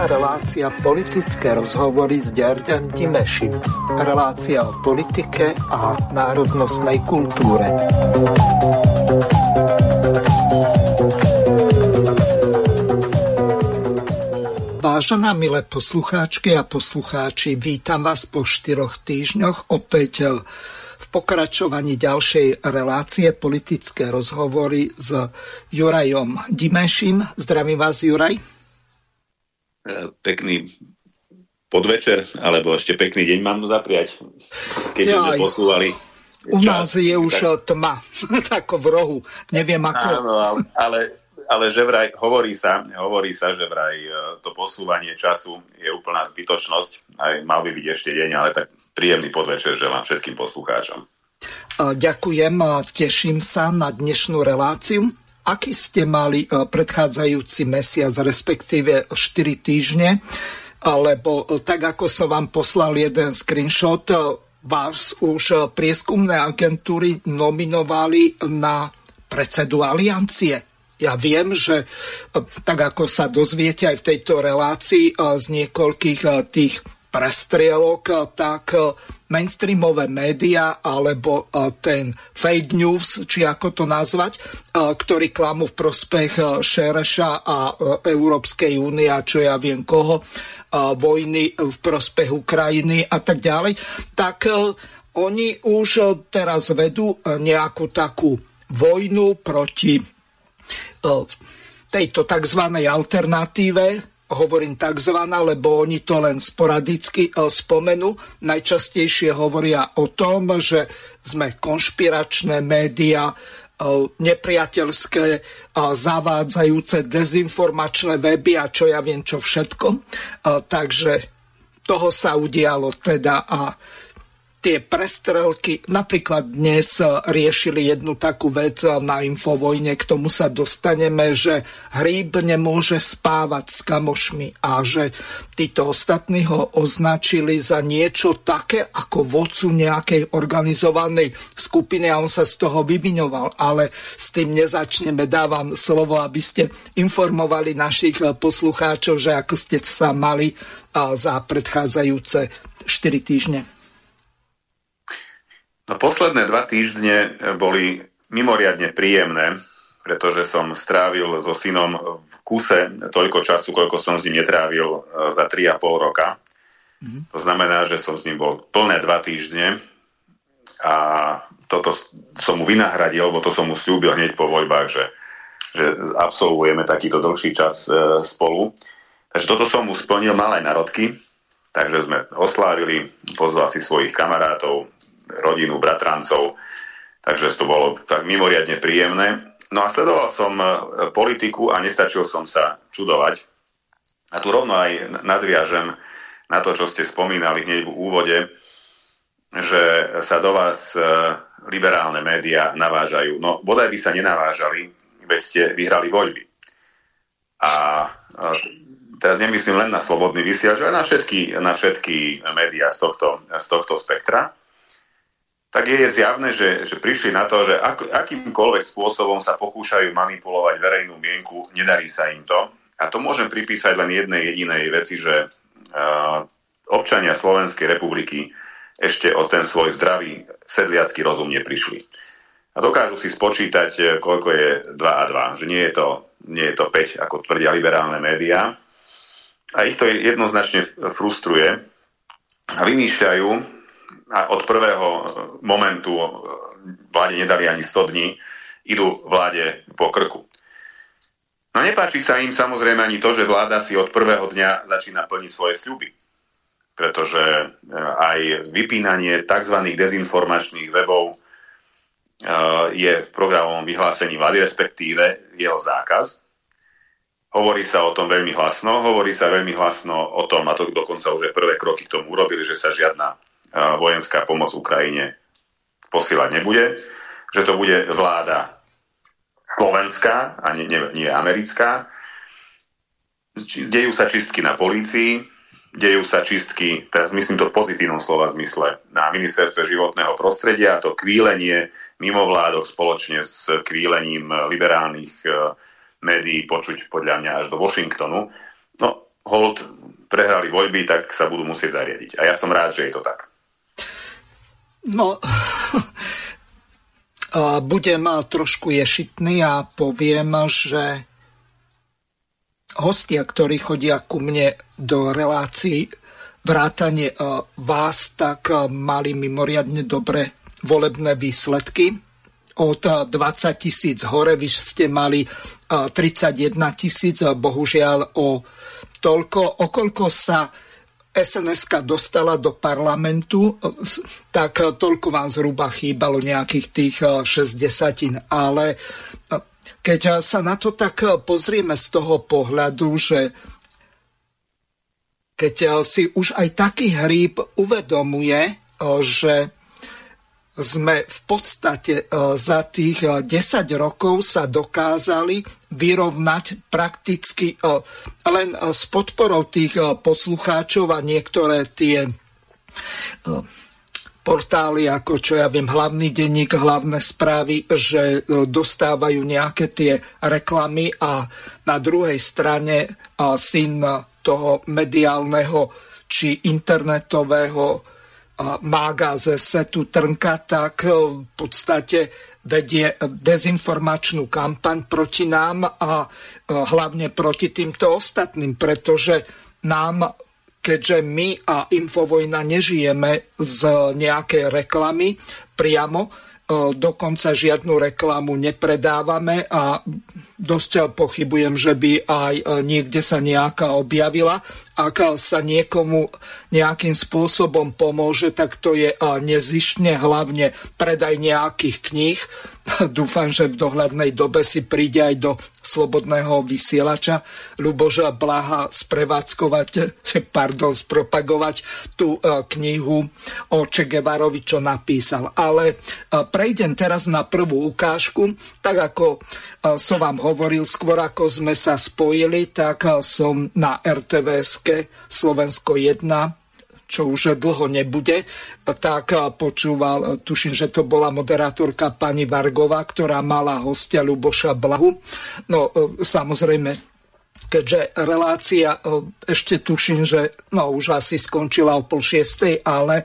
Denná relácia Politické rozhovory s Georgem Gyimešim. Relácia o politike a národnostnej kultúre. Vážená milé poslucháčky a poslucháči, vítam vás po 4 týždňoch opäť v pokračovaní ďalšej relácie Politické rozhovory s Jurajom Gyimešim. Zdravím vás, Juraj. Pekný podvečer, alebo ešte pekný deň mám zapriať, keď sme posúvali. U nás je tak... už tma, tako v rohu, neviem ako. Áno, ale že vraj, hovorí sa, že vraj to posúvanie času je úplná zbytočnosť, aj mal by byť ešte deň, ale tak príjemný podvečer želám všetkým poslucháčom. Ďakujem, teším sa na dnešnú reláciu. Aký ste mali predchádzajúci mesiac, respektíve 4 týždne, lebo tak, ako som vám poslal jeden screenshot, vás už prieskumné agentúry nominovali na predsedu Aliancie. Ja viem, že tak, ako sa dozviete aj v tejto relácii z niekoľkých tých prestrielok, tak mainstreamové médiá alebo ten fake news, či ako to nazvať, ktorý klamú v prospech Šereša a Európskej únie a čo ja viem koho, vojny v prospech Ukrajiny a tak ďalej, tak oni už teraz vedú nejakú takú vojnu proti tejto takzvanej alternatíve. Hovorím takzvaná, lebo oni to len sporadicky spomenú. Najčastejšie hovoria o tom, že sme konšpiračné médiá, nepriateľské, zavádzajúce, dezinformačné weby a čo ja viem čo všetko. Takže toho sa udialo teda a tie prestrelky, napríklad dnes riešili jednu takú vec na Infovojne, k tomu sa dostaneme, že hríb nemôže spávať s kamošmi a že títo ostatní ho označili za niečo také ako vodcu nejakej organizovanej skupiny a on sa z toho vyviňoval. Ale s tým nezačneme, dávam slovo, aby ste informovali našich poslucháčov, že ako ste sa mali za predchádzajúce 4 týždne. Posledné 2 týždne boli mimoriadne príjemné, pretože som strávil so synom v kuse toľko času, koľko som s ním netrávil za 3,5 roka. To znamená, že som s ním bol plné 2 týždne a toto som mu vynahradil, lebo to som mu sľúbil hneď po voľbách, že absolvujeme takýto dlhší čas spolu. Takže toto som mu splnil, malé narodky, takže sme oslávili, pozval si svojich kamarátov, rodinu, bratrancov, takže to bolo tak mimoriadne príjemné. No a sledoval som politiku a nestačil som sa čudovať. A tu rovno aj nadviažem na to, čo ste spomínali hneď v úvode, že sa do vás liberálne médiá navážajú. No, bodaj by sa nenavážali, veď ste vyhrali voľby. A teraz nemyslím len na Slobodný vysielač, ale na všetky médiá z tohto spektra. Tak je zjavné, že prišli na to, že akýmkoľvek spôsobom sa pokúšajú manipulovať verejnú mienku, nedarí sa im to. A to môžem pripísať len jednej jedinej veci, že občania Slovenskej republiky ešte o ten svoj zdravý sedliacky rozum neprišli. A dokážu si spočítať, koľko je 2 a 2. Že nie je to 5, ako tvrdia liberálne médiá. A ich to jednoznačne frustruje. A vymýšľajú... A od prvého momentu vláde nedali ani 100 dní, idú vláde po krku. No nepáči sa im samozrejme ani to, že vláda si od prvého dňa začína plniť svoje sľuby. Pretože aj vypínanie tzv. Dezinformačných webov je v programovom vyhlásení vlády, respektíve jeho zákaz. Hovorí sa o tom veľmi hlasno, o tom, a to dokonca už je prvé kroky k tomu urobili, že sa žiadna vojenská pomoc Ukrajine posielať nebude, že to bude vláda slovenská a nie americká. Dejú sa čistky na polícii, dejú sa čistky, teraz myslím to v pozitívnom slova zmysle, na ministerstve životného prostredia, to kvílenie mimovládok spoločne s kvílením liberálnych médií počuť podľa mňa až do Washingtonu. No, hold prehrali voľby, tak sa budú musieť zariadiť. A ja som rád, že je to tak. No, budem trošku ješitný a poviem, že hostia, ktorí chodia ku mne do relácií vrátane vás, tak mali mimoriadne dobré volebné výsledky. Od 20 000 hore vy ste mali 31 000, bohužiaľ o toľko, okoľko sa SNS-ka dostala do parlamentu, tak toľko vám zhruba chýbalo, nejakých tých 60. Ale keď sa na to tak pozrieme z toho pohľadu, že keď si už aj taký hríb uvedomuje, že sme v podstate za tých 10 rokov sa dokázali vyrovnať prakticky len s podporou tých poslucháčov a niektoré tie portály, ako čo ja viem, Hlavný denník, Hlavné správy, že dostávajú nejaké tie reklamy a na druhej strane syn toho mediálneho či internetového mága ze setu Trnka, tak v podstate vedie dezinformačnú kampaň proti nám a hlavne proti týmto ostatným, pretože nám, keďže my a Infovojna nežijeme z nejakej reklamy priamo, dokonca žiadnu reklamu nepredávame a dosť pochybujem, že by aj niekde sa nejaká objavila. Ak sa niekomu nejakým spôsobom pomôže, tak to je nezištne, hlavne predaj nejakých kníh. Dúfam, že v dohľadnej dobe si príde aj do Slobodného vysielača Ľuboša Blaha spropagovať tú knihu o Che Guevarovi, čo napísal. Ale prejdem teraz na prvú ukážku. Tak ako som vám hovoril, skôr ako sme sa spojili, tak som na RTVS-ke Slovensko 1, čo už dlho nebude, tak počúval, tuším, že to bola moderátorka pani Vargová, ktorá mala hostia Ľuboša Blahu. No, samozrejme, keďže relácia, ešte tuším, že už asi skončila o 5:30, ale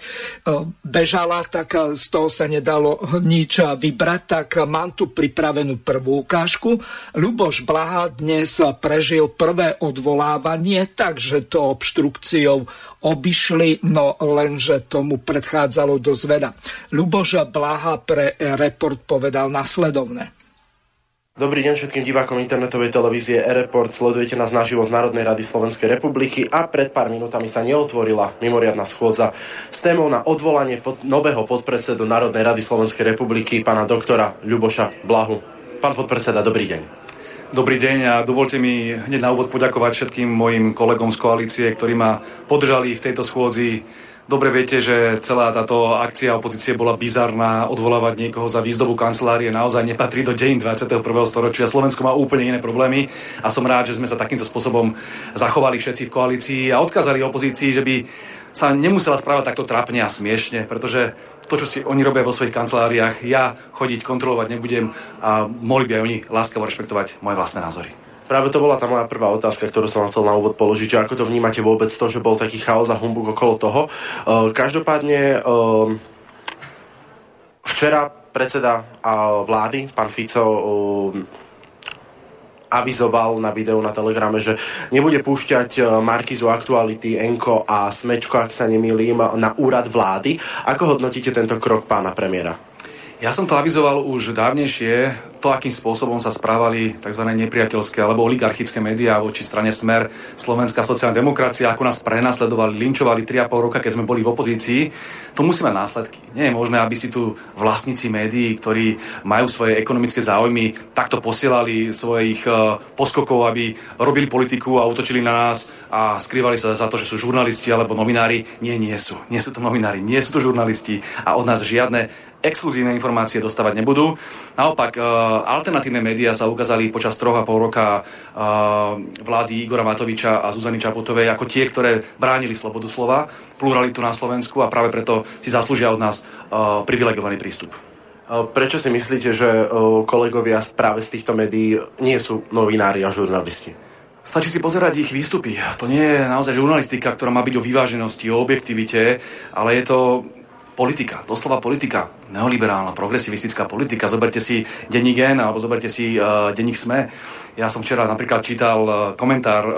bežala, tak z toho sa nedalo nič vybrať, tak mám tu pripravenú prvú ukážku. Ľuboš Blaha dnes prežil prvé odvolávanie, takže to obštrukciou obišli, no lenže tomu predchádzalo dosť veľa. Ľuboš Blaha pre Report povedal nasledovne. Dobrý deň všetkým divákom internetovej televízie E-Report. Sledujete nás naživo z Národnej rady Slovenskej republiky a pred pár minútami sa neotvorila mimoriadna schôdza s témou na odvolanie nového podpredsedu Národnej rady Slovenskej republiky, pána doktora Ľuboša Blahu. Pán podpredseda, dobrý deň. Dobrý deň a dovolte mi hneď na úvod poďakovať všetkým mojim kolegom z koalície, ktorí ma podržali v tejto schôdzi. Dobre viete, že celá táto akcia opozície bola bizarná. Odvolávať niekoho za výzdobu kancelárie naozaj nepatrí do dejín 21. storočia. Slovensko má úplne iné problémy a som rád, že sme sa takýmto spôsobom zachovali všetci v koalícii a odkázali opozícii, že by sa nemusela správať takto trápne a smiešne, pretože to, čo si oni robia vo svojich kanceláriách, ja chodiť kontrolovať nebudem a mohli by aj oni láskavo rešpektovať moje vlastné názory. Práve to bola tá moja prvá otázka, ktorú som chcel na úvod položiť, že ako to vnímate vôbec to, že bol taký chaos a humbug okolo toho. Každopádne včera predseda vlády, pán Fico, avizoval na videu na Telegrame, že nebude púšťať Markízu, Aktuality, Enko a Smečko, ak sa nemýlim, na úrad vlády. Ako hodnotíte tento krok pána premiéra? Ja som to avizoval už dávnejšie, to, akým spôsobom sa správali tzv. Nepriateľské alebo oligarchické médiá voči strane Smer, Slovenská sociálna demokracia, ako nás prenasledovali, linčovali 3,5 roka, keď sme boli v opozícii. To musí mať následky. Nie je možné, aby si tu vlastníci médií, ktorí majú svoje ekonomické záujmy, takto posielali svojich poskokov, aby robili politiku a útočili na nás a skrývali sa za to, že sú žurnalisti alebo novinári. Nie sú. Nie sú to novinári, nie sú to žurnalisti a od nás žiadne exkluzívne informácie dostávať nebudú. Naopak, alternatívne médiá sa ukázali počas 3,5 roka vlády Igora Matoviča a Zuzany Čaputovej ako tie, ktoré bránili slobodu slova, pluralitu na Slovensku a práve preto si zaslúžia od nás privilegovaný prístup. Prečo si myslíte, že kolegovia práve z týchto médií nie sú novinári a žurnalisti? Stačí si pozerať ich výstupy. To nie je naozaj žurnalistika, ktorá má byť o vyváženosti, o objektivite, ale je to politika, doslova politika, neoliberálna, progresivistická politika. Zoberte si Denník N alebo zoberte si Denník SME. Ja som včera napríklad čítal komentár,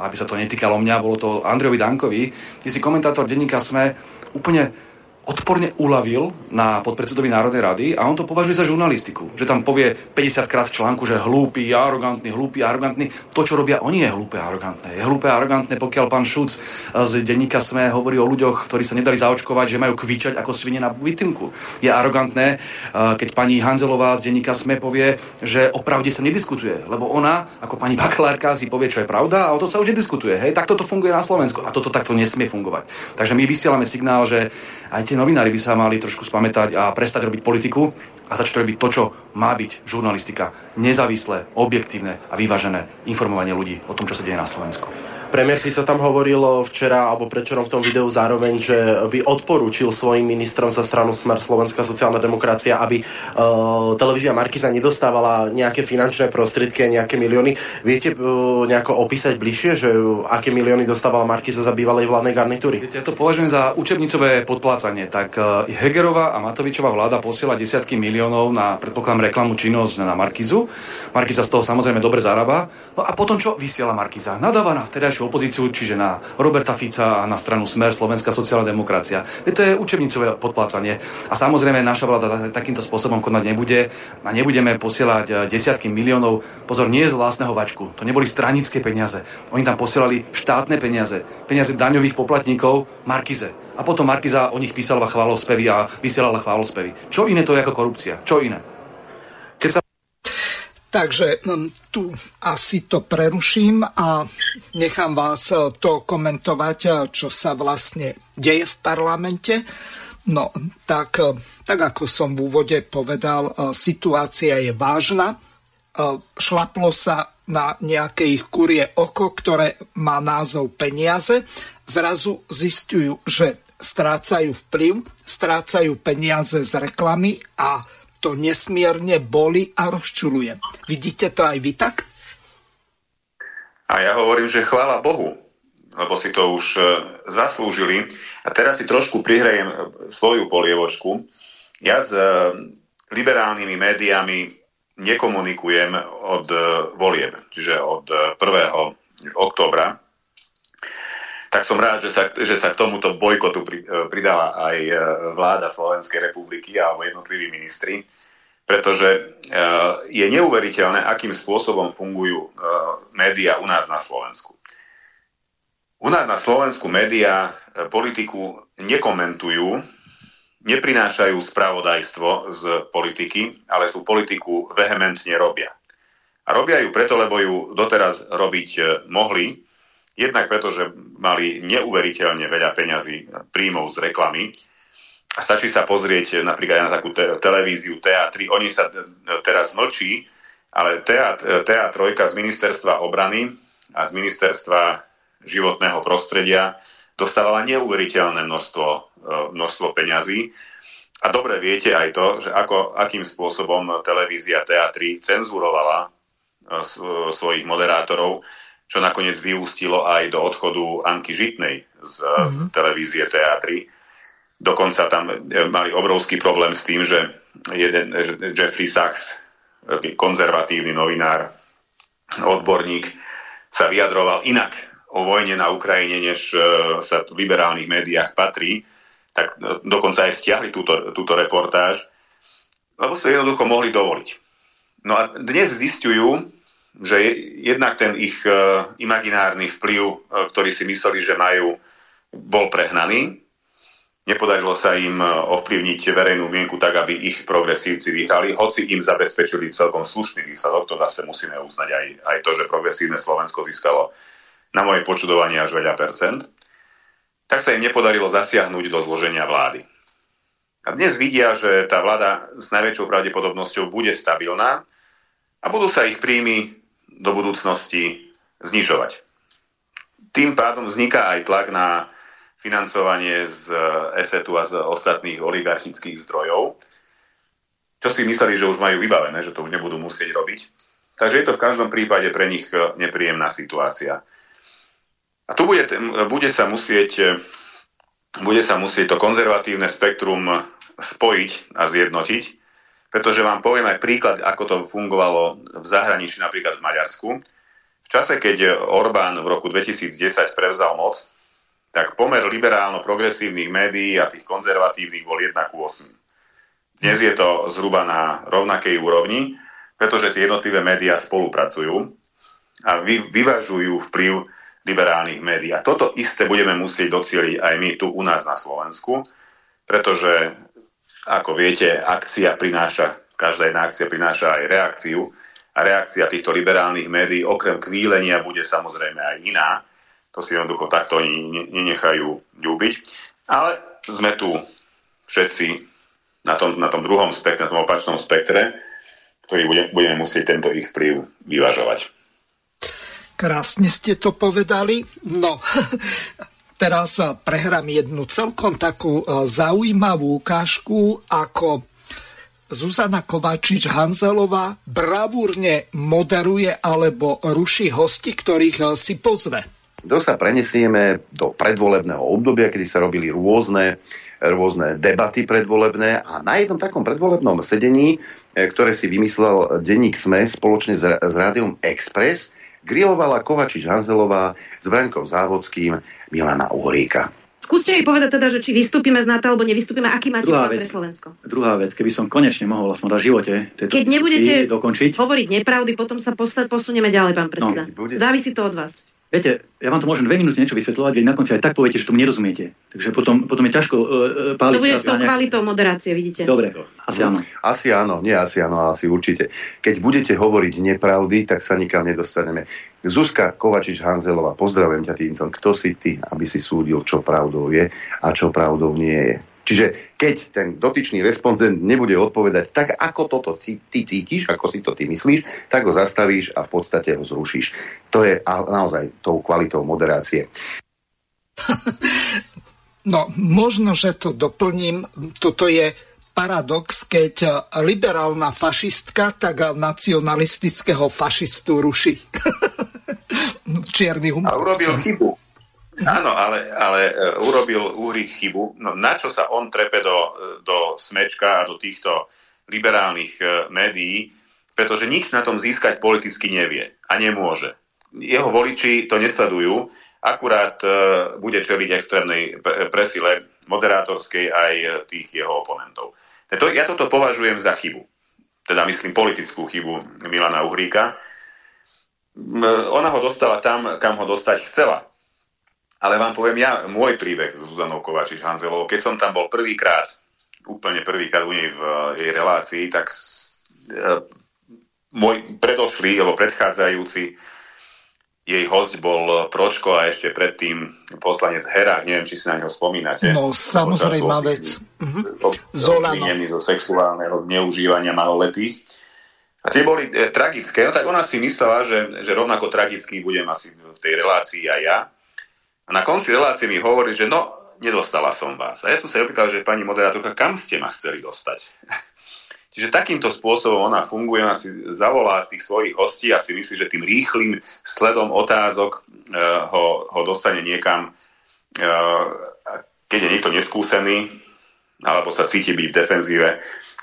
aby sa to netýkalo mňa, bolo to Andrejovi Dankovi, kde si komentátor denníka SME úplne odporne uľavil na podpredsedovi Národnej rady a on to považuje za žurnalistiku. Že tam povie 50 krát v článku, že hlúpy, arogantný. To, čo robia oni, je hlúpe a arogantné. Je hlúpe a arogantné, pokiaľ pán Šuc z denníka SME hovorí o ľuďoch, ktorí sa nedali zaočkovať, že majú kvičať ako svine na bitinku. Je arogantné, keď pani Hanzelová z denníka SME povie, že o pravde sa nediskutuje, lebo ona, ako pani bakalárka, si povie, čo je pravda a o to sa už nediskutuje. Hej, takto to funguje na Slovensku a toto takto nesmie fungovať. Takže my vysielame signál, že aj novinári by sa mali trošku spamätať a prestať robiť politiku a začať robiť to, čo má byť žurnalistika. Nezávislé, objektívne a vyvážené informovanie ľudí o tom, čo sa deje na Slovensku. Premiér Fico tam hovorilo včera alebo predvčerom v tom videu zároveň, že by odporúčil svojim ministrom za stranu Smer, Slovenská sociálna demokracia, aby televízia Markíza nedostávala nejaké finančné prostriedky, nejaké milióny. Viete nejako opísať bližšie, že aké milióny dostávala Markíza za bývalej vládnej garnitúry? Viete, ja to považujem za učebnicové podplácanie. Tak Hegerová a Matovičová vláda posiela desiatky miliónov na predpokladám reklamu činnosť na Markízu. Markíza z toho samozrejme dobre zarába. No a potom čo vysiela Markíza? Nadáva na vtedajšiu opozíciu, čiže na Roberta Fica a na stranu Smer, Slovenská sociálna demokracia. To je učebnicové podplácanie. A samozrejme, naša vláda takýmto spôsobom konať nebude a nebudeme posielať desiatky miliónov, pozor, nie z vlastného vačku. To neboli stranické peniaze. Oni tam posielali štátne peniaze. Peniaze daňových poplatníkov Markíze. A potom Markíza o nich písala chválospevy a vysielala chválospevy. Čo iné to je ako korupcia? Čo iné? Takže tu asi to preruším a nechám vás to komentovať, čo sa vlastne deje v parlamente. No, tak ako som v úvode povedal, situácia je vážna. Šlaplo sa na nejaké ich kurie oko, ktoré má názov peniaze. Zrazu zistujú, že strácajú vplyv, strácajú peniaze z reklamy a to nesmierne bolí a rozčuluje. Vidíte to aj vy tak? A ja hovorím, že chvála Bohu, lebo si to už zaslúžili. A teraz si trošku prihrejem svoju polievočku. Ja s liberálnymi médiami nekomunikujem od volieb, čiže od 1. októbra. Tak som rád, že sa k tomuto bojkotu pridala aj vláda Slovenskej republiky alebo jednotliví ministri, pretože je neuveriteľné, akým spôsobom fungujú médiá u nás na Slovensku. U nás na Slovensku médiá politiku nekomentujú, neprinášajú spravodajstvo z politiky, ale tú politiku vehementne robia. A robia ju preto, lebo ju doteraz robiť mohli, jednak preto, že mali neuveriteľne veľa peňazí príjmov z reklamy. A stačí sa pozrieť napríklad na takú televíziu TA3. Oni sa teraz mlčí, ale TA3 z ministerstva obrany a z ministerstva životného prostredia dostávala neuveriteľné množstvo peňazí. A dobre viete aj to, že akým spôsobom televízia TA3 cenzurovala svojich moderátorov, čo nakoniec vyústilo aj do odchodu Anky Žitnej z televízie TA3. Dokonca tam mali obrovský problém s tým, že jeden Jeffrey Sachs, konzervatívny novinár, odborník, sa vyjadroval inak o vojne na Ukrajine, než sa v liberálnych médiách patrí, tak dokonca aj stiahli túto reportáž, lebo sa jednoducho mohli dovoliť. No a dnes zistujú, že jednak ten ich imaginárny vplyv, ktorý si mysleli, že majú, bol prehnaný. Nepodarilo sa im ovplyvniť verejnú mienku tak, aby ich progresívci vyhrali, hoci im zabezpečili celkom slušný výsledok. To zase musíme uznať aj to, že Progresívne Slovensko získalo na moje počudovanie až veľa percent. Tak sa im nepodarilo zasiahnuť do zloženia vlády. A dnes vidia, že tá vláda s najväčšou pravdepodobnosťou bude stabilná a budú sa ich príjmy do budúcnosti znižovať. Tým pádom vzniká aj tlak na financovanie z ESETu a z ostatných oligarchických zdrojov, čo si mysleli, že už majú vybavené, že to už nebudú musieť robiť. Takže je to v každom prípade pre nich nepríjemná situácia. A tu bude sa musieť to konzervatívne spektrum spojiť a zjednotiť, pretože vám poviem aj príklad, ako to fungovalo v zahraničí, napríklad v Maďarsku. V čase, keď Orbán v roku 2010 prevzal moc, tak pomer liberálno-progresívnych médií a tých konzervatívnych bol 1:8. Dnes je to zhruba na rovnakej úrovni, pretože tie jednotlivé médiá spolupracujú a vyvažujú vplyv liberálnych médií. A toto isté budeme musieť docieliť aj my tu u nás na Slovensku, pretože, ako viete, každá jedna akcia prináša aj reakciu a reakcia týchto liberálnych médií okrem kvílenia bude samozrejme aj iná. To si jednoducho takto oni nenechajú ľúbiť. Ale sme tu všetci na tom druhom spektre, na tom opačnom spektre, ktorý budeme musieť tento ich vplyv vyvažovať. Krásne ste to povedali. No, teraz prehrám jednu celkom takú zaujímavú ukážku, ako Zuzana Kovačič-Hanzelová bravúrne moderuje alebo ruší hosti, ktorých si pozve. To sa prenesieme do predvolebného obdobia, kedy sa robili rôzne debaty predvolebné a na jednom takom predvolebnom sedení, ktoré si vymyslel denník SME spoločne s rádiom Express, grilovala Kovačič-Hanzelová s Braňkom Závodským Milana Uhríka. Skúste mi povedať teda, že či vystúpime z NATO alebo nevystúpime, aký máte plán pre Slovensko. Druhá vec, keby som konečne mohol v živote keď nebudete dokončiť, hovoriť nepravdy, potom sa posunieme ďalej, pán predseda. No, závisí to od vás. Viete, ja vám to môžem 2 minúty niečo vysvetľovať, veď na konci aj tak poviete, že tomu nerozumiete. Takže potom je ťažko páliť. To bude s tou kvalitou moderácie, vidíte. Dobre, asi áno. Asi určite. Keď budete hovoriť nepravdy, tak sa nikam nedostaneme. Zuzka Kovačič-Hanzelová, pozdravujem ťa týmto. Kto si ty, aby si súdil, čo pravdou je a čo pravdou nie je. Čiže keď ten dotyčný respondent nebude odpovedať tak, ako toto ty cítiš, ako si to ty myslíš, tak ho zastavíš a v podstate ho zrušíš. To je naozaj tou kvalitou moderácie. No, možno, že to doplním. Toto je paradox, keď liberálna fašistka tak nacionalistického fašistu ruší. Čierny humor. A urobil chybu. Áno, ale urobil Uhrík chybu. No, na čo sa on trepe do smečka a do týchto liberálnych médií, pretože nič na tom získať politicky nevie a nemôže. Jeho voliči to nesledujú, akurát bude čeliť extrémnej presile moderátorskej aj tých jeho oponentov. Ja toto považujem za chybu, teda myslím politickú chybu Milana Uhríka. Ona ho dostala tam, kam ho dostať chcela. Ale vám poviem ja môj príbeh s Zuzanou Kovačič-Hanzelovou. Keď som tam bol úplne prvýkrát u nej v jej relácii, tak môj predošlý alebo predchádzajúci jej hosť bol Pročko a ešte predtým poslanec Herák. Neviem, či si na neho spomínate. No, samozrejme vec. Obvinený zo sexuálneho neužívania maloletých. A tie boli tragické. No tak ona si myslela, že rovnako tragický budem asi v tej relácii aj ja. A na konci relácie mi hovorí, že nedostala som vás. A ja som sa opýtal, že pani moderátorka, kam ste ma chceli dostať? Čiže takýmto spôsobom ona funguje, ona si zavolá z tých svojich hostí a si myslí, že tým rýchlým sledom otázok ho dostane niekam, keď je niekto neskúsený alebo sa cíti byť v defenzíve,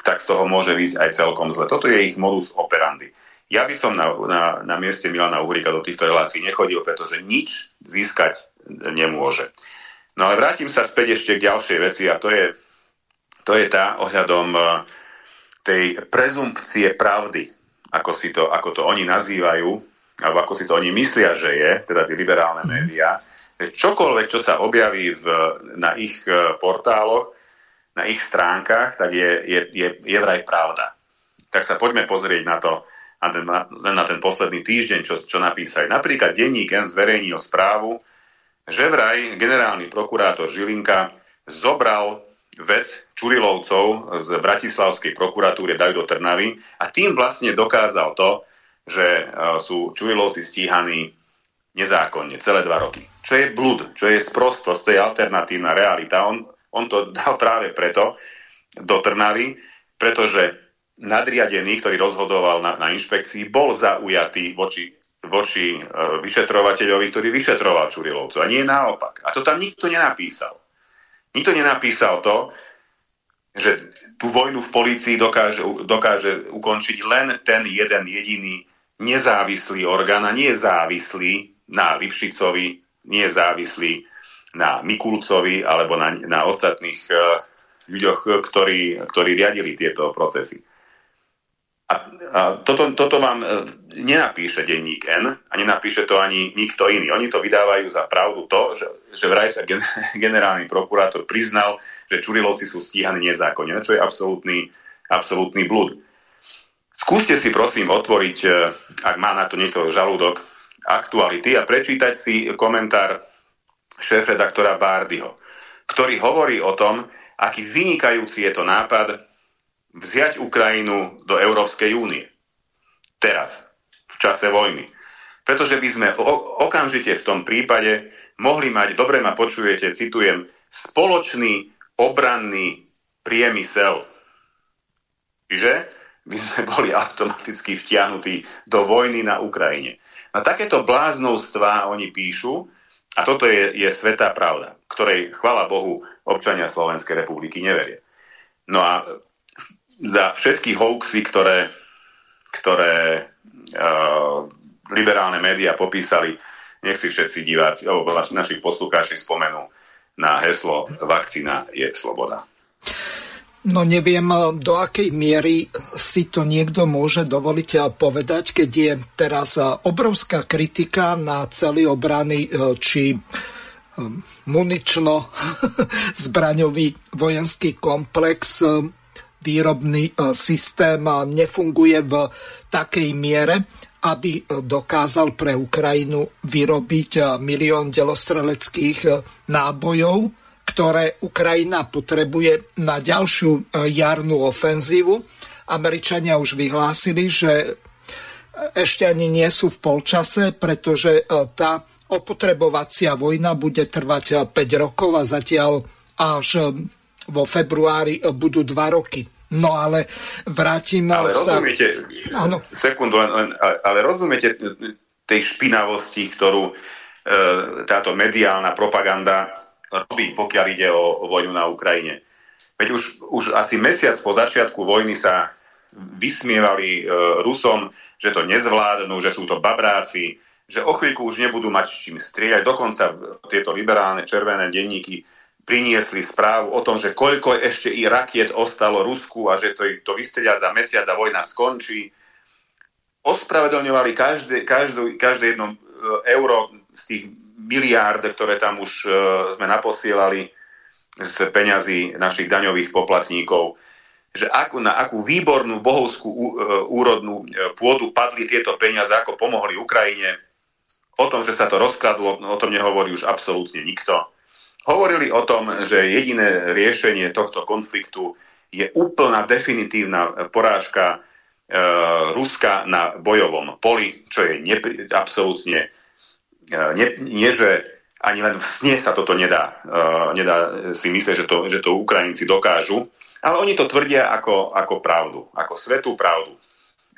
tak z toho môže výjsť aj celkom zle. Toto je ich modus operandi. Ja by som na mieste Milana Uhríka do týchto relácií nechodil, pretože nič získať nemôže. No ale vrátim sa späť ešte k ďalšej veci a to je tá ohľadom tej prezumpcie pravdy, ako to oni nazývajú, alebo ako si to oni myslia, že je, teda tie liberálne médiá. Čokoľvek, čo sa objaví na ich portáloch, na ich stránkach, tak je vraj pravda. Tak sa poďme pozrieť na to, na ten posledný týždeň, čo napísali. Napríklad denník N zverejnil správu, že vraj generálny prokurátor Žilinka zobral vec Čurilovcov z bratislavskej prokuratúry dajú do Trnavy a tým vlastne dokázal to, že sú Čurilovci stíhaní nezákonne celé 2 roky. Čo je blud, čo je sprostosť, to je alternatívna realita. On to dal práve preto do Trnavy, pretože nadriadený, ktorý rozhodoval na inšpekcii, bol zaujatý voči vyšetrovateľovi, ktorý vyšetroval Čurilovcu. A nie naopak. A to tam nikto nenapísal. Nikto nenapísal to, že tú vojnu v polícii dokáže ukončiť len ten jeden jediný nezávislý orgán, a nie je závislý na Lipšicovi, nie je závislý na Mikulcovi alebo na ostatných ľuďoch, ktorí riadili tieto procesy. A toto vám nenapíše denník N a nenapíše to ani nikto iný. Oni to vydávajú za pravdu to, že vraj sa generálny prokurátor priznal, že Čurilovci sú stíhaní nezákonne, čo je absolútny blúd. Skúste si prosím otvoriť, ak má na to niekto žalúdok, Aktuality a prečítať si komentár šéfredaktora Bárdyho, ktorý hovorí o tom, aký vynikajúci je to nápad vziať Ukrajinu do Európskej únie. Teraz, v čase vojny. Pretože by sme okamžite v tom prípade mohli mať, dobre ma počujete, citujem, spoločný obranný priemysel. Čiže by sme boli automaticky vtiahnutí do vojny na Ukrajine. Na takéto bláznovstvá oni píšu, a toto je svätá pravda, ktorej, chvala Bohu, občania Slovenskej republiky neveria. No a za všetky hoaxy, ktoré liberálne médiá popísali, nech si všetci diváci, alebo našich poslucháči spomenú na heslo Vakcína je sloboda. No neviem, do akej miery si to niekto môže dovoliť povedať, keď je teraz obrovská kritika na celý obranný či munično-zbraňový vojenský komplex. Výrobný systém nefunguje v takej miere, aby dokázal pre Ukrajinu vyrobiť 1 000 000 delostreleckých nábojov, ktoré Ukrajina potrebuje na ďalšiu jarnú ofenzívu. Američania už vyhlásili, že ešte ani nie sú v polčase, pretože tá opotrebovacia vojna bude trvať 5 rokov a zatiaľ až vo februári budú 2 roky. No ale rozumiete, sekundu, ale rozumiete tej špinavosti, ktorú táto mediálna propaganda robí, pokiaľ ide o vojnu na Ukrajine. Veď už asi mesiac po začiatku vojny sa vysmievali Rusom, že to nezvládnu, že sú to babráci, že o chvíľku už nebudú mať s čím strieľať. Dokonca tieto liberálne červené denníky priniesli správu o tom, že koľko ešte i rakiet ostalo Rusku a že to vystrelia za mesiac a vojna skončí. Ospravedlňovali každé jedno euro z tých miliárd, ktoré tam už sme naposielali z peňazí našich daňových poplatníkov. Že na akú výbornú bohovskú úrodnú pôdu padli tieto peniaze, ako pomohli Ukrajine. O tom, že sa to rozkladlo, o tom nehovorí už absolútne nikto. Hovorili o tom, že jediné riešenie tohto konfliktu je úplná definitívna porážka Ruska na bojovom poli, čo je absolútne nie, že ani len v sne sa toto nedá. Nedá si myslieť, že to Ukrajinci dokážu, ale oni to tvrdia ako pravdu, ako svetú pravdu.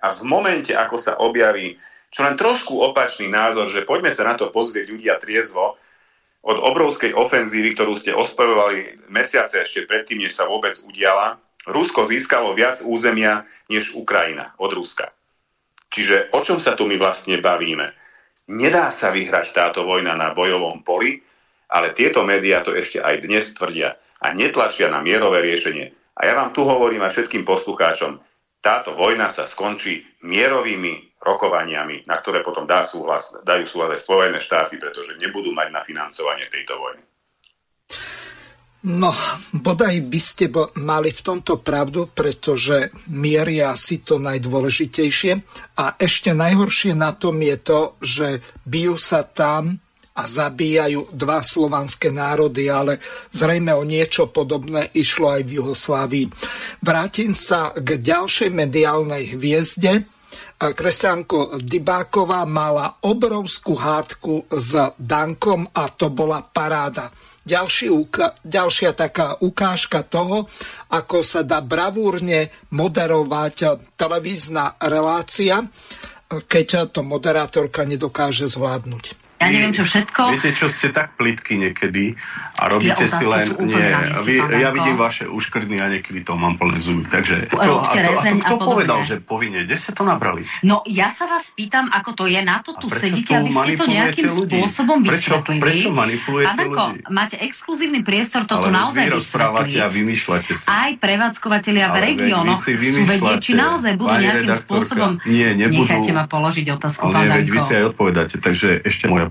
A v momente, ako sa objaví čo len trošku opačný názor, že poďme sa na to pozrieť ľudia triezvo, od obrovskej ofenzívy, ktorú ste ospevovali mesiace ešte predtým, než sa vôbec udiala, Rusko získalo viac územia než Ukrajina od Ruska. Čiže o čom sa tu my vlastne bavíme? Nedá sa vyhrať táto vojna na bojovom poli, ale tieto médiá to ešte aj dnes tvrdia a netlačia na mierové riešenie. A ja vám tu hovorím aj všetkým poslucháčom, táto vojna sa skončí mierovými rokovaniami, na ktoré potom dajú súhlas aj Spojené štáty, pretože nebudú mať na financovanie tejto vojny. No, bodaj by ste mali v tomto pravdu, pretože mier je asi to najdôležitejšie. A ešte najhoršie na tom je to, že bijú sa tam a zabíjajú dva slovanské národy, ale zrejme o niečo podobné išlo aj v Juhoslávii. Vrátim sa k ďalšej mediálnej hviezde. Kresťanko Dybáková mala obrovskú hádku s Dankom a to bola paráda. Ďalšia taká ukážka toho, ako sa dá bravúrne moderovať televízna relácia, keď to moderátorka nedokáže zvládnuť. Ja neviem, čo všetko. Viete, čo ste tak plitky niekedy a robíte si len... Ja vidím vaše úškrny a niekedy to mám plné zuby. Takže kto povedal, že povinne? Kde ste to nabrali? No, ja sa vás pýtam, ako to je. Na to tu sedíte, aby ste to nejakým spôsobom vysvetlili. Prečo manipulujete ľudí? Máte exkluzívny priestor, to tu naozaj vysvetlili. Ale vy rozprávate a vymýšľate si. Aj prevádzkovateľia v regiónoch sú vedieť, či naozaj budú nejakým spôsobom... Nie, nebudú. Nechajte ma položiť otázku, pán Danko.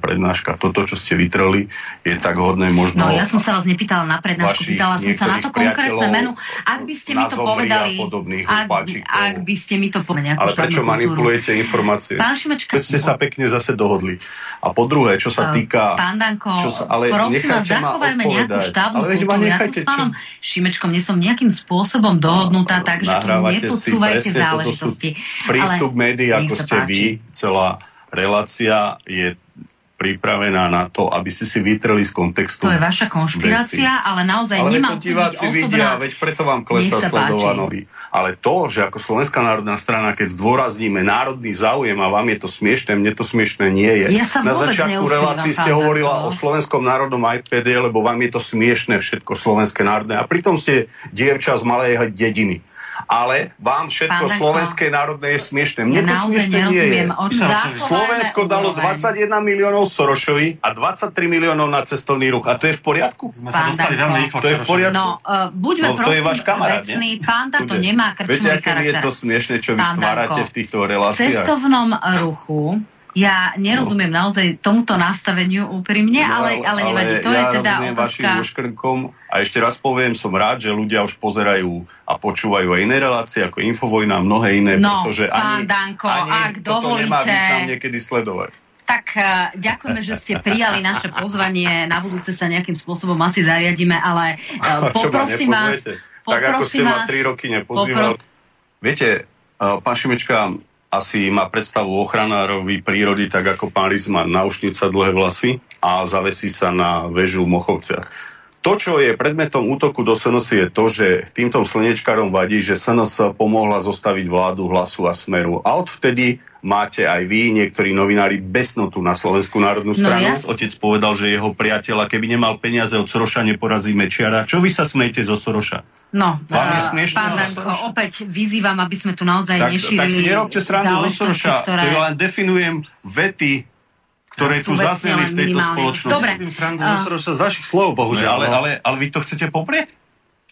Prednáška. Toto, čo ste vytreli, je tak hodné možno... No, ja som sa vás nepýtala na prednášku, pýtala som sa na to konkrétne menu. Ak by ste mi to povedali... Ak by ste mi to povedali... Ale prečo manipulujete informácie? Pán Šimečka... Ste sa pekne zase dohodli. A po druhé, čo sa týka... Pán Danko, prosím vás, zachovajme nejakú štábnu kultúru. Ja tu s pánom Šimečkom nie som nejakým spôsobom dohodnutá, takže nepodsúvajte záležitosti. Prístup médií, ako ste vy, celá relácia je pripravená na to, aby ste si vytreli z kontextu. To je vaša konšpirácia, veci. Ale naozaj nemám byť osobná. Ale to diváci vidia, veď preto vám klesá sledovanosť. Ale to, že ako Slovenská národná strana, keď zdôrazníme národný záujem a vám je to smiešné, mne to smiešné nie je. Ja sa na začiatku relácii ste hovorila o slovenskom národnom iPade, lebo vám je to smiešné všetko slovenské národné. A pritom ste dievča z malej dediny. Ale vám všetko slovenské národné je smiešné. Mne to smiešné nie je. Slovensko dalo 21 miliónov Sorošovi a 23 miliónov na cestovný ruch. A to je v poriadku? Sme sa dostali veľmi rýchlo. To je v poriadku? No, to je váš kamarát, ne? Pán Danko nemá krčmový charakter. Viete, aké je to smiešné, čo vy stvárate v týchto reláciách? V cestovnom ruchu ja nerozumiem naozaj tomuto nastaveniu úprimne, ale nevadí. To ja je teda rozumiem otázka... vašim uškrnkom a ešte raz poviem, som rád, že ľudia už pozerajú a počúvajú aj iné relácie ako Infovojna a mnohé iné, pretože ani, Danko, ani toto dovolíte, nemá význam niekedy sledovať. Tak ďakujeme, že ste prijali naše pozvanie. Na budúce sa nejakým spôsobom asi zariadíme, ale poprosím vás... Tak ako ste ma 3 roky nepozývali. Viete, pán Šimečka... Asi má predstavu ochranárovi prírody, tak ako pán Rys má náušnica dlhé vlasy a zavesí sa na väžu v Mochovciach. To, čo je predmetom útoku do SNS, je to, že týmto slnečkárom vadí, že SNS pomohla zostaviť vládu Hlasu a Smeru. A odvtedy máte aj vy, niektorí novinári, besnotu na Slovenskú národnú stranu. No, otec povedal, že jeho priateľa, keby nemal peniaze od Soroša, neporazí Mečiara. Čo vy sa smejete zo Soroša? No, pán Danko, opäť vyzývam, aby sme tu naozaj nešírili. Tak si nerobte srandu zo Soroša, ktoré len definujem vety, ktoré tu zaseli v tejto spoločnosti. Dobre. Srandu zo Soroša z vašich slov, bohužiaľ. Ale vy to chcete poprieť?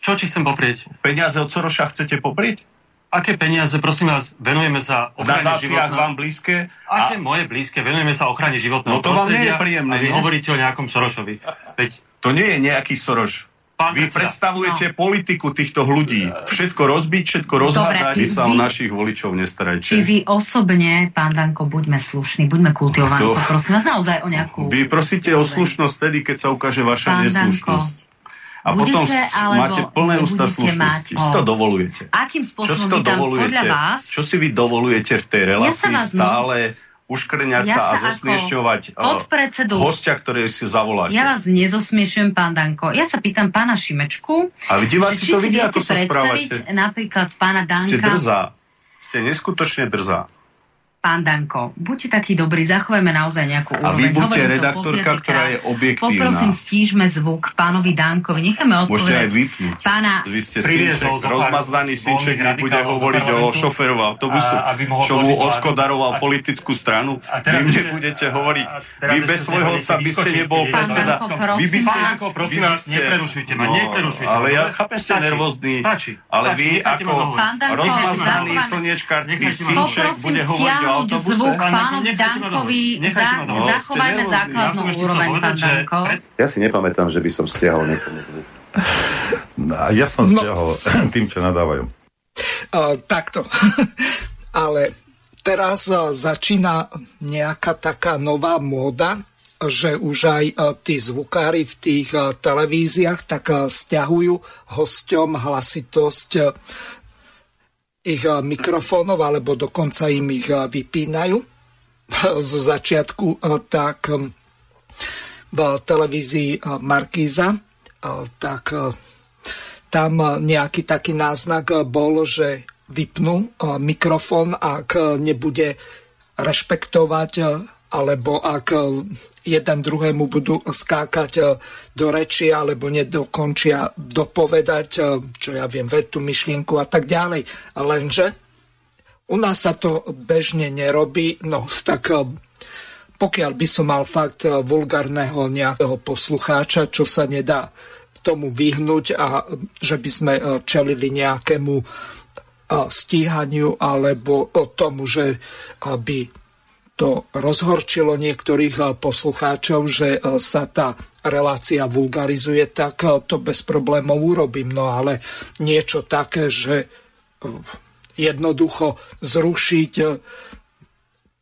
Čo ti chcem poprieť? Peniaze od Soroša chcete poprieť? Aké peniaze, prosím vás, venujeme sa ochrane životného? Vám blízke? Aké moje blízke? Venujeme sa ochrane životného prostredia? No to vám nie je príjemné. A vy hovoríte o nejakom Sorošovi. Veď to nie je nejaký Soroš. Vy predstavujete politiku týchto ľudí. Všetko rozbiť, všetko rozhádať. Vy sa o našich voličov nestarajte. Či vy osobne, pán Danko, buďme slušní, buďme kultivovaní. Poprosím vás naozaj o nejakú... Vy prosíte o slušnosť vtedy, keď sa ukáže vaša neslušnosť. A budete, potom máte plné ústa slušnosti. Si to dovolujete. Akým spôsobom vy tam podľa vás? Čo si vy dovolujete v tej relácii stále uškrňať sa a zosmiešňovať hostia, ktoré si zavoláte? Ja vás nezosmiešujem, pán Danko. Ja sa pýtam pána Šimečku. Ale diváci to vidia, ako sa správate. Napríklad pána Danka. Ste drzá. Ste neskutočne drzá. Pán Danko, buďte takí dobrí, zachovajme naozaj nejakú úroveň. A vy buďte redaktorka, ktorá je objektívna. Poprosím, stížme zvuk pánovi Dankovi, necháme odpovedať. Môžete aj vypnúť. Vy ste synček, rozmazdaný synček, nebude hovoriť o šoférov autobusu, čo mu odskodaroval politickú stranu. Vy mne budete hovoriť, vy bez svojho otca by ste nebol predseda. Pán Danko, prosím vás, neprerušujte ma, neprerušujte ma. Ale ja chápem, ste nervózny. Ale vy ako rozmazdaný slniečkár, synček bude hovoriť zvuk pánovi Dankovi, zachovajme základnú úroveň, pán Danko. Ja si nepamätám, že by som stiahol niekomu zvuk. Ja som stiahol tým, čo nadávajú. Takto. Ale teraz začína nejaká taká nová móda, že už aj tí zvukári v tých televíziách tak stiahujú hosťom hlasitosť ich mikrofónov, alebo dokonca im ich vypínajú. Zo začiatku tak v televízii Markíza, tak tam nejaký taký náznak bol, že vypnú mikrofón, ak nebude rešpektovať, alebo ak jeden druhému budú skákať do reči, alebo nedokončia dopovedať, čo ja viem, vetu, myšlienku a tak ďalej. Lenže u nás sa to bežne nerobí, no tak pokiaľ by som mal fakt vulgárneho nejakého poslucháča, čo sa nedá tomu vyhnúť a že by sme čelili nejakému stíhaniu alebo tomu, že by to rozhorčilo niektorých poslucháčov, že sa tá relácia vulgarizuje, tak to bez problémov urobím. No ale niečo také, že jednoducho zrušiť,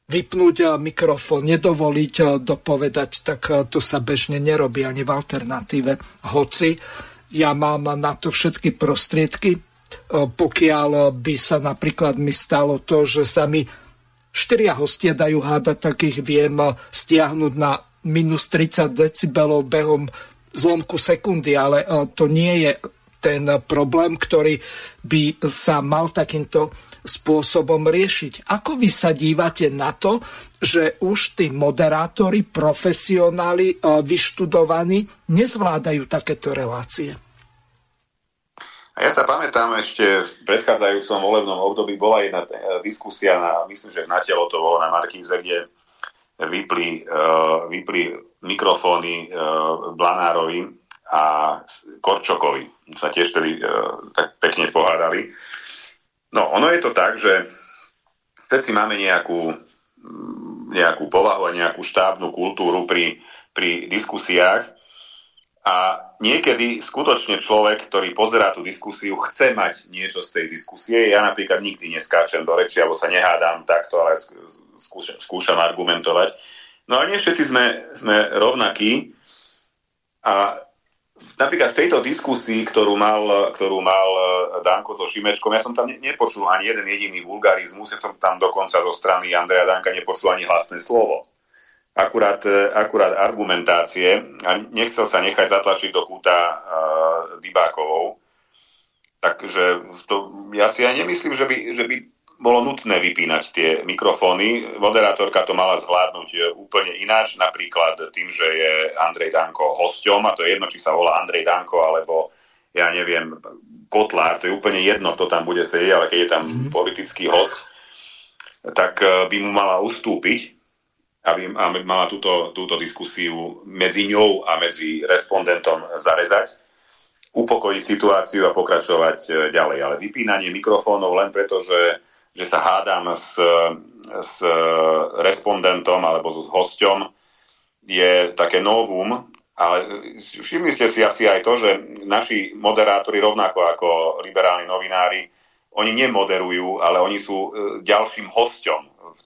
vypnúť mikrofón, nedovoliť dopovedať, tak to sa bežne nerobí ani v alternatíve. Hoci ja mám na to všetky prostriedky, pokiaľ by sa napríklad mi stalo to, že sa mi 4 hostia dajú hádať, tak ich viem stiahnuť na minus 30 decibelov behom zlomku sekundy, ale to nie je ten problém, ktorý by sa mal takýmto spôsobom riešiť. Ako vy sa dívate na to, že už tí moderátori, profesionáli, vyštudovaní nezvládajú takéto relácie? A ja sa pamätám, ešte v predchádzajúcom volebnom období bola jedna diskusia, myslím, že na Telo to bolo, na Markíze, kde vypli mikrofóny Blanárovi a Korčokovi. Sa tiež tedy tak pekne pohádali. No, ono je to tak, že všetci máme nejakú povahu a nejakú štábnu kultúru pri diskusiách. A niekedy skutočne človek, ktorý pozerá tú diskusiu, chce mať niečo z tej diskusie. Ja napríklad nikdy neskáčem do reči, alebo sa nehádam takto, ale skúšam argumentovať. No a nie všetci sme rovnakí. A napríklad v tejto diskusii, ktorú mal Danko so Šimečkom, ja som tam nepočul ani jeden jediný vulgarizmus, ja som tam dokonca zo strany Andreja Danka nepočul ani hlasné slovo. Akurát argumentácie a nechcel sa nechať zatlačiť do kúta Dybákovou. Takže to, ja si aj nemyslím, že by bolo nutné vypínať tie mikrofóny. Moderátorka to mala zvládnuť úplne ináč, napríklad tým, že je Andrej Danko hosťom, a to je jedno, či sa volá Andrej Danko, alebo ja neviem, Kotlár, to je úplne jedno, kto tam bude sedieť, ale keď je tam politický host, tak by mu mala ustúpiť, aby mala túto diskusiu medzi ňou a medzi respondentom zarezať, upokojiť situáciu a pokračovať ďalej. Ale vypínanie mikrofónov len preto, že sa hádam s respondentom alebo s hosťom, je také novum. Ale všimli ste si asi aj to, že naši moderátori, rovnako ako liberálni novinári, oni nemoderujú, ale oni sú ďalším hosťom v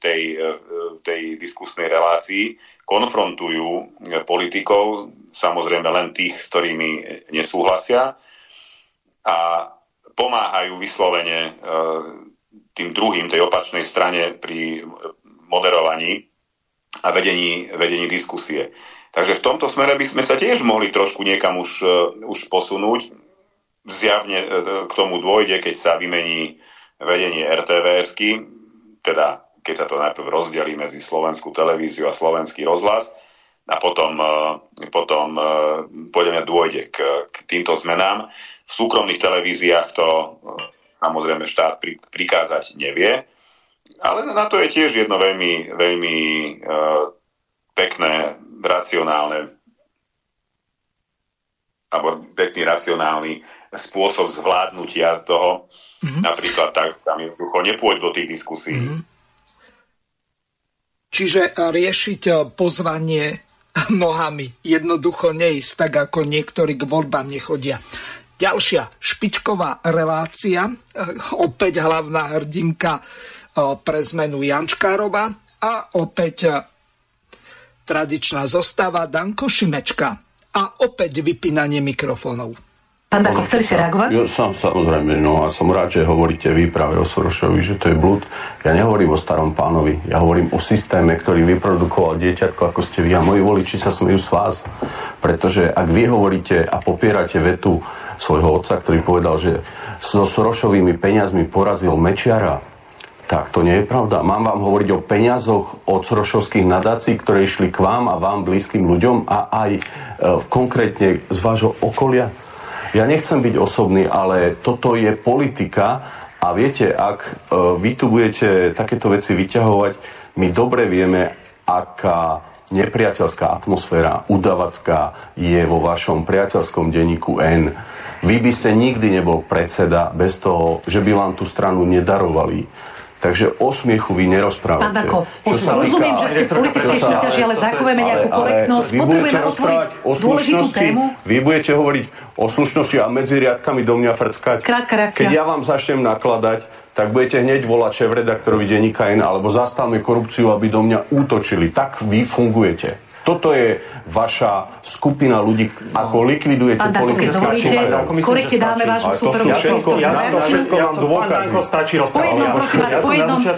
tej diskusnej relácii, konfrontujú politikov, samozrejme len tých, s ktorými nesúhlasia, a pomáhajú vyslovene tým druhým, tej opačnej strane pri moderovaní a vedení diskusie. Takže v tomto smere by sme sa tiež mohli trošku niekam už posunúť. Zjavne k tomu dôjde, keď sa vymení vedenie RTVS-ky, teda keď sa to najprv rozdelí medzi Slovenskú televíziu a Slovenský rozhlas, a potom podľa mňa dôjde k týmto zmenám. V súkromných televíziách to samozrejme štát prikázať nevie, ale na to je tiež jedno veľmi, veľmi pekné, racionálne alebo pekný racionálny spôsob zvládnutia toho. Napríklad tak, tam je ducho, nepôjď do tých diskusí. Čiže riešiť pozvanie nohami. Jednoducho neísť, tak ako niektorí k voľbám nechodia. Ďalšia špičková relácia, opäť hlavná hrdinka pre zmenu Jančkárova a opäť tradičná zostava Danko Šimečka a opäť vypínanie mikrofónov. Pán Danko, chceli ste reagovať? Ja, samozrejme, no a som rád, že hovoríte vy práve o Sorošovi, že to je blúd. Ja nehovorím o starom pánovi, ja hovorím o systéme, ktorý vyprodukoval dieťatko, ako ste vy, a moji voliči sa smejú z vás. Pretože ak vy hovoríte a popierate vetu svojho otca, ktorý povedal, že so Sorošovými peniazmi porazil Mečiara, tak to nie je pravda. Mám vám hovoriť o peniazoch od sorošovských nadácií, ktoré išli k vám a vám blízkym ľuďom a aj konkrétne z vášho okolia? Ja nechcem byť osobný, ale toto je politika a viete, ak vy tu budete takéto veci vyťahovať, my dobre vieme, aká nepriateľská atmosféra, udavacká je vo vašom priateľskom denníku N. Vy by ste nikdy nebol predseda bez toho, že by vám tú stranu nedarovali. Takže o smiechu vy nerozprávate. Pán Danko, rozumiem, že ste v politickej súťaži, ale zachovajme nejakú korektnosť. Potrebujeme otvoriť dôležitú tému. Vy budete hovoriť o slušnosti a medzi riadkami do mňa frckať. Krátka reakcia. Keď ja vám začnem nakladať, tak budete hneď volať šéfredaktorovi denníka N, alebo zastavme korupciu, aby do mňa útočili. Tak vy fungujete. Toto je vaša skupina ľudí, ako likvidujete politické šimajda. Korekte dáme vášmu supervisor. Ja som pán Danko, stačí rozprávať.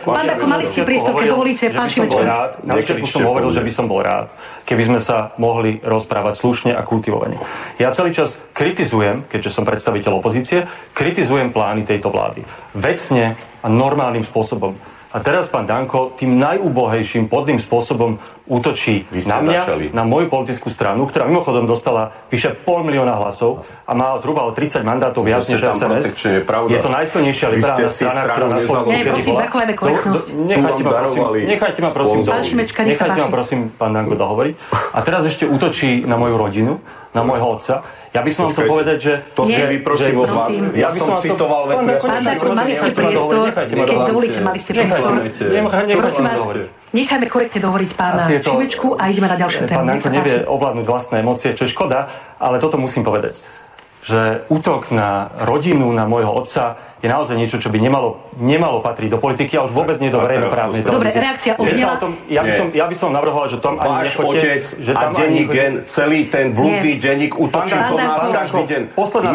Pán Danko, mali ste prístup, keď dovolíte, pán Šimečka. Na začiatku som hovoril, že by som bol rád, keby sme sa mohli rozprávať slušne a kultivovane. Ja celý čas kritizujem, keďže som predstaviteľ opozície, kritizujem plány tejto vlády. Vecne a normálnym spôsobom. A teraz pán Danko tým najúbohejším podlým spôsobom útočí na mňa, na moju politickú stranu, ktorá mimochodom dostala vyše 500 000 hlasov a má zhruba o 30 mandátov viac než SNS. Je to najsilnejšia liberálna strana, ktorá na Slovensku kedy bola. Nie, prosím, zachovajme korektnosť. Nechajte ma prosím, pán Danko, dohovoriť. A teraz ešte útočí na moju rodinu, na môjho otca. Ja by som vám chcel povedať, že... To si vyprosím od vás. Ja som citoval veku. Pán Danko, mali ste priestor. Keď dovolíte, mali ste priestor. Nechajme korektne dohovoriť pána Šimečku a ideme na ďalšiu tému. Pán Danko nevie ovládnuť vlastné emócie, čo je škoda, ale toto musím povedať. Že útok na rodinu, na môjho otca je naozaj niečo, čo by nemalo patriť do politiky a už vôbec nie do verejnoprávnej televízie. Dobre, reakcia odznela. Ja by som navrhoval, že tam ani nechoďte. Váš otec a denník N, celý ten blúdny denník útočí do nás každý deň.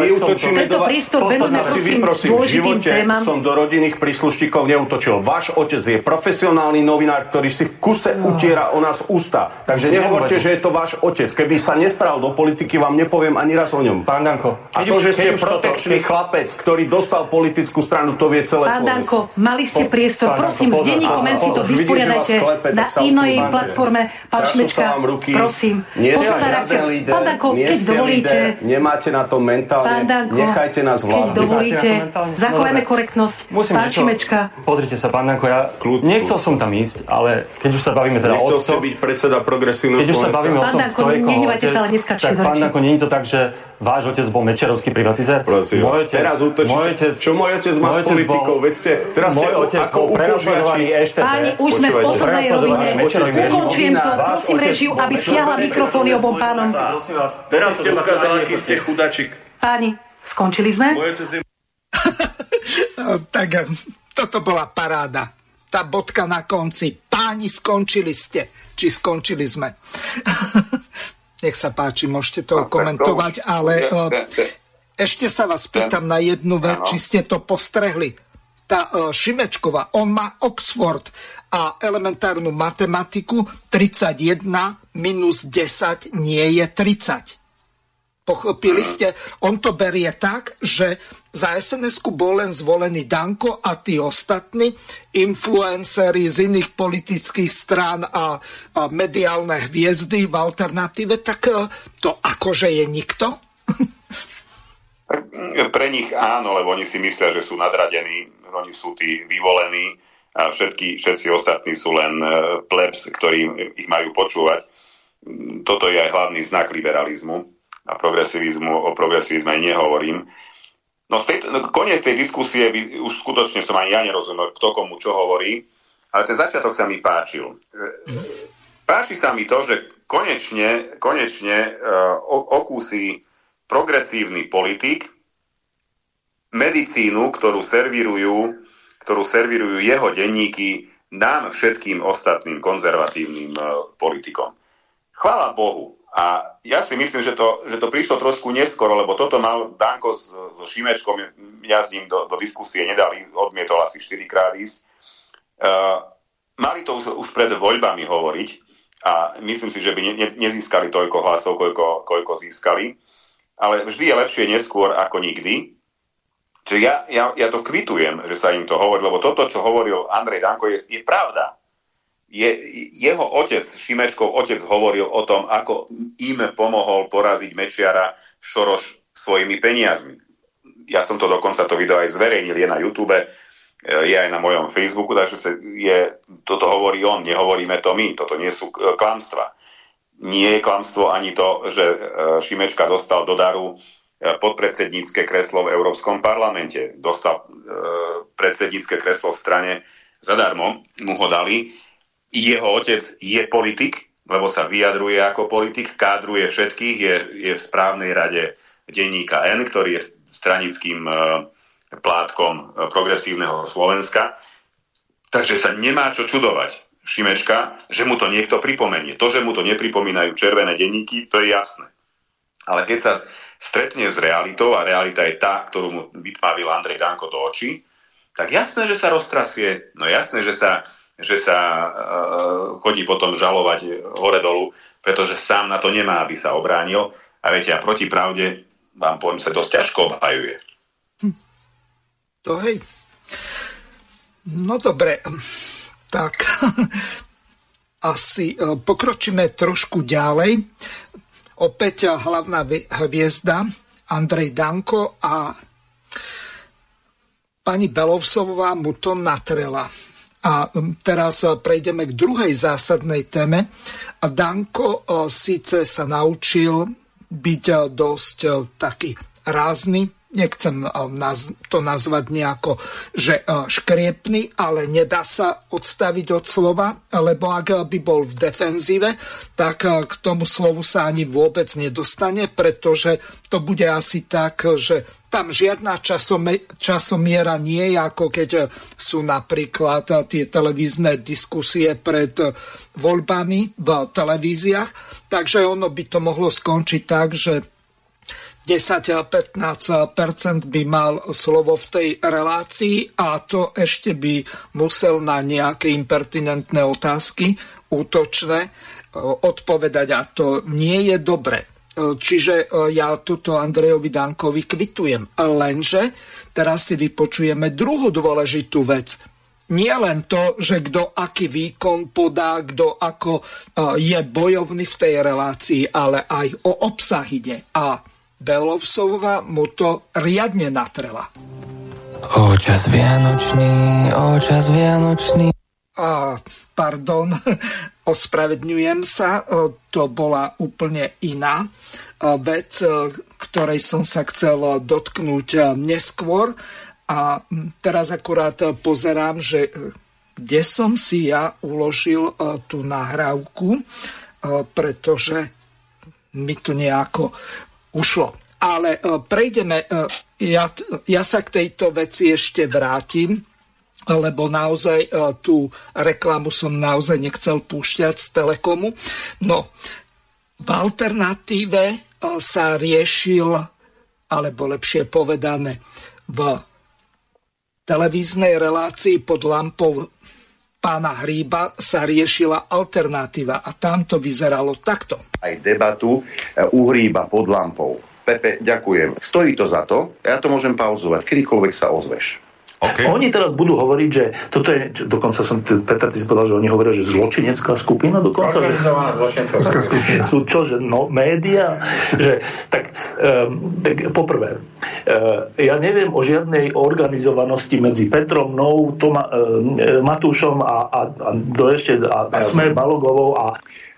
My útočíme do vás. Posledná vec, prosím, v živote som do rodinných príslušníkov neútočil. Váš otec je profesionálny novinár, ktorý si v kuse utiera o nás ústa. Takže nehovorte, že je to váš otec. Keby sa nestral do politiky, vám nepoviem ani raz o ňom. Pán Danko, a to, že ste protekčný chlapec, ktorý dostal politickú stranu, to vie celé Slovensko. Pán Danko, mali ste priestor, prosím, s denníkom N si to vysporiadajte na inej platforme. Pán Šimečka, prosím, postarajte sa. Pán Danko, keď dovolíte, nemáte na to mentálne, nechajte nás vládať. Keď dovolíte, zachovajme korektnosť. Pán Šimečka. Pozrite sa, pán Danko, ja nechcel som tam ísť, ale keď už sa bavíme teda o tom, nechcel byť predseda Progresívneho Slovenska. Pán Danko, nehnevajte sa, ale neskačte do reči. Váš otec bol mečerovský privatizér? Prosím, teraz útočíte. Čo môj otec má s politikou? Veď ste, teraz ste ako upúžiači. Páni, už sme v osobnej rovine. Ukončujem to. Prosím režiu, aby stiahla mikrofóny obom pánom. Teraz ste ukázali, aký ste chudačik. Páni, skončili sme? Tak, toto bola paráda. Tá bodka na konci. Páni, skončili ste. Či skončili sme? Nech sa páči, môžete to komentovať, ale ešte sa vás pýtam na jednu vec, či ste to postrehli. Tá Šimečková, on má Oxford a elementárnu matematiku, 31 minus 10 nie je 30. Pochopili ste? On to berie tak, že za SNS-ku bol len zvolený Danko a tí ostatní influenceri z iných politických strán a mediálne hviezdy v alternatíve, tak to akože je nikto? Pre nich áno, lebo oni si myslia, že sú nadradení, oni sú tí vyvolení a všetci ostatní sú len plebs, ktorí ich majú počúvať. Toto je aj hlavný znak liberalizmu a progresivizmu, o progresivizme aj nehovorím. No koniec tej diskusie by, už skutočne som aj ja nerozumel, kto komu čo hovorí, ale ten začiatok sa mi páčil. Páči sa mi to, že konečne okúsi progresívny politik medicínu, ktorú servírujú jeho denníky nám všetkým ostatným konzervatívnym politikom. Chvála Bohu, A ja si myslím, že to prišlo trošku neskoro, lebo toto mal Danko so Šimečkom, ja s ním do diskusie nedal, odmietol asi 4-krát ísť. Mali to už pred voľbami hovoriť a myslím si, že by nezískali toľko hlasov, koľko získali. Ale vždy je lepšie neskôr ako nikdy. Čiže ja to kvitujem, že sa im to hovorí, lebo toto, čo hovoril Andrej Danko, je pravda. Jeho otec, Šimečkov otec, hovoril o tom, ako im pomohol poraziť Mečiara Šoroš svojimi peniazmi. Ja som dokonca to video aj zverejnil, je na YouTube, je aj na mojom Facebooku, toto hovorí on, nehovoríme to my, toto nie sú klamstva. Nie je klamstvo ani to, že Šimečka dostal do daru podpredsednícke kreslo v Európskom parlamente. Dostal predsednícke kreslo v strane, zadarmo mu ho dali. Jeho otec je politik, lebo sa vyjadruje ako politik, kádruje všetkých, je v správnej rade Denníka N, ktorý je stranickým plátkom Progresívneho Slovenska. Takže sa nemá čo čudovať Šimečka, že mu to niekto pripomenie. To, že mu to nepripomínajú červené denníky, to je jasné. Ale keď sa stretne s realitou, a realita je tá, ktorú mu vytmavil Andrej Danko do očí, tak jasné, že sa roztrasie, no jasné, že sa chodí potom žalovať hore dolu, pretože sám na to nemá, aby sa obránil. A viete, a proti pravde vám poviem, sa dosť ťažko obhajuje. To hej. No dobre, tak asi pokročíme trošku ďalej. Opäť hlavná hviezda Andrej Danko a pani Belovsová mu to natrela. A teraz prejdeme k druhej zásadnej téme. Danko síce sa naučil byť dosť taký rázny, nechcem to nazvať nejako, že škriepný, ale nedá sa odstaviť od slova, lebo ak by bol v defenzíve, tak k tomu slovu sa ani vôbec nedostane, pretože to bude asi tak, že tam žiadna časomiera nie je, ako keď sú napríklad tie televízne diskusie pred voľbami v televíziách. Takže ono by to mohlo skončiť tak, že 10-15% by mal slovo v tej relácii a to ešte by musel na nejaké impertinentné otázky, útočné, odpovedať a to nie je dobre. Čiže ja tuto Andrejovi Dankovi kvitujem. Lenže teraz si vypočujeme druhú dôležitú vec. Nie len to, že kto aký výkon podá, kto ako je bojovný v tej relácii, ale aj o obsah ide. A Belovsová mu to riadne natrela. O čas vianočný. Pardon, ospravedňujem sa, to bola úplne iná vec, ktorej som sa chcel dotknúť neskôr. A teraz akurát pozerám, že kde som si ja uložil tú nahrávku, pretože mi to nejako ušlo. Ale prejdeme, ja sa k tejto veci ešte vrátim, lebo naozaj tú reklamu som naozaj nechcel púšťať z Telekomu. No, v alternatíve sa riešil, alebo lepšie povedané, v televíznej relácii pod lampou pána Hríba sa riešila alternatíva a tam to vyzeralo takto. Aj debatu u Hríba pod lampou. Pepe, ďakujem. Stojí to za to? Ja to môžem pauzovať, kedykoľvek sa ozveš. Okay. Oni teraz budú hovoriť, že toto je, dokonca som Peter, ty si povedal, že oni hovoria, že zločinecká skupina dokonca. Organizovaná zločinecká skupina. Sú čo, že no, média? Že, tak poprvé, ja neviem o žiadnej organizovanosti medzi Petrom, mnou, Matúšom a Smer Balogovou a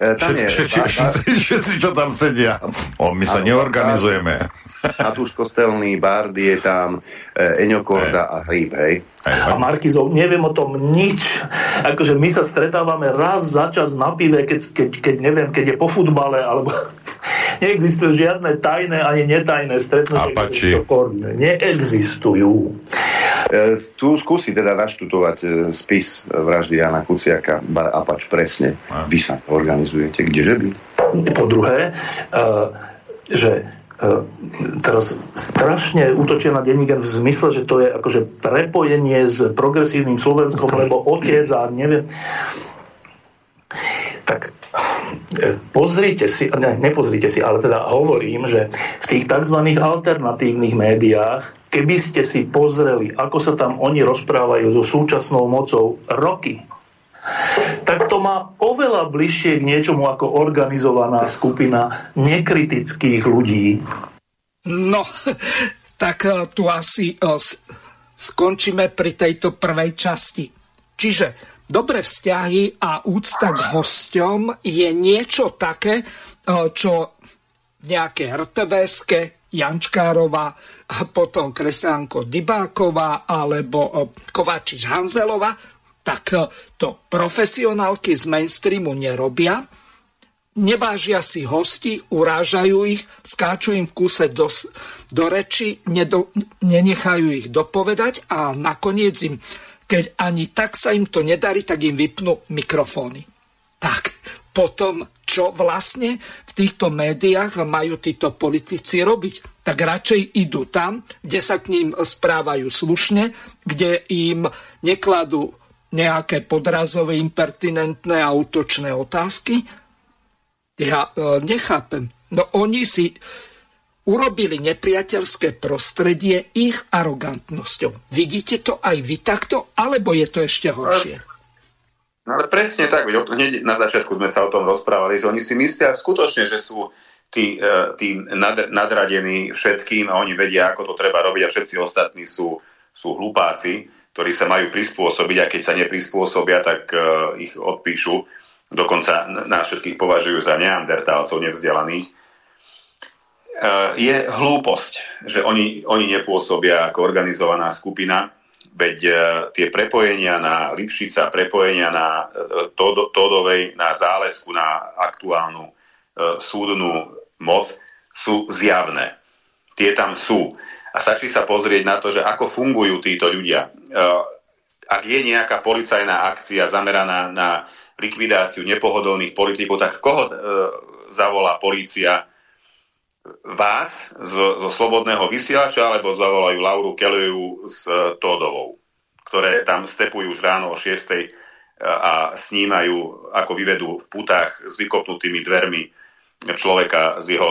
všetci, čo tam sedia. My sa neorganizujeme. Matúš Kostelný, Bárd je tam, Eňo Korda a Hríb, hej. A Markízov, neviem o tom nič. Akože my sa stretávame raz za čas na pive, keď je po futbale, alebo neexistuje žiadne tajné ani netajné stretnutie. Neexistujú. Tu skúsi teda naštudovať spis vraždy Jána Kuciaka, bar Apač presne. Vy sa organizujete, kdeže by? Po druhé, že teraz strašne útočia na denník v zmysle, že to je akože prepojenie s progresívnym Slovenskom, lebo otec a neviem. Tak pozrite si, nepozrite si, ale teda hovorím, že v tých tzv. Alternatívnych médiách, keby ste si pozreli, ako sa tam oni rozprávajú so súčasnou mocou roky, tak to má oveľa bližšie k niečomu ako organizovaná skupina nekritických ľudí. No, tak tu asi skončíme pri tejto prvej časti. Čiže dobré vzťahy a úcta k hosťom je niečo také, čo nejaké RTVS-ke, Jančkárová, potom Kresťanko Dybáková alebo Kovačič-Hanzelová, tak to profesionálky z mainstreamu nerobia, nevážia si hosti, urážajú ich, skáču im v kúse do reči, nenechajú ich dopovedať a nakoniec im, keď ani tak sa im to nedarí, tak im vypnú mikrofóny. Tak potom, čo vlastne v týchto médiách majú títo politici robiť? Tak radšej idú tam, kde sa k ním správajú slušne, kde im nekladú nejaké podrazové, impertinentné a útočné otázky? Ja nechápem. No oni si urobili nepriateľské prostredie ich arogantnosťou. Vidíte to aj vy takto? Alebo je to ešte horšie? No ale presne tak. Hneď na začiatku sme sa o tom rozprávali, že oni si myslia skutočne, že sú tí nadradení všetkým a oni vedia, ako to treba robiť a všetci ostatní sú hlupáci, ktorí sa majú prispôsobiť a keď sa neprispôsobia, tak ich odpíšu. Dokonca nás všetkých považujú za neandertálcov nevzdelaných. Je hlúposť, že oni nepôsobia ako organizovaná skupina, veď tie prepojenia na Lipšica, prepojenia na Todovej, na Zálesku, na aktuálnu súdnu moc sú zjavné. Tie tam sú. A stačí sa pozrieť na to, že ako fungujú títo ľudia. Ak je nejaká policajná akcia zameraná na likvidáciu nepohodlných politikov, tak koho zavolá polícia? Vás zo Slobodného vysielača, alebo zavolajú Lauru Kelleju s Tódovou, ktoré tam stepujú už ráno o 6:00 a snímajú, ako vyvedú v putách s vykopnutými dvermi človeka z jeho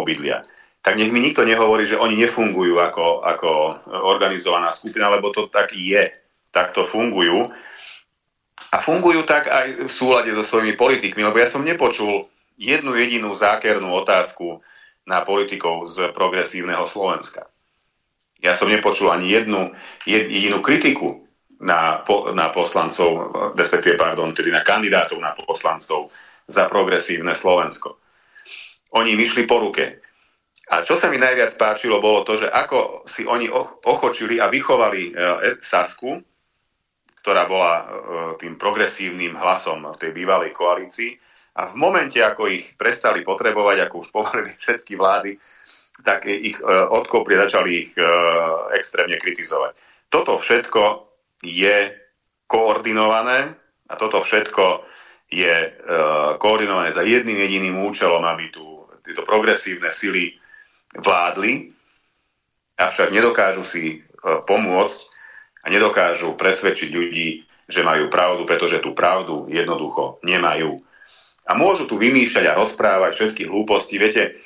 obydlia. Tak nech mi nikto nehovorí, že oni nefungujú ako organizovaná skupina, lebo to tak je. Tak to fungujú. A fungujú tak aj v súlade so svojimi politikmi, lebo ja som nepočul jednu jedinú zákernú otázku na politikov z progresívneho Slovenska. Ja som nepočul ani jedinú kritiku na poslancov, respektíve, na kandidátov na poslancov za progresívne Slovensko. Oni išli po ruke. A čo sa mi najviac páčilo, bolo to, že ako si oni ochočili a vychovali Sasku, ktorá bola tým progresívnym hlasom v tej bývalej koalícii. A v momente, ako ich prestali potrebovať, ako už povalili všetky vlády, tak ich odkopli, začali ich extrémne kritizovať. Toto všetko je koordinované a toto všetko je koordinované za jedným jediným účelom, aby tieto progresívne sily vládli, avšak nedokážu si pomôcť a nedokážu presvedčiť ľudí, že majú pravdu, pretože tú pravdu jednoducho nemajú. A môžu tu vymýšľať a rozprávať všetky hlúposti. Viete,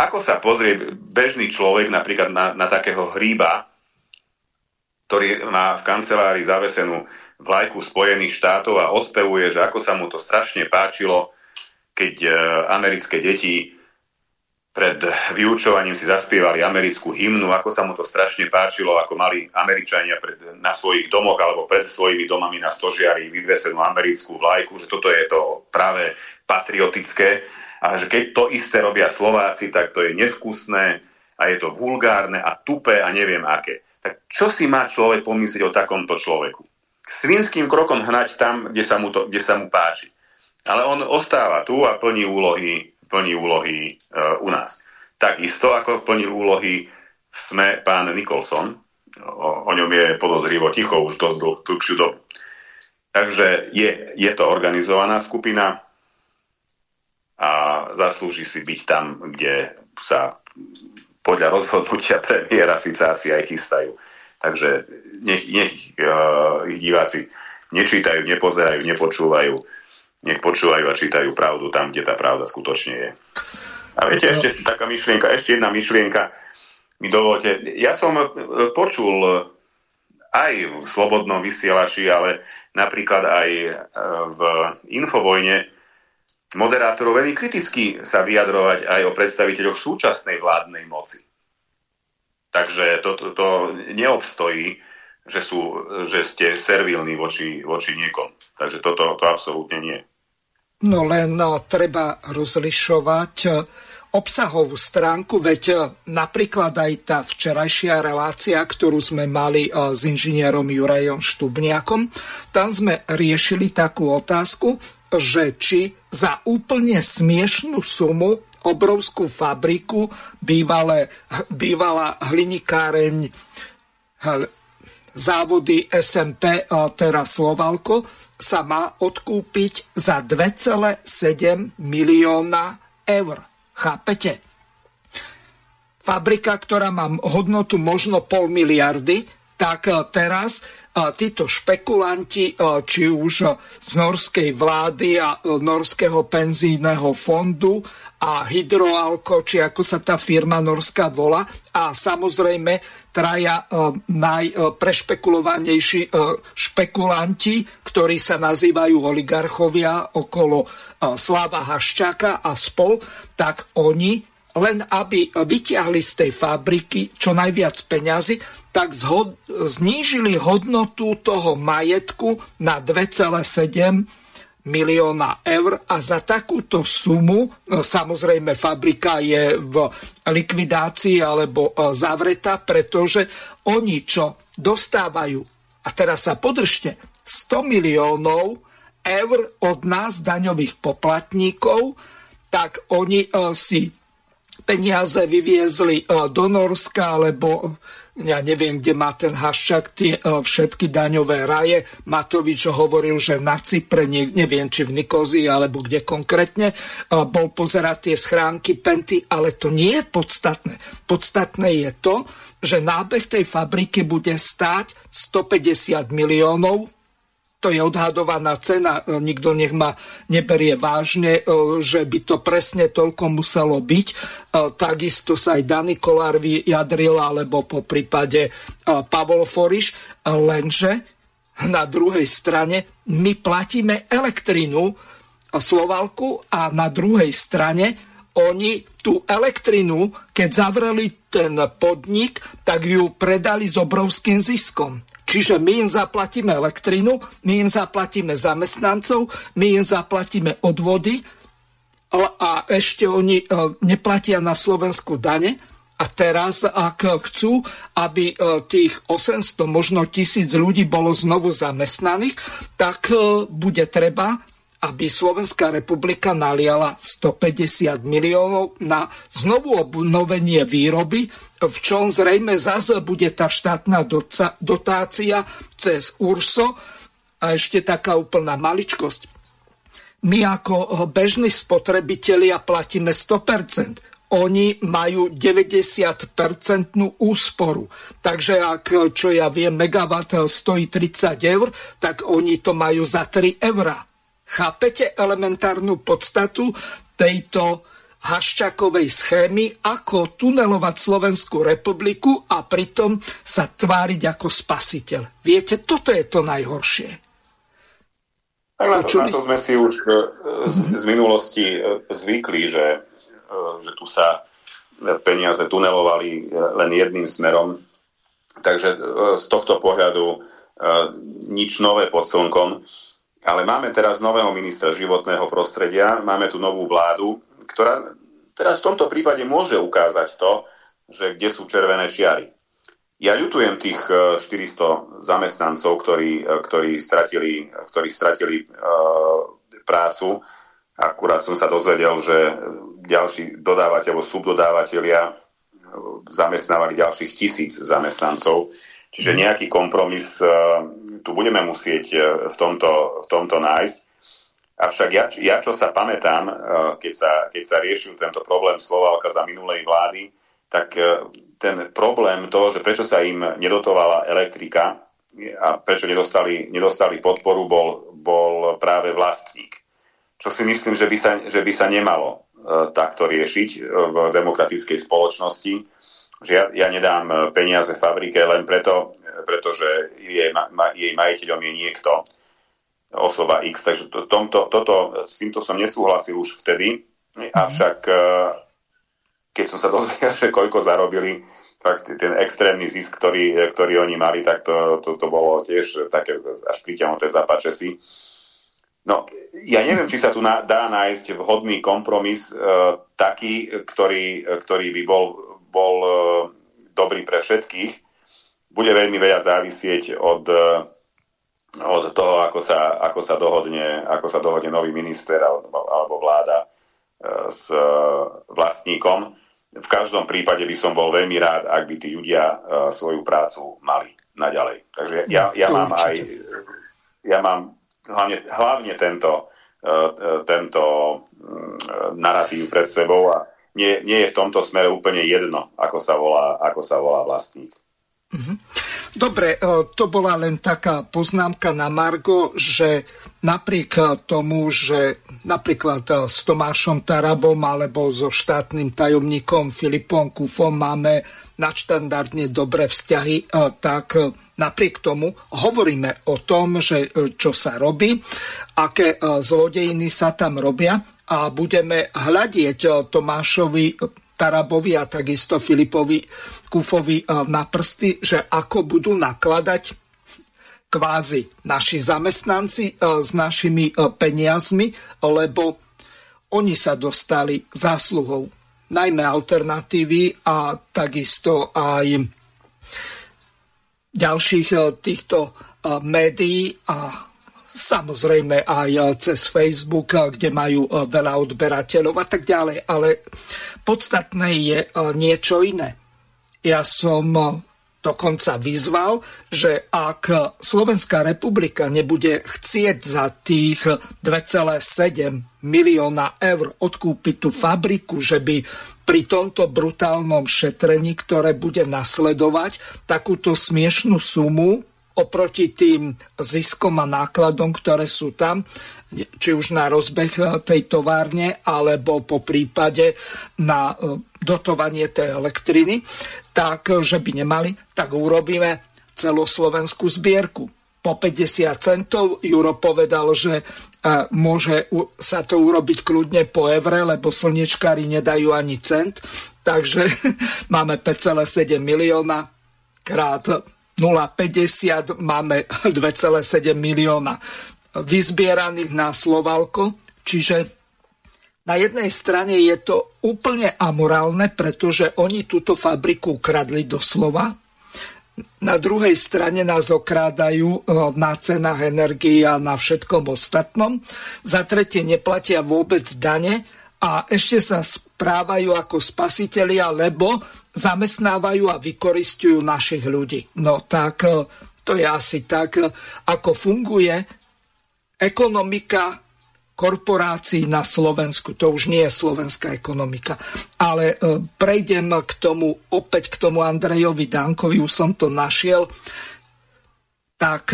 ako sa pozrie bežný človek napríklad na takého hríba, ktorý má v kancelárii zavesenú vlajku Spojených štátov a ospevuje, že ako sa mu to strašne páčilo, keď americké deti pred vyučovaním si zaspievali americkú hymnu, ako sa mu to strašne páčilo, ako mali Američania na svojich domoch alebo pred svojimi domami na stožiari vyvesenú americkú vlajku, že toto je to práve patriotické a že keď to isté robia Slováci, tak to je nevkusné a je to vulgárne a tupé a neviem aké. Tak čo si má človek pomyslieť o takomto človeku? Svinským krokom hnať tam, kde sa mu páči. Ale on ostáva tu a plní úlohy u nás. Takisto, ako plnil úlohy v SME pán Nikolson, o ňom je podozrivo ticho už dosť dlhšiu dobu. Takže je to organizovaná skupina a zaslúži si byť tam, kde sa podľa rozhodnutia premiéra Fica asi aj chystajú. Takže nech diváci nečítajú, nepozerajú, nepočúvajú. Nech počúvajú a čítajú pravdu tam, kde tá pravda skutočne je. A viete, ešte taká myšlienka, ešte jedna myšlienka. Mi dovolte, ja som počul aj v Slobodnom vysielači, ale napríklad aj v Infovojne moderátorov veľmi kriticky sa vyjadrovať aj o predstaviteľoch súčasnej vládnej moci. Takže to neobstojí, že ste servilní voči niekomu. Takže to absolútne nie. No len treba rozlišovať obsahovú stránku, veď napríklad aj tá včerajšia relácia, ktorú sme mali s inžinierom Jurajom Štubniakom, tam sme riešili takú otázku, že či za úplne smiešnú sumu obrovskú fabriku bývalá hlinikáreň závody SMP, teraz Slovalko, sa má odkúpiť za 2,7 milióna eur. Chápete? Fabrika, ktorá má hodnotu možno 500 miliárd, tak teraz títo špekulanti, či už z norskej vlády a norského penzijného fondu a Hydroalko, či ako sa tá firma norská volá, a samozrejme traja najprešpekulovanejší špekulanti, ktorí sa nazývajú oligarchovia okolo Slava Haščáka a spol, tak oni, len aby vyťahli z tej fabriky čo najviac peňazí, tak znížili hodnotu toho majetku na 2,7 milióna eur a za takúto sumu, samozrejme fabrika je v likvidácii alebo zavretá, pretože oni čo dostávajú, a teraz sa podržte, 100 miliónov eur od nás, daňových poplatníkov, tak oni si peniaze vyviezli do Norska, alebo ja neviem, kde má ten Haščák tie všetky daňové raje. Matovič hovoril, že na Cypre, neviem, či v Nikozii, alebo kde konkrétne, bol pozerať tie schránky, penty, ale to nie je podstatné. Podstatné je to, že nábeh tej fabriky bude stáť 150 miliónov. To je odhadovaná cena, nikto nech ma neberie vážne, že by to presne toľko muselo byť. Takisto sa aj Dani Kollár vyjadril, alebo po prípade Pavol Foriš, lenže na druhej strane my platíme elektrinu Slovalku a na druhej strane oni tú elektrinu, keď zavreli ten podnik, tak ju predali s obrovským ziskom. Čiže my im zaplatíme elektrinu, my im zaplatíme zamestnancov, my im zaplatíme odvody a ešte oni neplatia na Slovensku dane. A teraz, ak chcú, aby tých 800, možno 1000 ľudí bolo znovu zamestnaných, tak bude treba, aby Slovenská republika naliala 150 miliónov na znovu obnovenie výroby, v čom zrejme zase bude tá štátna dotácia cez URSO. A ešte taká úplná maličkosť. My ako bežní spotrebitelia platíme 100%. Oni majú 90% úsporu. Takže ak, čo ja viem, megawatt stojí 30 eur, tak oni to majú za 3 eurá. Chápete elementárnu podstatu tejto Haščákovej schémy, ako tunelovať Slovenskú republiku a pritom sa tváriť ako spasiteľ. Viete, toto je to najhoršie. Na to sme si už z minulosti zvykli, že tu sa peniaze tunelovali len jedným smerom. Takže z tohto pohľadu nič nové pod slnkom. Ale máme teraz nového ministra životného prostredia, máme tu novú vládu, ktorá teraz v tomto prípade môže ukázať to, že kde sú červené čiary. Ja ľutujem tých 400 zamestnancov, ktorí stratili prácu. Akurát som sa dozvedel, že ďalší dodávateľ, subdodávateľia zamestnávali ďalších 1000 zamestnancov. Čiže nejaký kompromis tu budeme musieť v tomto nájsť. Avšak ja čo sa pamätám, keď sa riešil tento problém Slováka za minulej vlády, tak ten problém toho, že prečo sa im nedotovala elektrika a prečo nedostali podporu, bol práve vlastník. Čo si myslím, že by sa nemalo takto riešiť v demokratickej spoločnosti, že ja nedám peniaze fabrike len preto, pretože jej majiteľom je niekto, osoba X. Takže s týmto som nesúhlasil už vtedy, avšak keď som sa dozvedel, že koľko zarobili, tak ten extrémny zisk, ktorý oni mali, tak to bolo tiež také až priťahnuté za pačesy. No, ja neviem, či sa tu dá nájsť vhodný kompromis taký, ktorý by bol dobrý pre všetkých. Bude veľmi veľa závisieť od toho, ako sa dohodne nový minister alebo vláda s vlastníkom. V každom prípade by som bol veľmi rád, ak by tí ľudia svoju prácu mali naďalej. Takže ja mám hlavne tento narratív pred sebou a nie je v tomto smere úplne jedno, ako sa volá vlastník. Dobre, to bola len taká poznámka na margo, že napriek tomu, že napríklad s Tomášom Tarabom alebo so štátnym tajomníkom Filipom Kufom máme nadštandardne dobré vzťahy, tak napriek tomu hovoríme o tom, že čo sa robí, aké zlodejiny sa tam robia a budeme hľadieť Tomášovi Tarabovi a takisto Filipovi Kufovi na prsty, že ako budú nakladať kvázi naši zamestnanci s našimi peniazmi, lebo oni sa dostali zásluhou, najmä alternatívy a takisto aj ďalších týchto médií a samozrejme aj cez Facebook, kde majú veľa odberateľov a tak ďalej, ale podstatné je niečo iné. Ja som dokonca vyzval, že ak Slovenská republika nebude chcieť za tých 2,7 milióna eur odkúpiť tú fabriku, že by pri tomto brutálnom šetrení, ktoré bude nasledovať, takúto smiešnú sumu oproti tým ziskom a nákladom, ktoré sú tam, či už na rozbeh tej továrne, alebo po prípade na dotovanie tej elektriny, tak, že by nemali, tak urobíme celoslovenskú zbierku. Po 50 centov Juro povedal, že môže sa to urobiť kľudne po evre, lebo slniečkári nedajú ani cent, takže máme 5,7 milióna krát 0,50, máme 2,7 milióna vyzbieraných na Slovalko, čiže na jednej strane je to úplne amorálne, pretože oni túto fabriku ukradli doslova. Na druhej strane nás okrádajú na cenách energií a na všetkom ostatnom. Za tretie neplatia vôbec dane a ešte sa správajú ako spasitelia, lebo zamestnávajú a vykoristujú našich ľudí. No tak to je asi tak, ako funguje ekonomika korporácií na Slovensku. To už nie je slovenská ekonomika. Ale prejdem opäť k tomu Andrejovi Dankovi, už som to našiel. Tak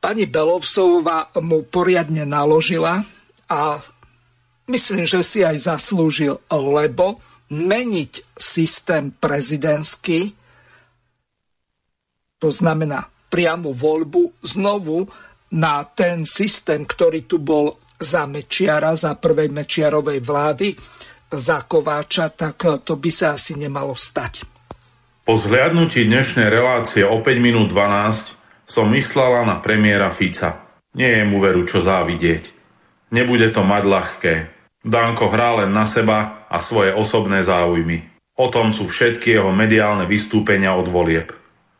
pani Belovsová mu poriadne naložila a myslím, že si aj zaslúžil, lebo meniť systém prezidentský, to znamená priamu voľbu, znovu na ten systém, ktorý tu bol za Mečiara, za prvej Mečiarovej vlády, za Kováča, tak to by sa asi nemalo stať. Po zhliadnutí dnešnej relácie o 5 minút 12 som myslela na premiéra Fica. Nie je mu veru čo závidieť. Nebude to mať ľahké. Danko hrá len na seba a svoje osobné záujmy. O tom sú všetky jeho mediálne vystúpenia od volieb.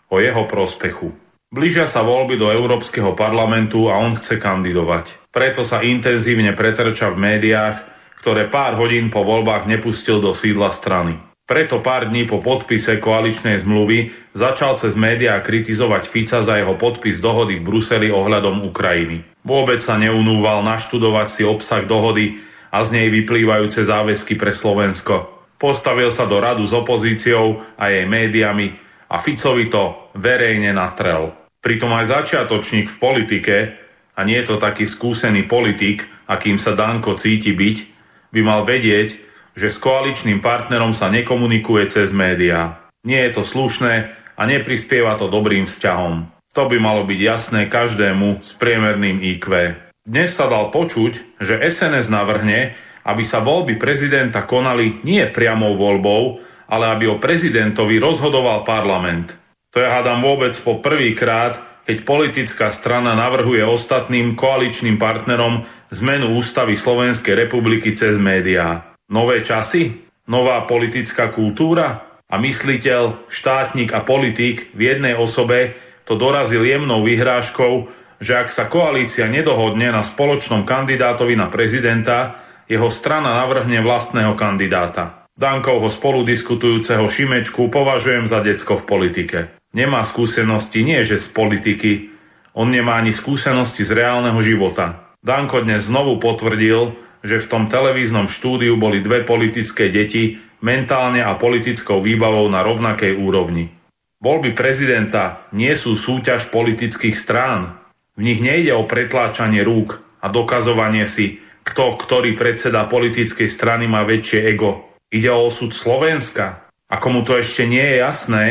O jeho prospechu. Blížia sa voľby do Európskeho parlamentu a on chce kandidovať. Preto sa intenzívne pretrča v médiách, ktoré pár hodín po voľbách nepustil do sídla strany. Preto pár dní po podpise koaličnej zmluvy začal cez médiá kritizovať Fica za jeho podpis dohody v Bruseli ohľadom Ukrajiny. Vôbec sa neunúval naštudovať si obsah dohody a z nej vyplývajúce záväzky pre Slovensko. Postavil sa do radu s opozíciou a jej médiami a Ficovi to verejne natrel. Pritom aj začiatočník v politike, a nie je to taký skúsený politik, akým sa Danko cíti byť, by mal vedieť, že s koaličným partnerom sa nekomunikuje cez médiá. Nie je to slušné a neprispieva to dobrým vzťahom. To by malo byť jasné každému s priemerným IQ. Dnes sa dal počuť, že SNS navrhne, aby sa voľby prezidenta konali nie priamou voľbou, ale aby o prezidentovi rozhodoval parlament. To ja hádam vôbec po prvýkrát, keď politická strana navrhuje ostatným koaličným partnerom zmenu ústavy Slovenskej republiky cez médiá. Nové časy? Nová politická kultúra? A mysliteľ, štátnik a politik v jednej osobe to dorazil jemnou vyhrážkou, že ak sa koalícia nedohodne na spoločnom kandidátovi na prezidenta, jeho strana navrhne vlastného kandidáta. Dankovho spoludiskutujúceho Šimečku považujem za decko v politike. Nemá skúsenosti nie že z politiky, on nemá ani skúsenosti z reálneho života. Danko dnes znovu potvrdil, že v tom televíznom štúdiu boli dve politické deti mentálne a politickou výbavou na rovnakej úrovni. Voľby prezidenta nie sú súťaž politických strán. V nich nejde o pretláčanie rúk a dokazovanie si, kto, ktorý predseda politickej strany má väčšie ego. Ide o osud Slovenska. A komu to ešte nie je jasné,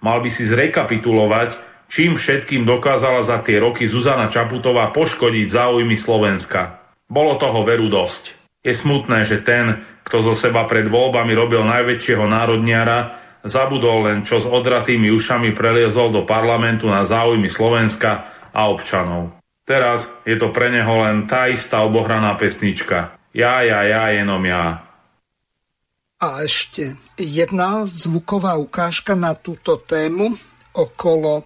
mal by si zrekapitulovať, čím všetkým dokázala za tie roky Zuzana Čaputová poškodiť záujmy Slovenska. Bolo toho veru dosť. Je smutné, že ten, kto zo seba pred voľbami robil najväčšieho národniara, zabudol len, čo s odratými ušami preliezol do parlamentu na záujmy Slovenska a občanov. Teraz je to pre neho len tá istá obohraná pesnička. Ja, jenom ja. A ešte jedna zvuková ukážka na túto tému okolo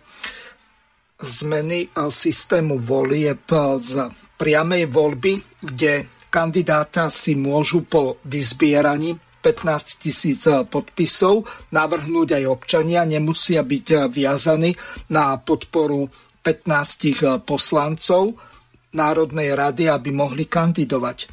zmeny systému volieb z priamej voľby, kde kandidáta si môžu po vyzbieraní 15 000 podpisov navrhnúť aj občania, nemusia byť viazaní na podporu 15 poslancov Národnej rady, aby mohli kandidovať.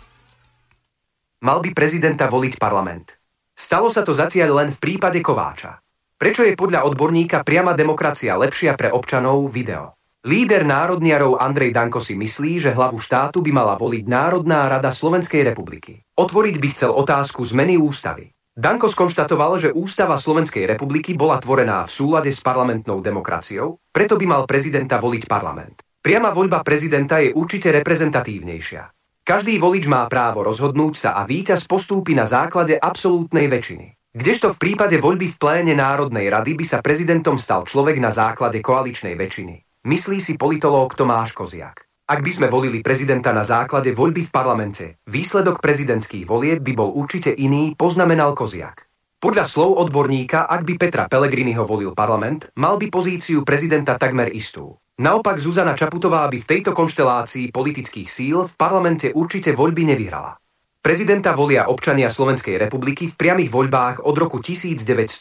Mal by prezidenta voliť parlament. Stalo sa to zatiaľ len v prípade Kováča. Prečo je podľa odborníka priama demokracia lepšia pre občanov? Video. Líder národniarov Andrej Danko si myslí, že hlavu štátu by mala voliť Národná rada Slovenskej republiky. Otvoriť by chcel otázku zmeny ústavy. Danko skonštatoval, že ústava Slovenskej republiky bola tvorená v súlade s parlamentnou demokraciou, preto by mal prezidenta voliť parlament. Priama voľba prezidenta je určite reprezentatívnejšia. Každý volič má právo rozhodnúť sa a víťaz postúpi na základe absolútnej väčšiny. Kdežto v prípade voľby v pléne Národnej rady by sa prezidentom stal človek na základe koaličnej väčšiny. Myslí si politológ Tomáš Koziak. Ak by sme volili prezidenta na základe voľby v parlamente, výsledok prezidentských volieb by bol určite iný, poznamenal Koziak. Podľa slov odborníka, ak by Petra Pellegriniho volil parlament, mal by pozíciu prezidenta takmer istú. Naopak Zuzana Čaputová by v tejto konštelácii politických síl v parlamente určite voľby nevyhrala. Prezidenta volia občania Slovenskej republiky v priamych voľbách od roku 1999.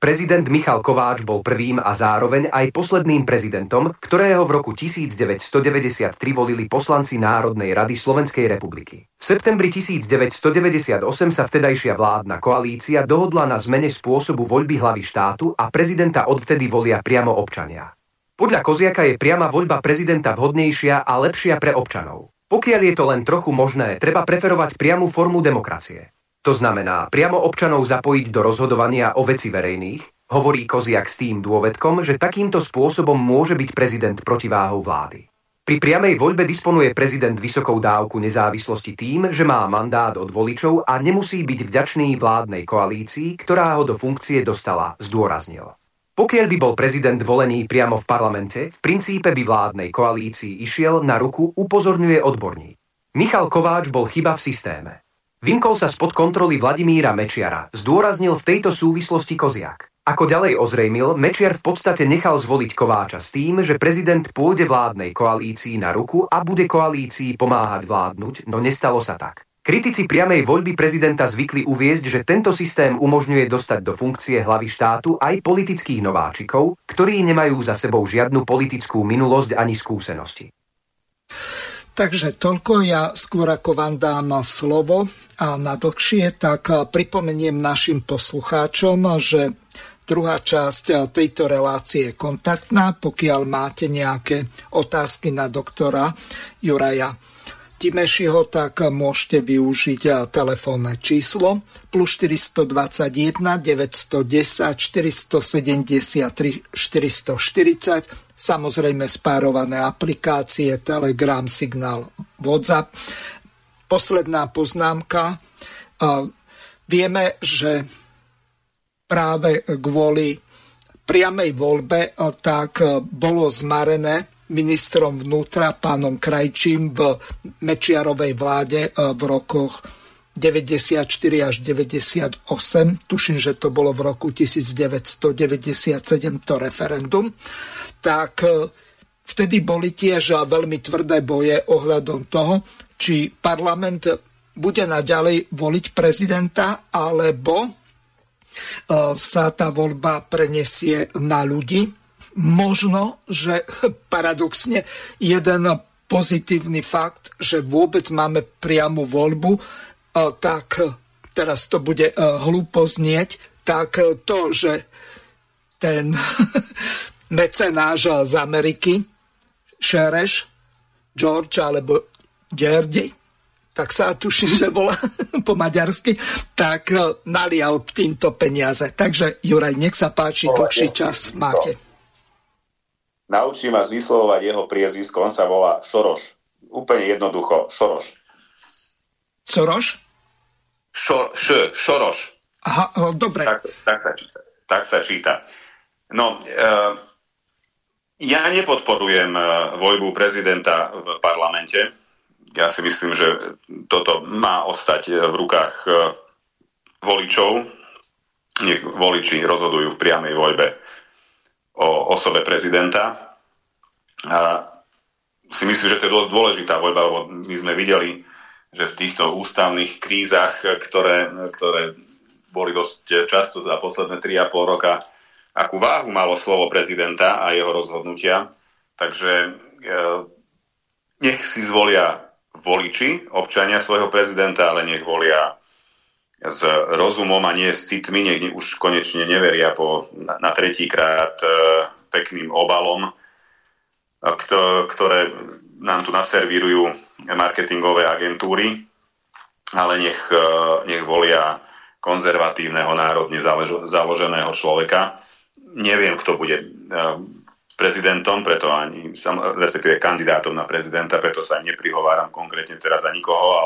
Prezident Michal Kováč bol prvým a zároveň aj posledným prezidentom, ktorého v roku 1993 volili poslanci Národnej rady Slovenskej republiky. V septembri 1998 sa vtedajšia vládna koalícia dohodla na zmene spôsobu voľby hlavy štátu a prezidenta odvtedy volia priamo občania. Podľa Koziaka je priama voľba prezidenta vhodnejšia a lepšia pre občanov. Pokiaľ je to len trochu možné, treba preferovať priamu formu demokracie. To znamená priamo občanov zapojiť do rozhodovania o veci verejných, hovorí Koziak s tým dôvedkom, že takýmto spôsobom môže byť prezident protiváhou vlády. Pri priamej voľbe disponuje prezident vysokou dávku nezávislosti tým, že má mandát od voličov a nemusí byť vďačný vládnej koalícii, ktorá ho do funkcie dostala, zdôraznil. Pokiaľ by bol prezident volený priamo v parlamente, v princípe by vládnej koalícii išiel na ruku, upozorňuje odborník. Michal Kováč bol chyba v systéme. Vymkol sa spod kontroly Vladimíra Mečiara, zdôraznil v tejto súvislosti Koziak. Ako ďalej ozrejmil, Mečiar v podstate nechal zvoliť Kováča s tým, že prezident pôjde vládnej koalícii na ruku a bude koalícii pomáhať vládnuť, no nestalo sa tak. Kritici priamej voľby prezidenta zvykli uviesť, že tento systém umožňuje dostať do funkcie hlavy štátu aj politických nováčikov, ktorí nemajú za sebou žiadnu politickú minulosť ani skúsenosti. Takže toľko, ja skôr ako vám dám slovo a na dlhšie, tak pripomeniem našim poslucháčom, že druhá časť tejto relácie je kontaktná, pokiaľ máte nejaké otázky na doktora Juraja Gyimesiho, tak môžete využiť telefónne číslo +421 910 473 440, samozrejme spárované aplikácie, Telegram, Signál, WhatsApp. Posledná poznámka. Vieme, že práve kvôli priamej voľbe tak bolo zmarené ministrom vnútra pánom Krajčím v Mečiarovej vláde v rokoch 94 až 98. Tuším, že to bolo v roku 1997 to referendum. Tak vtedy boli tiež veľmi tvrdé boje ohľadom toho, či parlament bude naďalej voliť prezidenta, alebo sa tá voľba prenesie na ľudí. Možno, že paradoxne jeden pozitívny fakt, že vôbec máme priamu voľbu, tak teraz to bude hlúpo znieť, tak to, že ten mecenáš z Ameriky, Šereš, George alebo Gerdi, tak sa tuším, že bola po maďarsky, tak nalial týmto peniaze. Takže Juraj, nech sa páči, dlhší čas máte. Naučím vás vyslovovať jeho priezvisko, on sa volá Šoroš. Úplne jednoducho, Šoroš. Soroš? Šoroš. Aha, dobre. Tak sa číta. No, ja nepodporujem voľbu prezidenta v parlamente. Ja si myslím, že toto má ostať v rukách voličov. Nech voliči rozhodujú v priamej voľbe o osobe prezidenta. A si myslím, že to je dosť dôležitá voľba, lebo my sme videli, že v týchto ústavných krízach, ktoré boli dosť často za posledné 3,5 roka, akú váhu malo slovo prezidenta a jeho rozhodnutia. Takže nech si zvolia voliči, občania svojho prezidenta, ale nech volia s rozumom a nie s citmi, nech už konečne neveria na tretíkrát pekným obalom, ktoré nám tu naservírujú marketingové agentúry, ale nech volia konzervatívneho, národne založeného človeka. Neviem, kto bude prezidentom, preto ani respektíve kandidátom na prezidenta, preto sa neprihováram konkrétne teraz za nikoho,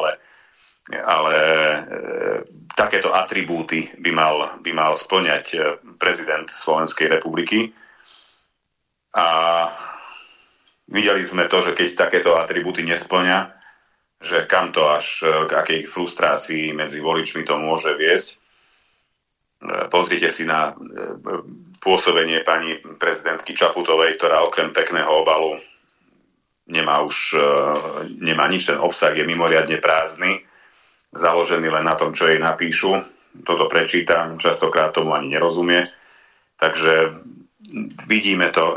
ale takéto atribúty by mal spĺňať prezident Slovenskej republiky. A videli sme to, že keď takéto atribúty nespĺňa, že kam to až k akej frustrácii medzi voličmi to môže viesť. Pozrite si na pôsobenie pani prezidentky Čaputovej, ktorá okrem pekného obalu nemá nič, ten obsah je mimoriadne prázdny, založený len na tom, čo jej napíšu. Toto prečítam, častokrát tomu ani nerozumie. Takže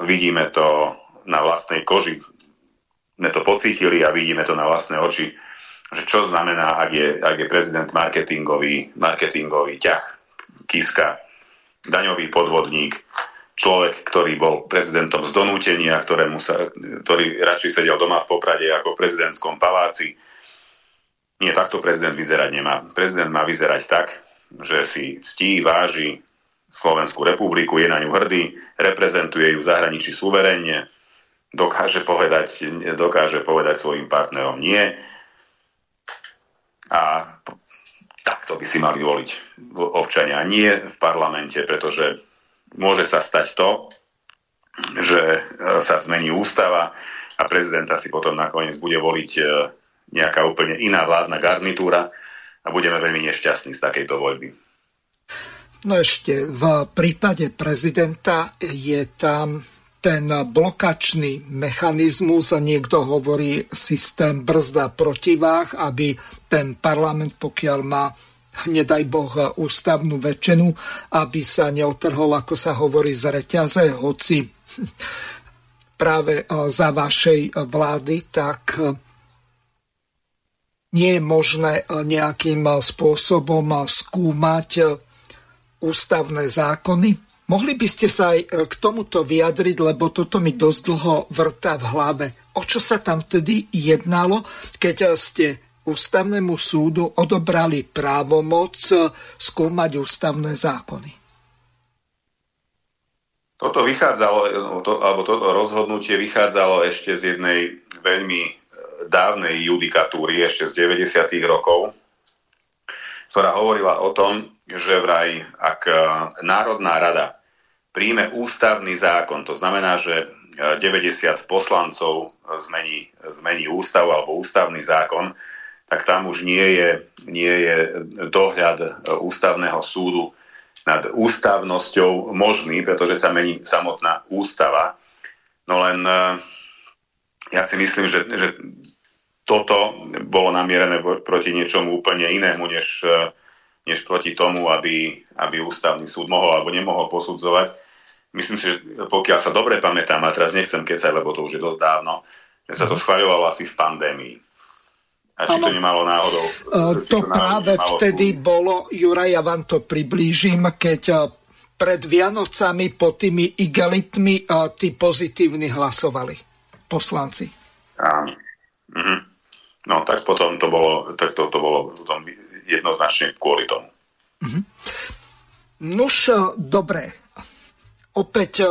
vidíme to na vlastnej koži. Sme to pocítili a vidíme to na vlastné oči, že čo znamená, ak je prezident marketingový ťah, Kiska, daňový podvodník, človek, ktorý bol prezidentom z donútenia, ktorý radšej sedel doma v Poprade ako v prezidentskom paláci. Nie, takto prezident vyzerať nemá. Prezident má vyzerať tak, že si ctí, váži Slovenskú republiku, je na ňu hrdý, reprezentuje ju v zahraničí suverénne, dokáže povedať svojim partnerom nie. A takto by si mali voliť občania nie v parlamente, pretože môže sa stať to, že sa zmení ústava a prezidenta si potom nakoniec bude voliť nejaká úplne iná vládna garnitúra a budeme veľmi nešťastní z takejto voľby. No ešte v prípade prezidenta je tam ten blokačný mechanizmus, niekto hovorí systém brzd a protiváh, aby ten parlament, pokiaľ má nedaj Boh ústavnú väčšinu, aby sa neotrhol, ako sa hovorí, z reťaze, hoci práve za vašej vlády, tak nie je možné nejakým spôsobom skúmať ústavné zákony. Mohli by ste sa aj k tomuto vyjadriť, lebo toto mi dosť dlho vrta v hlave. O čo sa tam vtedy jednalo, keď ste ústavnému súdu odobrali právomoc skúmať ústavné zákony? Toto vychádzalo, alebo toto rozhodnutie vychádzalo ešte z jednej veľmi dávnej judikatúry, ešte z 90. rokov, ktorá hovorila o tom, že vraj, ak Národná rada príjme ústavný zákon, to znamená, že 90 poslancov zmení ústavu alebo ústavný zákon, tak tam už nie je dohľad ústavného súdu nad ústavnosťou možný, pretože sa mení samotná ústava. No len ja si myslím, že toto bolo namierené proti niečomu úplne inému, než proti tomu, aby ústavný súd mohol alebo nemohol posudzovať. Myslím si, že pokiaľ sa dobre pamätám, a teraz nechcem kecať, lebo to už je dosť dávno, že sa to schvaľovalo asi v pandémii. A či to nemalo náhodou? Vtedy bolo, Juraj, ja vám to priblížim, keď pred Vianocami pod tými igelitmi tí pozitívni hlasovali poslanci. Mm-hmm. No tak potom to bolo potom jednoznačne kvôli tomu. Mm-hmm. Nuž, dobre. Opäť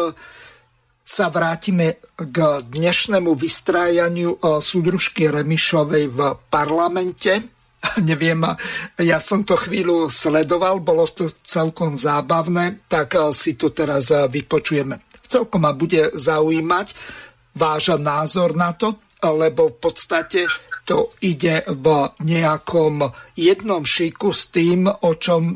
sa vrátime k dnešnému vystrájaniu súdružky Remišovej v parlamente. Neviem, ja som to chvíľu sledoval, bolo to celkom zábavné, tak si to teraz vypočujeme. Celkom ma bude zaujímať váš názor na to, lebo v podstate to ide v nejakom jednom šiku s tým, o čom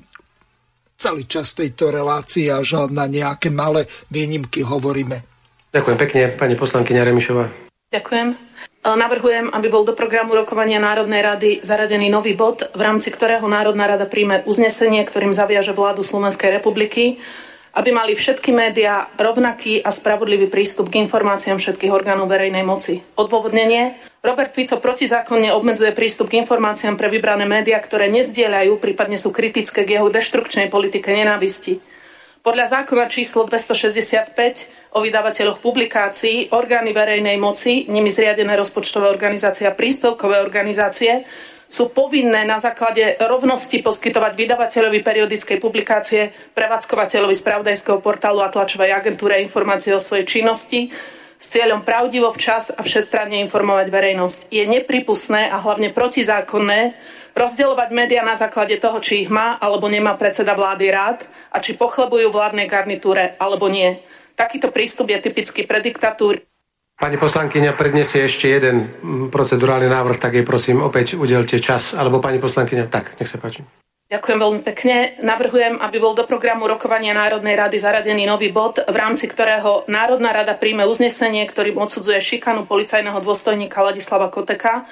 celý čas tejto relácie a na nejaké malé výnimky hovoríme. Ďakujem pekne, pani poslankyňa Remišová. Ďakujem. Navrhujem, aby bol do programu rokovania Národnej rady zaradený nový bod, v rámci ktorého Národná rada príjme uznesenie, ktorým zaviaže vládu Slovenskej republiky, aby mali všetky médiá rovnaký a spravodlivý prístup k informáciám všetkých orgánov verejnej moci. Odôvodnenie: Robert Fico protizákonne obmedzuje prístup k informáciám pre vybrané médiá, ktoré nezdieľajú, prípadne sú kritické k jeho deštrukčnej politike nenávisti. Podľa zákona číslo 265 o vydavateľoch publikácií orgány verejnej moci, nimi zriadené rozpočtové organizácie a príspevkové organizácie, sú povinné na základe rovnosti poskytovať vydavateľovi periodickej publikácie, prevádzkovateľovi spravodajského portálu a tlačovej agentúre informácie o svojej činnosti s cieľom pravdivo, včas a všestranne informovať verejnosť. Je neprípustné a hlavne protizákonné rozdeľovať médiá na základe toho, či ich má alebo nemá predseda vlády rád a či pochlebujú vládnej garnitúre alebo nie. Takýto prístup je typický pre diktatúru. Pani poslankyňa predniesie ešte jeden procedurálny návrh, tak jej prosím opäť udelte čas. Alebo pani poslankyňa, tak, nech sa páči. Ďakujem veľmi pekne. Navrhujem, aby bol do programu rokovania Národnej rady zaradený nový bod, v rámci ktorého Národná rada príjme uznesenie, ktorým odsudzuje šikanu policajného dôstojníka Ladislava Koteka,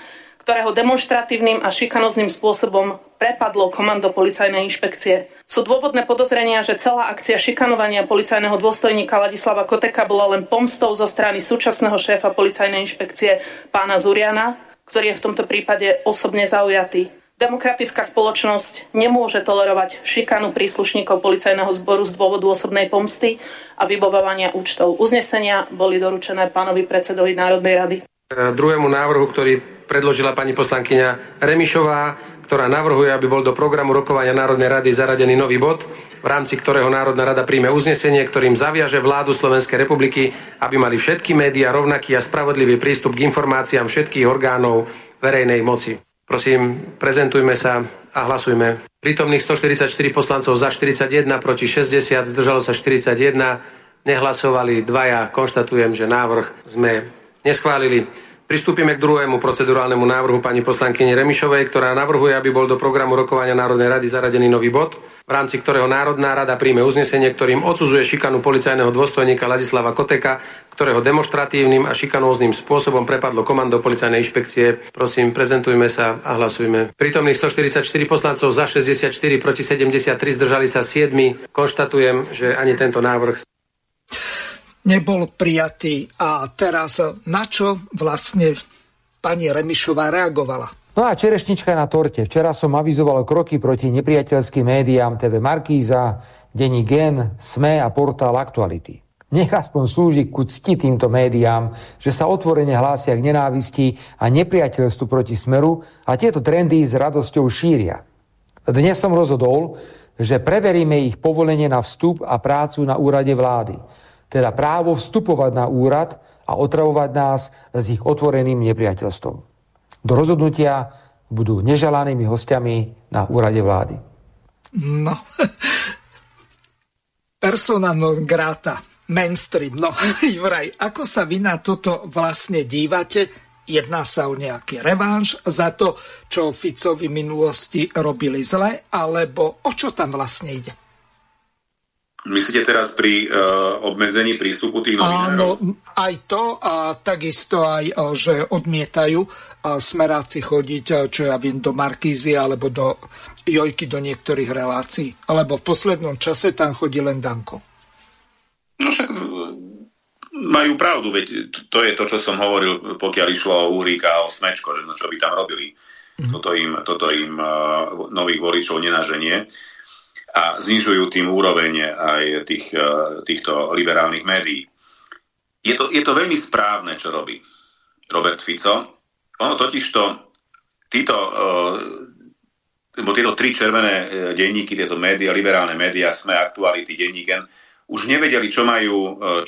ktorého demonštratívnym a šikanozným spôsobom prepadlo komando policajnej inšpekcie. Sú dôvodné podozrenia, že celá akcia šikanovania policajného dôstojníka Ladislava Koteka bola len pomstou zo strany súčasného šéfa policajnej inšpekcie pána Zuriana, ktorý je v tomto prípade osobne zaujatý. Demokratická spoločnosť nemôže tolerovať šikanu príslušníkov policajného zboru z dôvodu osobnej pomsty a vybavovania účtov. Uznesenia boli doručené pánovi predsedovi Národnej rady. Druhému návrhu, ktorý predložila pani poslankyňa Remišová, ktorá navrhuje, aby bol do programu rokovania Národnej rady zaradený nový bod, v rámci ktorého Národná rada príjme uznesenie, ktorým zaviaže vládu Slovenskej republiky, aby mali všetky médiá rovnaký a spravodlivý prístup k informáciám všetkých orgánov verejnej moci. Prosím, prezentujme sa a hlasujme. Prítomných 144 poslancov za 41, proti 60, zdržalo sa 41, nehlasovali dvaja. Konštatujem, že návrh sme neschválili. Pristúpime k druhému procedurálnemu návrhu pani poslankyne Remišovej, ktorá navrhuje, aby bol do programu rokovania Národnej rady zaradený nový bod, v rámci ktorého Národná rada príjme uznesenie, ktorým odsudzuje šikanu policajného dôstojníka Ladislava Koteka, ktorého demonstratívnym a šikanóznym spôsobom prepadlo komando policajnej inšpekcie. Prosím, prezentujme sa a hlasujme. Prítomných 144 poslancov, za 64, proti 73, zdržali sa 7. Konštatujem, že ani tento návrh nebol prijatý. A teraz na čo vlastne pani Remišová reagovala? No a čerešnička na torte. Včera som avizoval kroky proti nepriateľským médiám TV Markíza, Denník N, SME a portál Aktuality. Nech aspoň slúži ku cti týmto médiám, že sa otvorene hlásia k nenávisti a nepriateľstvu proti Smeru a tieto trendy s radosťou šíria. Dnes som rozhodol, že preveríme ich povolenie na vstup a prácu na úrade vlády, teda právo vstupovať na úrad a otravovať nás s ich otvoreným nepriateľstvom. Do rozhodnutia budú neželanými hostiami na úrade vlády. No, persona non grata, mainstream. No, Juraj, ako sa vy na toto vlastne dívate? Jedná sa o nejaký revanš za to, čo Ficovi minulosti robili zle, alebo o čo tam vlastne ide? Myslíte teraz pri obmedzení prístupu tých novinárov? Áno, aj to a takisto aj, že odmietajú smeráci chodiť, čo ja viem, do Markízy alebo do Jojky, do niektorých relácií. Lebo v poslednom čase tam chodí len Danko. No však majú pravdu, veď to je to, čo som hovoril, pokiaľ išlo o Úrika a o Smečko, že no, čo by tam robili. Toto im nových voličov nenaženie. A znižujú tým úroveň aj týchto liberálnych médií. Je to veľmi správne, čo robí Robert Fico. Ono totižto tieto tri červené denníky, tieto médiá, liberálne médiá, SME, Aktuality, Denník N, už nevedeli, čo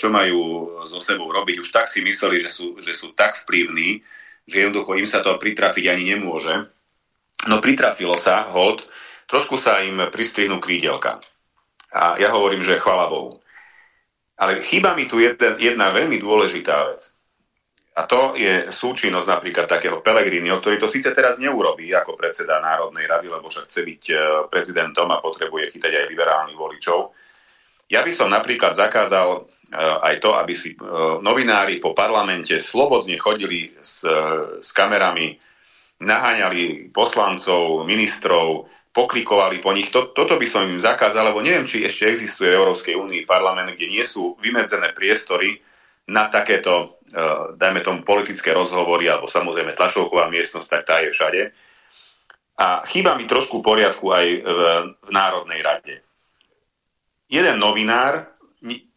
majú so sebou robiť. Už tak si mysleli, že sú tak vplyvní, že jednoducho im sa to pritrafiť ani nemôže. No pritrafilo sa, hold, trošku sa im pristrihnú krídelka. A ja hovorím, že chvála Bohu. Ale chýba mi tu jedna veľmi dôležitá vec. A to je súčinnosť napríklad takého Pellegriniho, ktorý to síce teraz neurobí ako predseda Národnej rady, lebo však chce byť prezidentom a potrebuje chytať aj liberálnych voličov. Ja by som napríklad zakázal aj to, aby si novinári po parlamente slobodne chodili s kamerami, naháňali poslancov, ministrov, poklikovali po nich. Toto by som im zakázal, lebo neviem, či ešte existuje v Európskej únii parlament, kde nie sú vymedzené priestory na takéto, dajme tomu, politické rozhovory, alebo samozrejme tlačovková miestnosť, tak tá je všade. A chýba mi trošku poriadku aj v Národnej rade. Jeden novinár,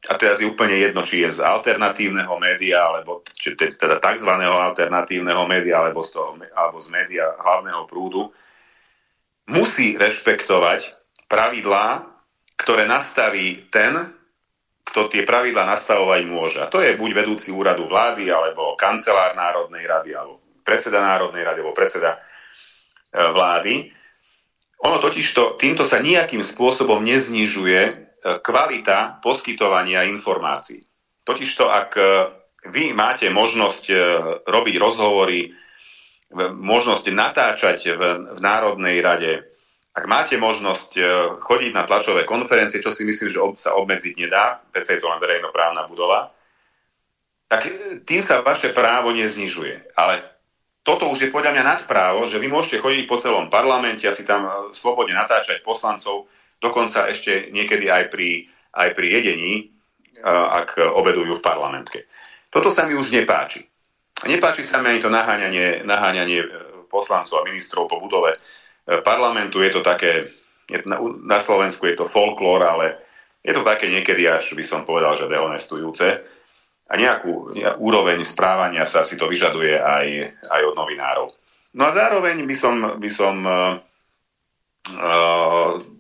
a teraz je úplne jedno, či je z alternatívneho média, alebo teda takzvaného alternatívneho média, alebo z média hlavného prúdu, musí rešpektovať pravidlá, ktoré nastaví ten, kto tie pravidlá nastavovať môže. A to je buď vedúci úradu vlády, alebo kancelár Národnej rady, alebo predseda Národnej rady, alebo predseda vlády. Ono totižto týmto sa nejakým spôsobom neznižuje kvalita poskytovania informácií. Totižto ak vy máte možnosť robiť rozhovory, možnosť natáčať v Národnej rade, ak máte možnosť chodiť na tlačové konferencie, čo si myslím, že sa obmedziť nedá, pretože je to len verejnoprávna budova, tak tým sa vaše právo neznižuje. Ale toto už je podľa mňa nadprávo, že vy môžete chodiť po celom parlamente a si tam slobodne natáčať poslancov, dokonca ešte niekedy aj pri jedení, ak obedujú v parlamentke. Toto sa mi už nepáči. A nepáči sa mi ani to naháňanie poslancov a ministrov po budove parlamentu. Je to také, na Slovensku je to folklór, ale je to také niekedy, až by som povedal, že dehonestujúce. A nejakú úroveň správania sa si to vyžaduje aj od novinárov. No a zároveň by som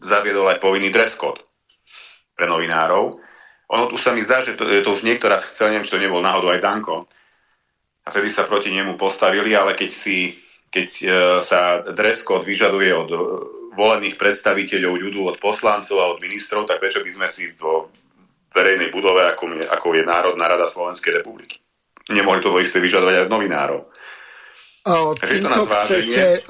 zaviedol aj povinný dress code pre novinárov. Ono tu sa mi zdá, že to už niekto raz chcel, neviem, či to nebol náhodou aj Danko, a vtedy sa proti nemu postavili, ale keď sa dress code vyžaduje od volených predstaviteľov ľudu, od poslancov a od ministrov, tak prečo by sme si do verejnej budove, ako je Národná rada Slovenskej republiky, nemohli to isté vyžadovať aj od novinárov. Týmto chcete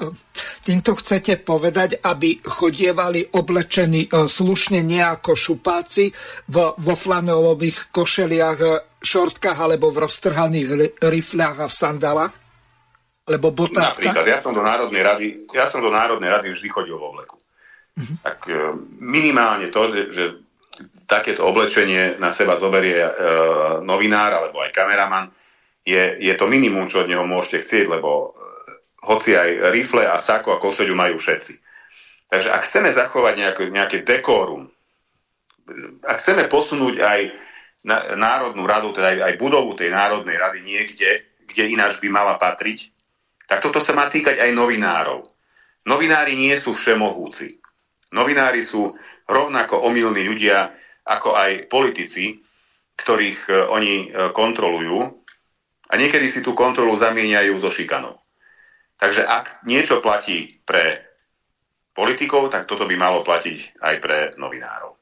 Týmto chcete povedať, aby chodievali oblečení slušne, nie ako šupáci vo flanelových košeliach, šortkách alebo v roztrhaných rifľách a v sandálach? Lebo botáskach? Napríklad, ja som do Národnej rady vždy chodil vo obleku. Mm-hmm. Tak minimálne to, že takéto oblečenie na seba zoberie novinár alebo aj kameraman, je to minimum, čo od neho môžete chcieť, lebo hoci aj rifle a sako a košeľu majú všetci. Takže ak chceme zachovať nejaké dekórum, ak chceme posunúť aj Národnú radu, teda aj budovu tej Národnej rady niekde, kde ináč by mala patriť, tak toto sa má týkať aj novinárov. Novinári nie sú všemohúci. Novinári sú rovnako omylní ľudia, ako aj politici, ktorých oni kontrolujú, a niekedy si tú kontrolu zamieňajú so šikanou. Takže ak niečo platí pre politikov, tak toto by malo platiť aj pre novinárov.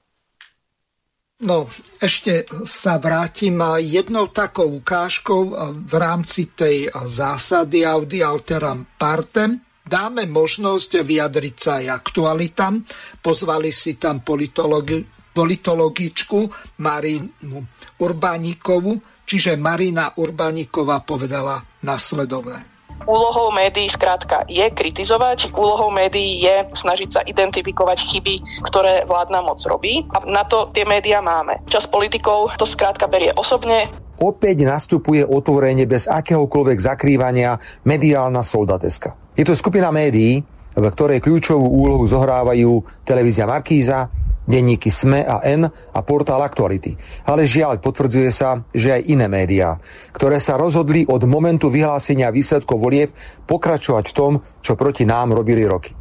No, ešte sa vrátim jednou takou ukážkou v rámci tej zásady Audi Alteram Partem. Dáme možnosť vyjadriť sa aj aktualitám. Pozvali si tam politologičku Marinu Urbáníkovu. Čiže Marina Urbáníková povedala nasledovné. Úlohou médií skrátka je kritizovať, úlohou médií je snažiť sa identifikovať chyby, ktoré vládna moc robí. A na to tie médiá máme. Časť politikov to skrátka berie osobne. Opäť nastupuje otvorenie bez akéhokoľvek zakrývania mediálna soldateska. Je to skupina médií, v ktorej kľúčovú úlohu zohrávajú televízia Markíza, denníky SME a N a portál Aktuality. Ale žiaľ, potvrdzuje sa, že aj iné médiá, ktoré sa rozhodli od momentu vyhlásenia výsledkov volieb pokračovať v tom, čo proti nám robili roky.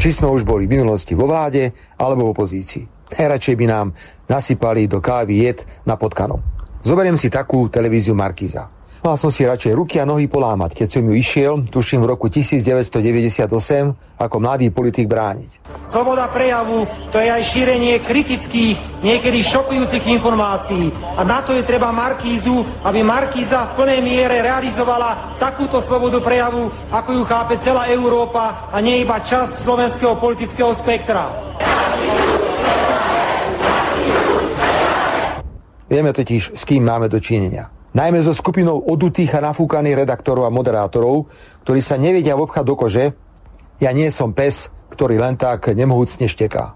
Či sme už boli v minulosti vo vláde alebo v opozícii. Najradšej by nám nasypali do kávy jed na potkanom. Zoberiem si takú televíziu Markíza. Mal som si radšej ruky a nohy polámať, keď som ju išiel, tuším v roku 1998, ako mladý politik brániť. Sloboda prejavu, to je aj šírenie kritických, niekedy šokujúcich informácií. A na to je treba Markízu, aby Markíza v plnej miere realizovala takúto slobodu prejavu, ako ju chápe celá Európa a nie iba časť slovenského politického spektra. Vieme totiž, s kým máme dočinenia. Najmä so skupinou odutých a nafúkaných redaktorov a moderátorov, ktorí sa nevedia obchať do kože. Ja nie som pes, ktorý len tak nemohúcne šteká.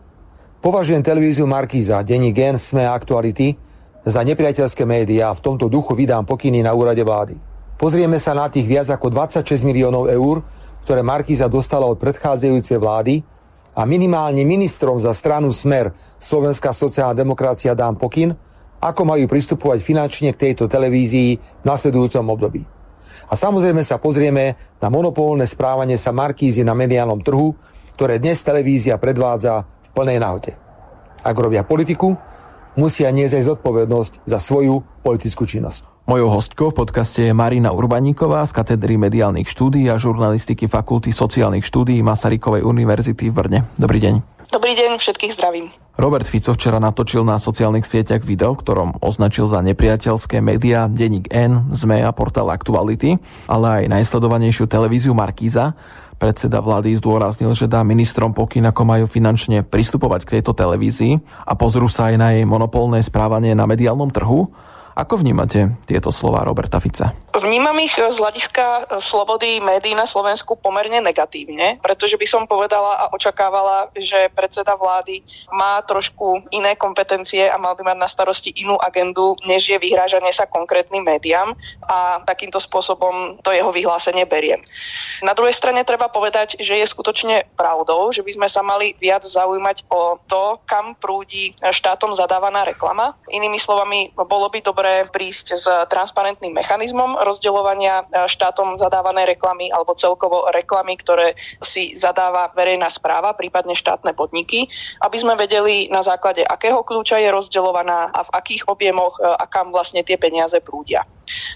Považujem televíziu Markíza, denník N, SME a Aktuality za nepriateľské médiá a v tomto duchu vydám pokyny na úrade vlády. Pozrieme sa na tých viac ako 26 miliónov eur, ktoré Markíza dostala od predchádzajúcej vlády a minimálne ministrom za stranu Smer Slovenská sociálna demokracia dám pokyn, ako majú pristupovať finančne k tejto televízii v nasledujúcom období. A samozrejme sa pozrieme na monopolné správanie sa Markízy na mediálnom trhu, ktoré dnes televízia predvádza v plnej nahote. Ak robia politiku, musia niesť aj zodpovednosť za svoju politickú činnosť. Mojou hostkou v podcaste je Marina Urbaníková z katedry mediálnych štúdií a žurnalistiky Fakulty sociálnych štúdií Masarykovej univerzity v Brne. Dobrý deň. Dobrý deň, všetkých zdravím. Robert Fico včera natočil na sociálnych sieťach video, ktorom označil za nepriateľské médiá denník N, SME a portál Aktuality, ale aj najsledovanejšiu televíziu Markíza. Predseda vlády zdôraznil, že dá ministrom pokyn, ako majú finančne pristupovať k tejto televízii a pozrú sa aj na jej monopolné správanie na mediálnom trhu. Ako vnímate tieto slová Roberta Fica? Vnímam ich z hľadiska slobody médií na Slovensku pomerne negatívne, pretože by som povedala a očakávala, že predseda vlády má trošku iné kompetencie a mal by mať na starosti inú agendu, než je vyhrážanie sa konkrétnym médiám a takýmto spôsobom to jeho vyhlásenie beriem. Na druhej strane treba povedať, že je skutočne pravdou, že by sme sa mali viac zaujímať o to, kam prúdi štátom zadávaná reklama. Inými slovami, bolo by dobre prísť s transparentným mechanizmom rozdeľovania štátom zadávanej reklamy alebo celkovo reklamy, ktoré si zadáva verejná správa, prípadne štátne podniky, aby sme vedeli, na základe akého kľúča je rozdeľovaná a v akých objemoch a kam vlastne tie peniaze prúdia.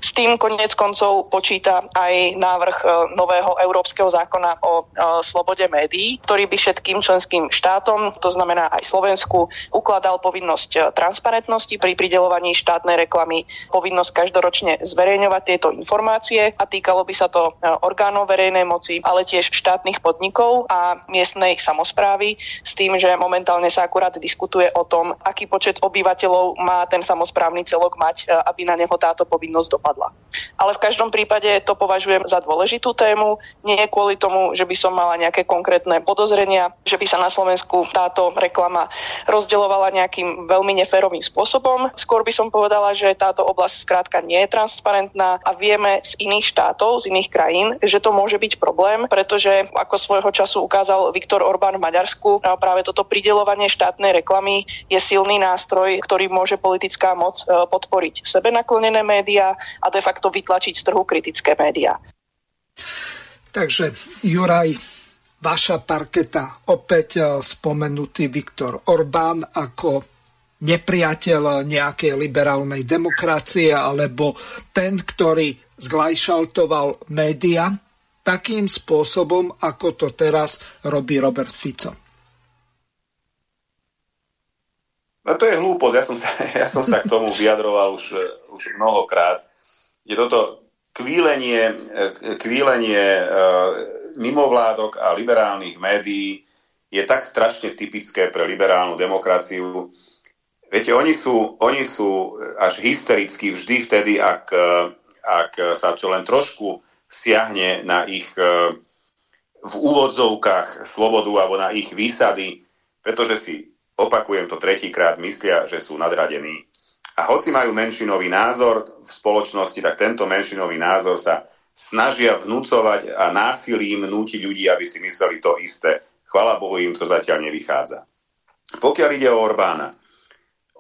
S tým koniec koncov počíta aj návrh nového európskeho zákona o slobode médií, ktorý by všetkým členským štátom, to znamená aj Slovensku, ukladal povinnosť transparentnosti pri prideľovaní štátnej reklamy, povinnosť každoročne zverejňovať tieto informácie a týkalo by sa to orgánov verejnej moci, ale tiež štátnych podnikov a miestnej samosprávy s tým, že momentálne sa akurát diskutuje o tom, aký počet obyvateľov má ten samosprávny celok mať, aby na neho táto povinnosť dopadla. Ale v každom prípade to považujem za dôležitú tému, nie kvôli tomu, že by som mala nejaké konkrétne podozrenia, že by sa na Slovensku táto reklama rozdeľovala nejakým veľmi neférovým spôsobom. Skôr by som povedala, že táto oblasť skrátka nie je transparentná a vieme z iných štátov, z iných krajín, že to môže byť problém, pretože ako svojho času ukázal Viktor Orbán v Maďarsku, práve toto prideľovanie štátnej reklamy je silný nástroj, ktorý môže politická moc podporiť sebe naklonené médiá a de facto vytlačiť z trhu kritické médiá. Takže Juraj, vaša parketa, opäť spomenutý Viktor Orbán ako nepriateľ nejakej liberálnej demokracie alebo ten, ktorý zglajšaltoval média takým spôsobom, ako to teraz robí Robert Fico. No to je hlúposť. Ja som sa k tomu vyjadroval už mnohokrát. Je toto kvílenie mimovládok a liberálnych médií je tak strašne typické pre liberálnu demokraciu. Viete, oni sú až hysterickí vždy vtedy, ak sa čo len trošku siahne na ich v úvodzovkách slobodu alebo na ich výsady, pretože si, opakujem to tretíkrát, myslia, že sú nadradení. A hoci majú menšinový názor v spoločnosti, tak tento menšinový názor sa snažia vnúcovať a násilím núti ľudí, aby si mysleli to isté. Chvala Bohu, im to zatiaľ nevychádza. Pokiaľ ide o Orbána.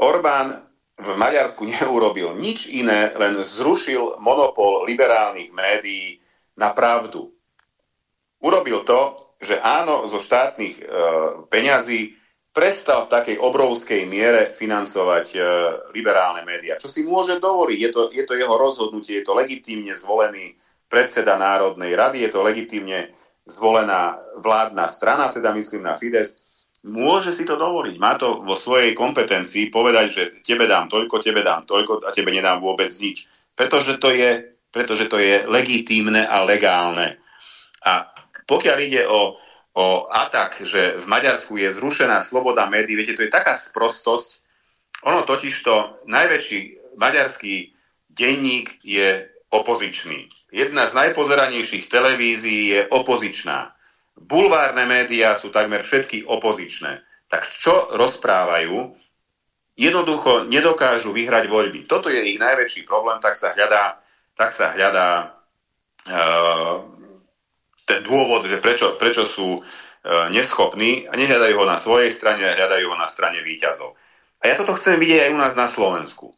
Orbán v Maďarsku neurobil nič iné, len zrušil monopol liberálnych médií na pravdu. Urobil to, že áno, zo štátnych peňazí prestal v takej obrovskej miere financovať liberálne médiá. Čo si môže dovoliť? Je to jeho rozhodnutie, je to legitímne zvolený predseda Národnej rady, je to legitímne zvolená vládna strana, teda myslím na Fides. Môže si to dovoliť. Má to vo svojej kompetencii povedať, že tebe dám toľko a tebe nedám vôbec nič. Pretože to je legitímne a legálne. A pokiaľ ide o atak, že v Maďarsku je zrušená sloboda médií, viete, to je taká sprostosť. Ono totižto, najväčší maďarský denník je opozičný. Jedna z najpozeranejších televízií je opozičná. Bulvárne médiá sú takmer všetky opozičné. Tak čo rozprávajú? Jednoducho nedokážu vyhrať voľby. Toto je ich najväčší problém, tak sa hľadá ten dôvod, že prečo sú neschopní a nehľadajú ho na svojej strane, hľadajú ho na strane víťazov. A ja toto chcem vidieť aj u nás na Slovensku.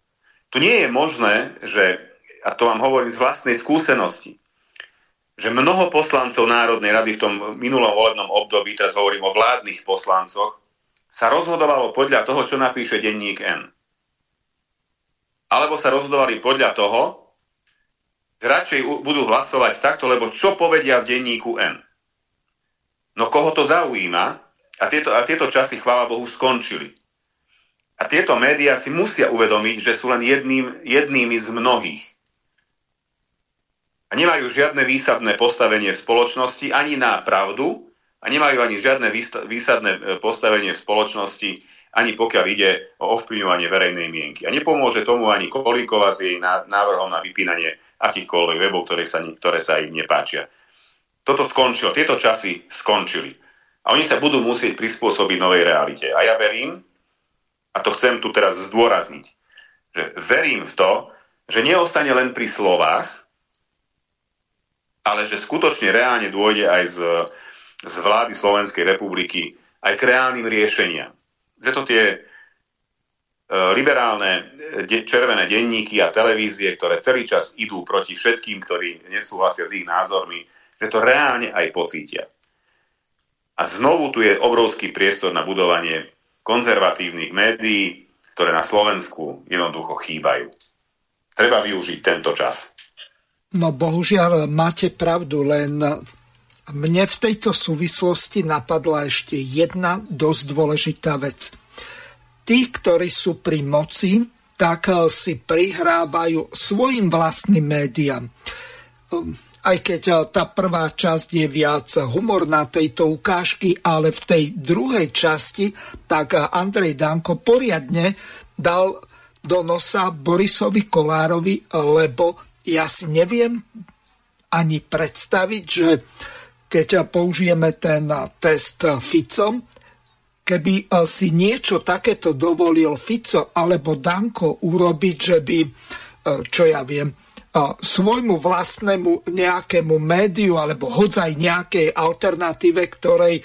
Tu nie je možné, že, a to vám hovorím z vlastnej skúsenosti, že mnoho poslancov Národnej rady v tom minulom volebnom období, teraz hovorím o vládnych poslancoch, sa rozhodovalo podľa toho, čo napíše denník N. Alebo sa rozhodovali podľa toho, radšej budú hlasovať takto, lebo čo povedia v denníku N. No koho to zaujíma? A tieto časy, chvála Bohu, skončili. A tieto médiá si musia uvedomiť, že sú len jednými z mnohých. A nemajú žiadne výsadné postavenie v spoločnosti ani na pravdu a nemajú ani žiadne výsadné postavenie v spoločnosti ani pokiaľ ide o ovplyvňovanie verejnej mienky. A nepomôže tomu ani Kolíková s jej návrhom na vypínanie akýchkoľvek webov, ktoré sa im nepáčia. Toto skončilo, tieto časy skončili. A oni sa budú musieť prispôsobiť novej realite. A ja verím, a to chcem tu teraz zdôrazniť, že verím v to, že neostane len pri slovách, ale že skutočne reálne dôjde aj z vlády Slovenskej republiky aj k reálnym riešeniam. Že to tie liberálne červené denníky a televízie, ktoré celý čas idú proti všetkým, ktorí nesúhlasia s ich názormi, že to reálne aj pocítia. A znovu tu je obrovský priestor na budovanie konzervatívnych médií, ktoré na Slovensku jednoducho chýbajú. Treba využiť tento čas. No bohužiaľ, máte pravdu, len mne v tejto súvislosti napadla ešte jedna dosť dôležitá vec. Tí, ktorí sú pri moci, tak si prihrávajú svojim vlastným médiám. Aj keď tá prvá časť je viac humorná tejto ukážky, ale v tej druhej časti tak Andrej Danko poriadne dal do nosa Borisovi Kollárovi, lebo ja si neviem ani predstaviť, že keď použijeme ten test Ficom, keby si niečo takéto dovolil Fico alebo Danko urobiť, že by, čo ja viem, svojmu vlastnému nejakému médiu alebo hodzaj nejakej alternatíve, ktorej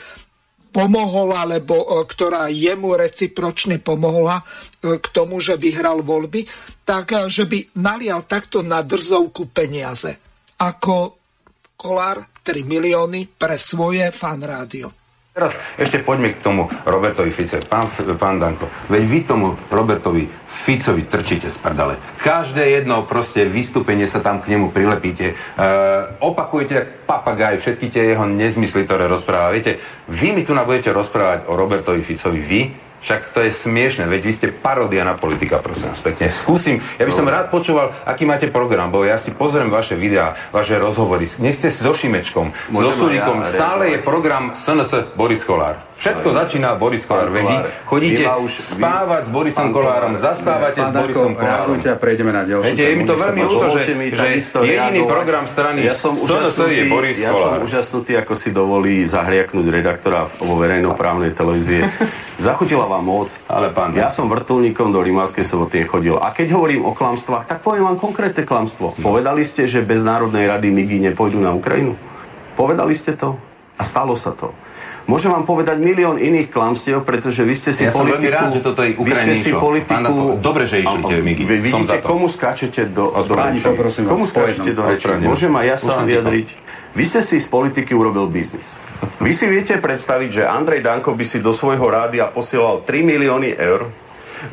pomohol alebo ktorá jemu recipročne pomohla k tomu, že vyhral voľby, tak že by nalial takto na drzovku peniaze. Ako Kollár 3 milióny pre svoje fanrádio. Teraz ešte poďme k tomu Robertovi Ficovi. Pán Danko, veď vy tomu Robertovi Ficovi trčíte z prdele. Každé jedno proste vystúpenie sa tam k nemu prilepíte. Opakujete papagaj, všetky tie jeho nezmysly, ktoré rozpráva. Viete, vy mi tu budete rozprávať o Robertovi Ficovi, vy? Však to je smiešne, veď vy ste paródia na politika, prosím vás pekne. Skúsim, ja by som rád počúval, aký máte program, bo ja si pozriem vaše videá, vaše rozhovory. Nech ste so Šimečkom, so Sulíkom, stále je program SNS Boris Kollár. Všetko začína Boris Kollár. Vy chodíte spávať s Borisom Kollárom, zaspávate s Borisom Kollárom. Viete, je mi to veľmi ľúto, že jediný program strany SNS je Boris Kollár. Ja som úžasnutý, ako si dovolí zahriaknúť redaktora vo verejnoprávnej televízie. Zachutila vám moc, ale pán, ja som vrtuľníkom do Rimavskej Soboty chodil. A keď hovorím o klamstvách, tak poviem vám konkrétne klamstvo. Povedali ste, že bez Národnej rady MIGI nepôjdu na Ukrajinu? Povedali ste to? A stalo sa to. Môžem vám povedať milión iných klamstiev, pretože vy ste si ja politiku... Ja som veľmi rád, že toto je ukrajinčo. Politiku... Dobre, že išli tie MIGI. Vidíte, komu skáčete do rečí. Komu skáčete do rečí. Môžem aj ja sa vyjadriť. Vy ste si z politiky urobil biznis. Vy si viete predstaviť, že Andrej Danko by si do svojho rádia posielal 3 milióny eur.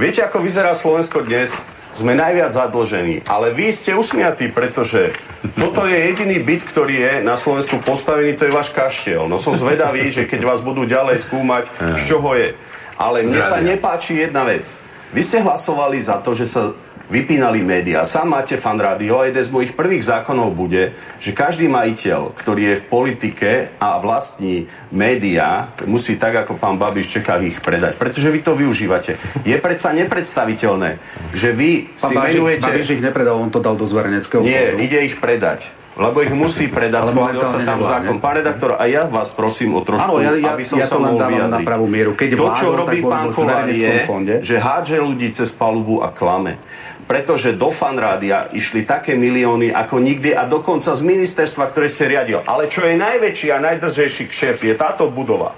Viete, ako vyzerá Slovensko dnes? Sme najviac zadlžení, ale vy ste usmiatí, pretože toto je jediný byt, ktorý je na Slovensku postavený, to je váš kaštiel. No som zvedavý, že keď vás budú ďalej skúmať, z čoho je. Ale mne sa nepáči jedna vec. Vy ste hlasovali za to, že sa vypínali médiá. Sám máte fan rádio a jeden z mojich prvých zákonov bude, že každý majiteľ, ktorý je v politike a vlastní médiá, musí tak, ako pán Babiš v Čechách, ich predať. Pretože vy to využívate. Je predsa nepredstaviteľné, že vy pán si menujete... Pán Babiš ich nepredal, on to dal do zverejneckého fondu. Nie, ide ich predať. Lebo ich musí predať, schválil sa tam zákon. Pán redaktor, a ja vás prosím o trošku, áno, aby som sa mohol vyjadriť. Keď to, čo robí pán Kollár, je, že hádže ľudí cez palubu a klame. Pretože do fanrádia išli také milióny ako nikdy a dokonca z ministerstva, ktoré ste riadil. Ale čo je najväčší a najdržejší kšeft, je táto budova,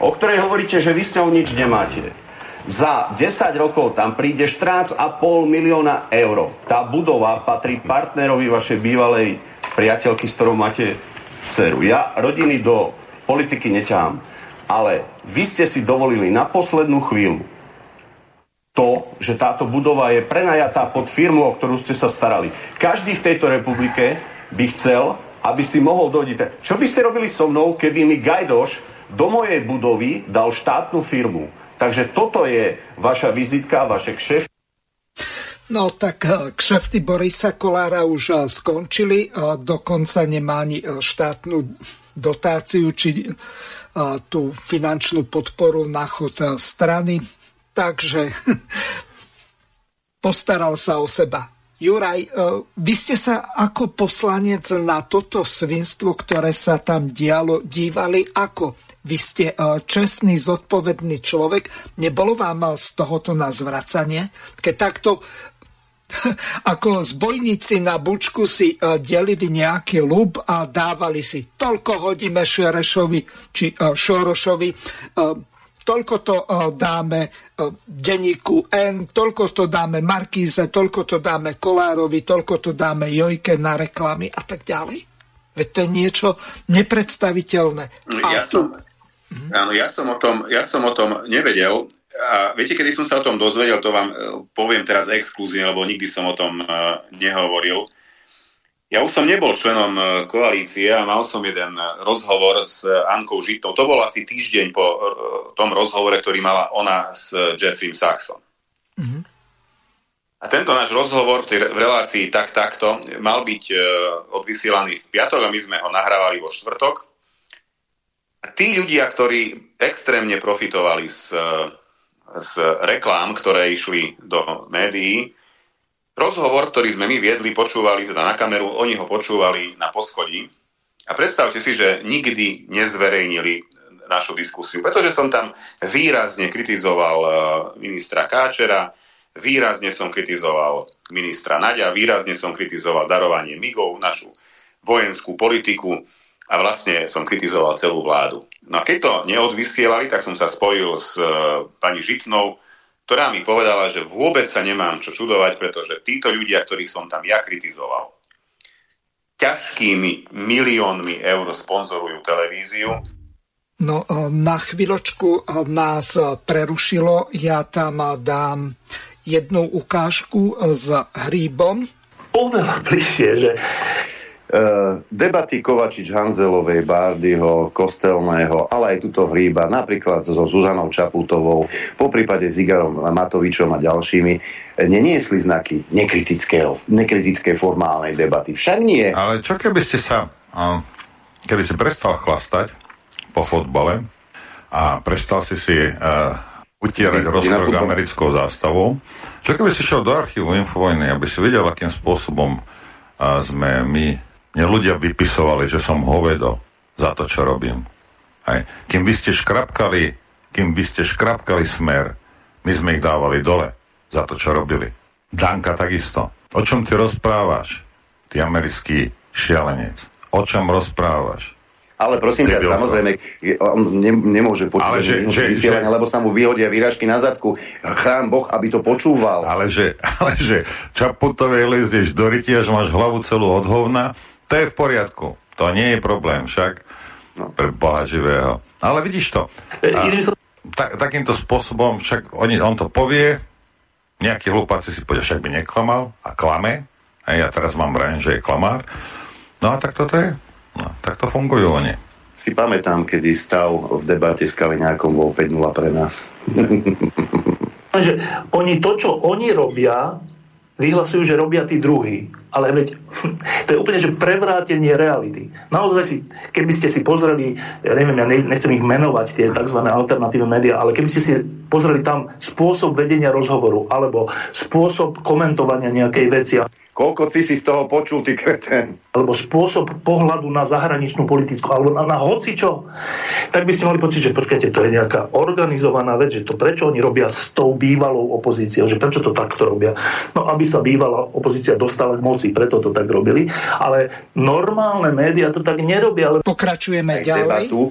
o ktorej hovoríte, že vy s ňou nič nemáte. Za 10 rokov tam príde 14,5 milióna eur. Tá budova patrí partnerovi vašej bývalej priateľky, s ktorou máte dceru. Ja rodiny do politiky neťahám, ale vy ste si dovolili na poslednú chvíľu to, že táto budova je prenajatá pod firmu, o ktorú ste sa starali. Každý v tejto republike by chcel, aby si mohol dojdiť. Čo by ste robili so mnou, keby mi Gajdoš do mojej budovy dal štátnu firmu? Takže toto je vaša vizitka, vaše kšefty. No tak kšefty Borisa Kollára už skončili. Dokonca nemá ani štátnu dotáciu či tú finančnú podporu na chod strany. Takže postaral sa o seba. Juraj, vy ste sa ako poslanec na toto svinstvo, ktoré sa tam dialo, dívali ako? Vy ste čestný, zodpovedný človek. Nebolo vám z tohoto na zvracanie? Keď takto ako zbojníci na bučku si delili nejaký ľub a dávali si toľko hodíme Šerešovi či Šorošovi, toľko to dáme Denníku N, toľko to dáme Markíze, toľko to dáme Kollárovi, toľko to dáme Jojke na reklamy a tak ďalej. Veď to je niečo nepredstaviteľné. Ja som o tom nevedel. A viete, kedy som sa o tom dozvedel, to vám poviem teraz exkluzívne, lebo nikdy som o tom nehovoril. Ja už som nebol členom koalície a mal som jeden rozhovor s Ankou Žitnou. To bol asi týždeň po tom rozhovore, ktorý mala ona s Jeffrym Sachsom. Mm-hmm. A tento náš rozhovor v relácii takto mal byť odvysielaný v piatok a my sme ho nahrávali vo štvrtok. A tí ľudia, ktorí extrémne profitovali z reklám, ktoré išli do médií, rozhovor, ktorý sme my viedli, počúvali teda na kameru, oni ho počúvali na poschodí. A predstavte si, že nikdy nezverejnili našu diskusiu, pretože som tam výrazne kritizoval ministra Káčera, výrazne som kritizoval ministra Naďa, výrazne som kritizoval darovanie migov, našu vojenskú politiku a vlastne som kritizoval celú vládu. No a keď to neodvysielali, tak som sa spojil s pani Žitnou, ktorá mi povedala, že vôbec sa nemám čo čudovať, pretože títo ľudia, ktorých som tam ja kritizoval, ťažkými miliónmi eur sponzorujú televíziu. No, na chvíľočku nás prerušilo. Ja tam dám jednu ukážku s Hríbom. Oveľa bližšie, že debaty Kovačič-Hanzelovej, Bárdyho, Kostelného, ale aj tuto Hríba, napríklad so Zuzanou Čaputovou, poprípade s Igorom Matovičom a ďalšími, neniesli znaky nekritickej formálnej debaty. Však nie. Ale čo keby si prestal chlastať po fotbale a prestal si utierať rozkrok americkou zástavou, čo keby si šiel do archívu Infovojny, aby si videl, akým spôsobom sme my ľudia vypisovali, že som hovedo za to, čo robím. Hej. Kým vy ste škrapkali Smer, my sme ich dávali dole za to, čo robili. Danka takisto. O čom ty rozprávaš? Ty americký šialenec. O čom rozprávaš? Ale prosím ťa, samozrejme, on nemôže počúvať, lebo sa mu vyhodia výražky na zadku. Chrám Boh, aby to počúval. Ale že Čaputovej lezieš do ryti, až máš hlavu celú od hovna, to je v poriadku. To nie je problém, však pre Boha živého. Ale vidíš to. Takýmto spôsobom, však on to povie, nejakí hlupáci si povedia, však by neklamal a klame. A ja teraz mám vrajím, že je klamár. No a tak toto je. No, tak to fungujú oni. Si pamätám, kedy stav v debate s Kaliňákom bol 5-0 pre nás. Oni to, čo oni robia, vyhlasujú, že robia tí druhí. Ale veď, to je úplne, že prevrátenie reality. Naozaj keby ste si pozreli, ja neviem, ja nechcem ich menovať, tie tzv. Alternatívne médiá, ale keby ste si pozreli tam spôsob vedenia rozhovoru, alebo spôsob komentovania nejakej veci. Koľko si z toho počul, ty kretén? Alebo spôsob pohľadu na zahraničnú politickú, alebo na hocičo. Tak by ste mali pocit, že počkajte, to je nejaká organizovaná vec, že to prečo oni robia s tou bývalou opozíciou, že prečo to takto robia. No, aby sa bývalá opozícia dostala k moci, preto to tak robili. Ale normálne médiá to tak nerobia. Ale pokračujeme ďalej. Debatu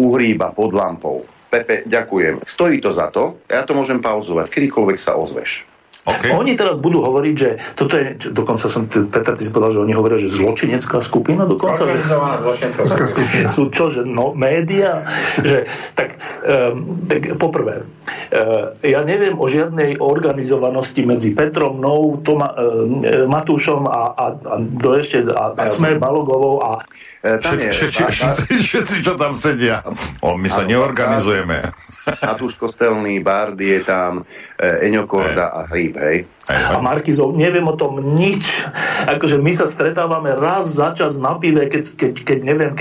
Uhríba pod lampou. Pepe, ďakujem. Stojí to za to. Ja to môžem pauzovať, kedykoľvek sa ozveš. Okay. Oni teraz budú hovoriť, že toto je, dokonca som, Peter, ty si povedal, že oni hovoria, že zločinecká skupina dokonca. Organizovaná zločinecká skupina. Sú čo, že média? Že, tak poprvé, ja neviem o žiadnej organizovanosti medzi Petrom, mnou, Matúšom a do ešte a Smer Balogovou a... Všetci, čo tam sedia. My sa neorganizujeme. Matúš Kostelný, Bardy je tam, Eňo Korda a Hríb, hej. A Markízov, neviem o tom nič. Akože my sa stretávame raz za čas na pive, keď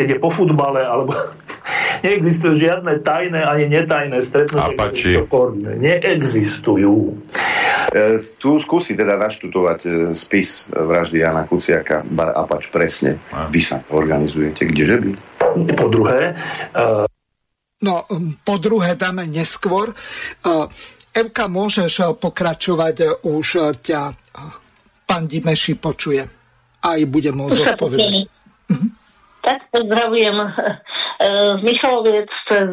je po futbale, alebo neexistujú žiadne tajné ani netajné stretnutie. Neexistujú. Tu skúsi teda naštutovať spis vraždy Jána Kuciaka, Bar Apač, presne. Vy sa organizujete, kdeže by? Po druhé... No, po druhé dáme neskôr. Evka, môžeš pokračovať, už ťa pán Gyimesi počuje. Aj bude môcť odpovedať. Tak pozdravujem Michalovec z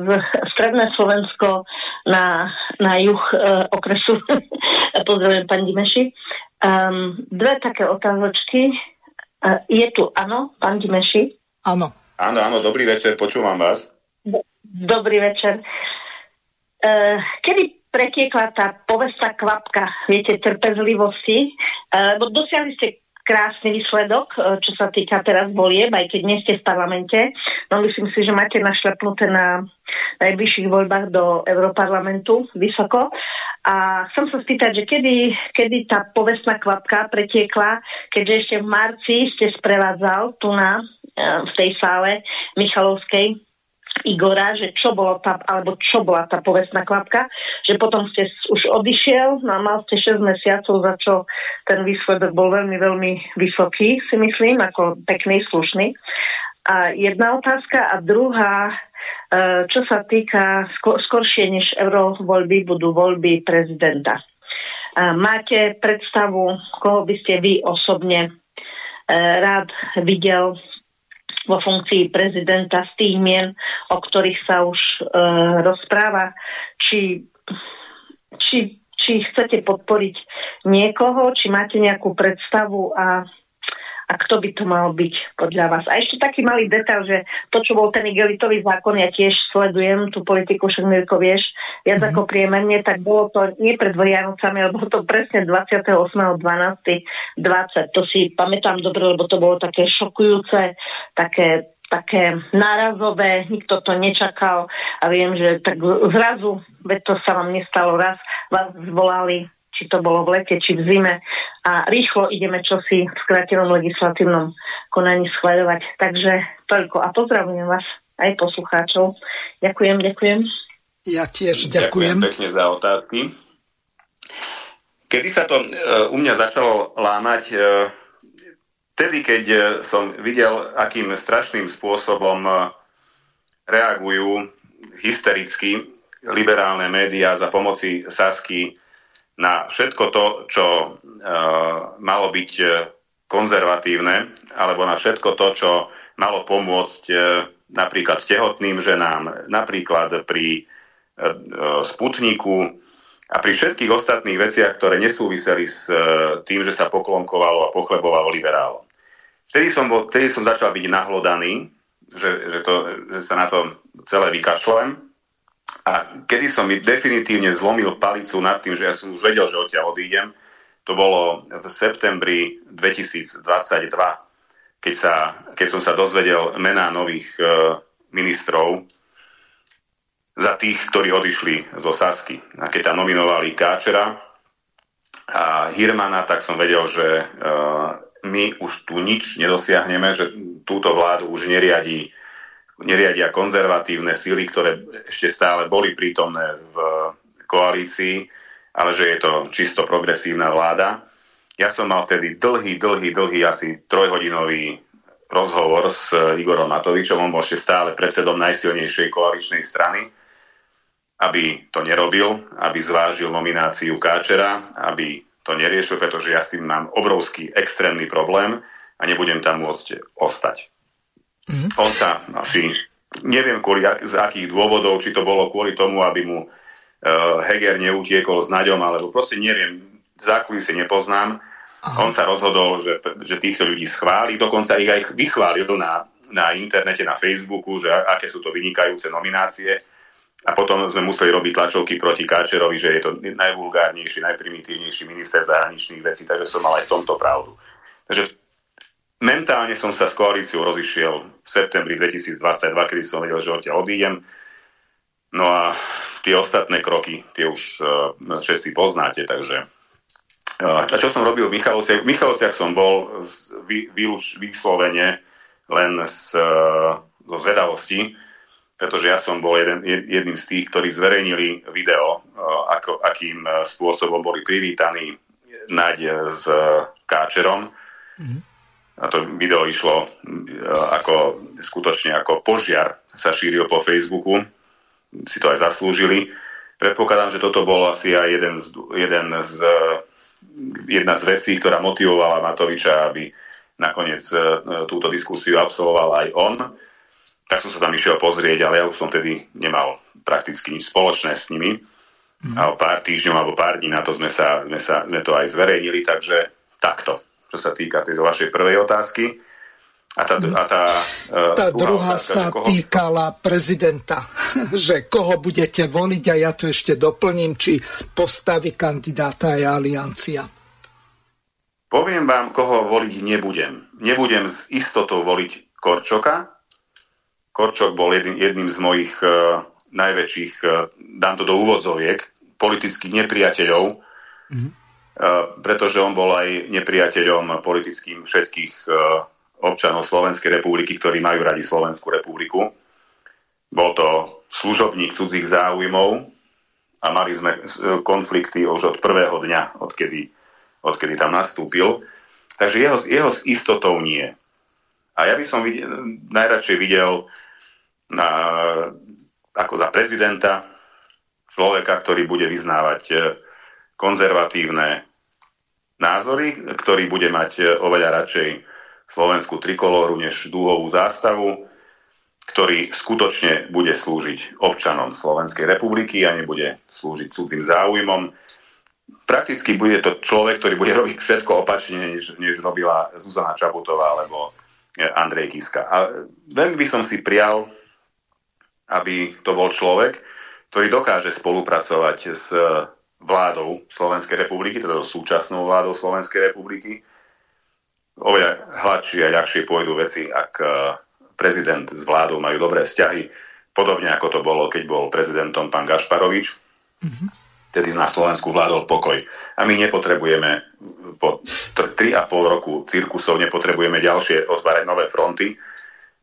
Stredné Slovensko na juh okresu. Pozdravujem pán Gyimesi. Dve také otázočky. Je tu áno, pán Gyimesi? Áno. Áno, dobrý večer, počúvam vás. Dobrý večer. Kedy pretiekla tá povestná kvapka, viete, trpezlivosti, lebo dosiahli ste krásny výsledok, čo sa týka teraz volieb, aj keď nie ste v parlamente, no myslím si, že máte našlepnuté na najbližších voľbách do Európarlamentu vysoko. A chcem sa spýtať, že kedy tá povestná kvapka pretiekla, keďže ešte v marci ste sprevádzal tu v tej sále Michalovskej Igora, že čo bola tá povestná kvapka, že potom ste už odišiel, no mal ste 6 mesiacov, za čo ten výsledok bol veľmi, veľmi vysoký, si myslím, ako pekný, slušný. A jedna otázka a druhá, čo sa týka skoršie než eurovoľby, budú voľby prezidenta. Máte predstavu, koho by ste vy osobne rád videl vo funkcii prezidenta z tých mien, o ktorých sa už rozpráva, či chcete podporiť niekoho, či máte nejakú predstavu a kto by to mal byť podľa vás. A ešte taký malý detail, že to, čo bol ten igelitový zákon, ja tiež sledujem tú politiku, však Mirko, vieš, viac ako priemerne, tak bolo to nie pred Vianocami, ale bolo to presne 28.12.2020. To si pamätám dobre, lebo to bolo také šokujúce, také nárazové, nikto to nečakal a viem, že tak zrazu, veď to sa vám nestalo raz, vás zvolali, či to bolo v lete, či v zime a rýchlo ideme čosi v skrátenom legislatívnom konaní schvaľovať. Takže toľko a pozdravujem vás aj poslucháčov. Ďakujem. Ja tiež ďakujem. Ďakujem pekne za otázky. Kedy sa to u mňa začalo lámať... Vtedy, keď som videl, akým strašným spôsobom reagujú hystericky liberálne médiá za pomoci Sasky na všetko to, čo malo byť konzervatívne, alebo na všetko to, čo malo pomôcť napríklad tehotným ženám, napríklad pri Sputniku, a pri všetkých ostatných veciach, ktoré nesúviseli s tým, že sa poklonkovalo a pochlebovalo liberálom. Vtedy som začal byť nahlodaný, že sa na to celé vykašľujem. A kedy som mi definitívne zlomil palicu nad tým, že ja som už vedel, že odtiaľ odídem, to bolo v septembri 2022, keď som sa dozvedel mená nových ministrov, za tých, ktorí odišli zo Sasky. A keď tam nominovali Káčera a Hirmana, tak som vedel, že my už tu nič nedosiahneme, že túto vládu už neriadia konzervatívne síly, ktoré ešte stále boli prítomné v koalícii, ale že je to čisto progresívna vláda. Ja som mal vtedy dlhý, asi trojhodinový rozhovor s Igorom Matovičom, on bol ešte stále predsedom najsilnejšej koaličnej strany, aby to nerobil, aby zvážil nomináciu Káčera, aby to neriešil, pretože ja s tým mám obrovský, extrémny problém a nebudem tam môcť ostať. On sa asi, neviem z akých dôvodov, či to bolo kvôli tomu, aby mu Heger neutiekol s Naďom, alebo proste neviem, zákulisy nepoznám. Aha. On sa rozhodol, že týchto ľudí schváli, dokonca ich aj vychválil na internete, na Facebooku, že aké sú to vynikajúce nominácie. A potom sme museli robiť tlačovky proti Káčerovi, že je to najvulgárnejší, najprimitívnejší minister zahraničných vecí, takže som mal aj v tomto pravdu. Takže mentálne som sa s koalíciou rozišiel v septembri 2022, kedy som vedel, že odtiaľ odídem. No a tie ostatné kroky, tie už všetci poznáte, takže... A čo som robil v Michalovciach? V Michalovciach som bol vyslovene len zo zvedavosti, pretože ja som bol jedným z tých, ktorí zverejnili video, akým spôsobom boli privítaní Naď s Káčerom. A to video išlo skutočne ako požiar, sa šíril po Facebooku, si to aj zaslúžili. Predpokladám, že toto bol asi aj jedna z vecí, ktorá motivovala Matoviča, aby nakoniec túto diskusiu absolvoval aj on. Tak som sa tam išiel pozrieť, ale ja už som tedy nemal prakticky nič spoločné s nimi. A o pár týždňov alebo pár dní na to sme to aj zverejnili, takže takto, čo sa týka tejto vašej prvej otázky. A tá druhá sa týkala prezidenta, že koho budete voliť, a ja to ešte doplním, či postaví kandidáta aj aliancia. Poviem vám, koho voliť nebudem. Nebudem s istotou voliť Korčoka. Korčok bol jedným z mojich najväčších, dám to do úvodzoviek, politických nepriateľov, pretože on bol aj nepriateľom politickým všetkých občanov Slovenskej republiky, ktorí majú radi Slovenskú republiku. Bol to služobník cudzích záujmov a mali sme konflikty už od prvého dňa, odkedy tam nastúpil. Takže jeho s istotou nie. A ja by som najradšej videl ako za prezidenta človeka, ktorý bude vyznávať konzervatívne názory, ktorý bude mať oveľa radšej slovenskú trikolóru než dúhovú zástavu, ktorý skutočne bude slúžiť občanom Slovenskej republiky a nebude slúžiť cudzým záujmom. Prakticky bude to človek, ktorý bude robiť všetko opačne, než robila Zuzana Čaputová alebo Andrej Kiska. A veľmi by som si prial, aby to bol človek, ktorý dokáže spolupracovať s vládou Slovenskej republiky, teda súčasnou vládou Slovenskej republiky. Oveľa hladšie a ľahšie pôjdu veci, ak prezident s vládou majú dobré vzťahy, podobne ako to bolo, keď bol prezidentom pán Gašparovič, tedy na Slovensku vládol pokoj. A my nepotrebujeme po 3,5 roku cirkusov, nepotrebujeme ďalšie otvárať nové fronty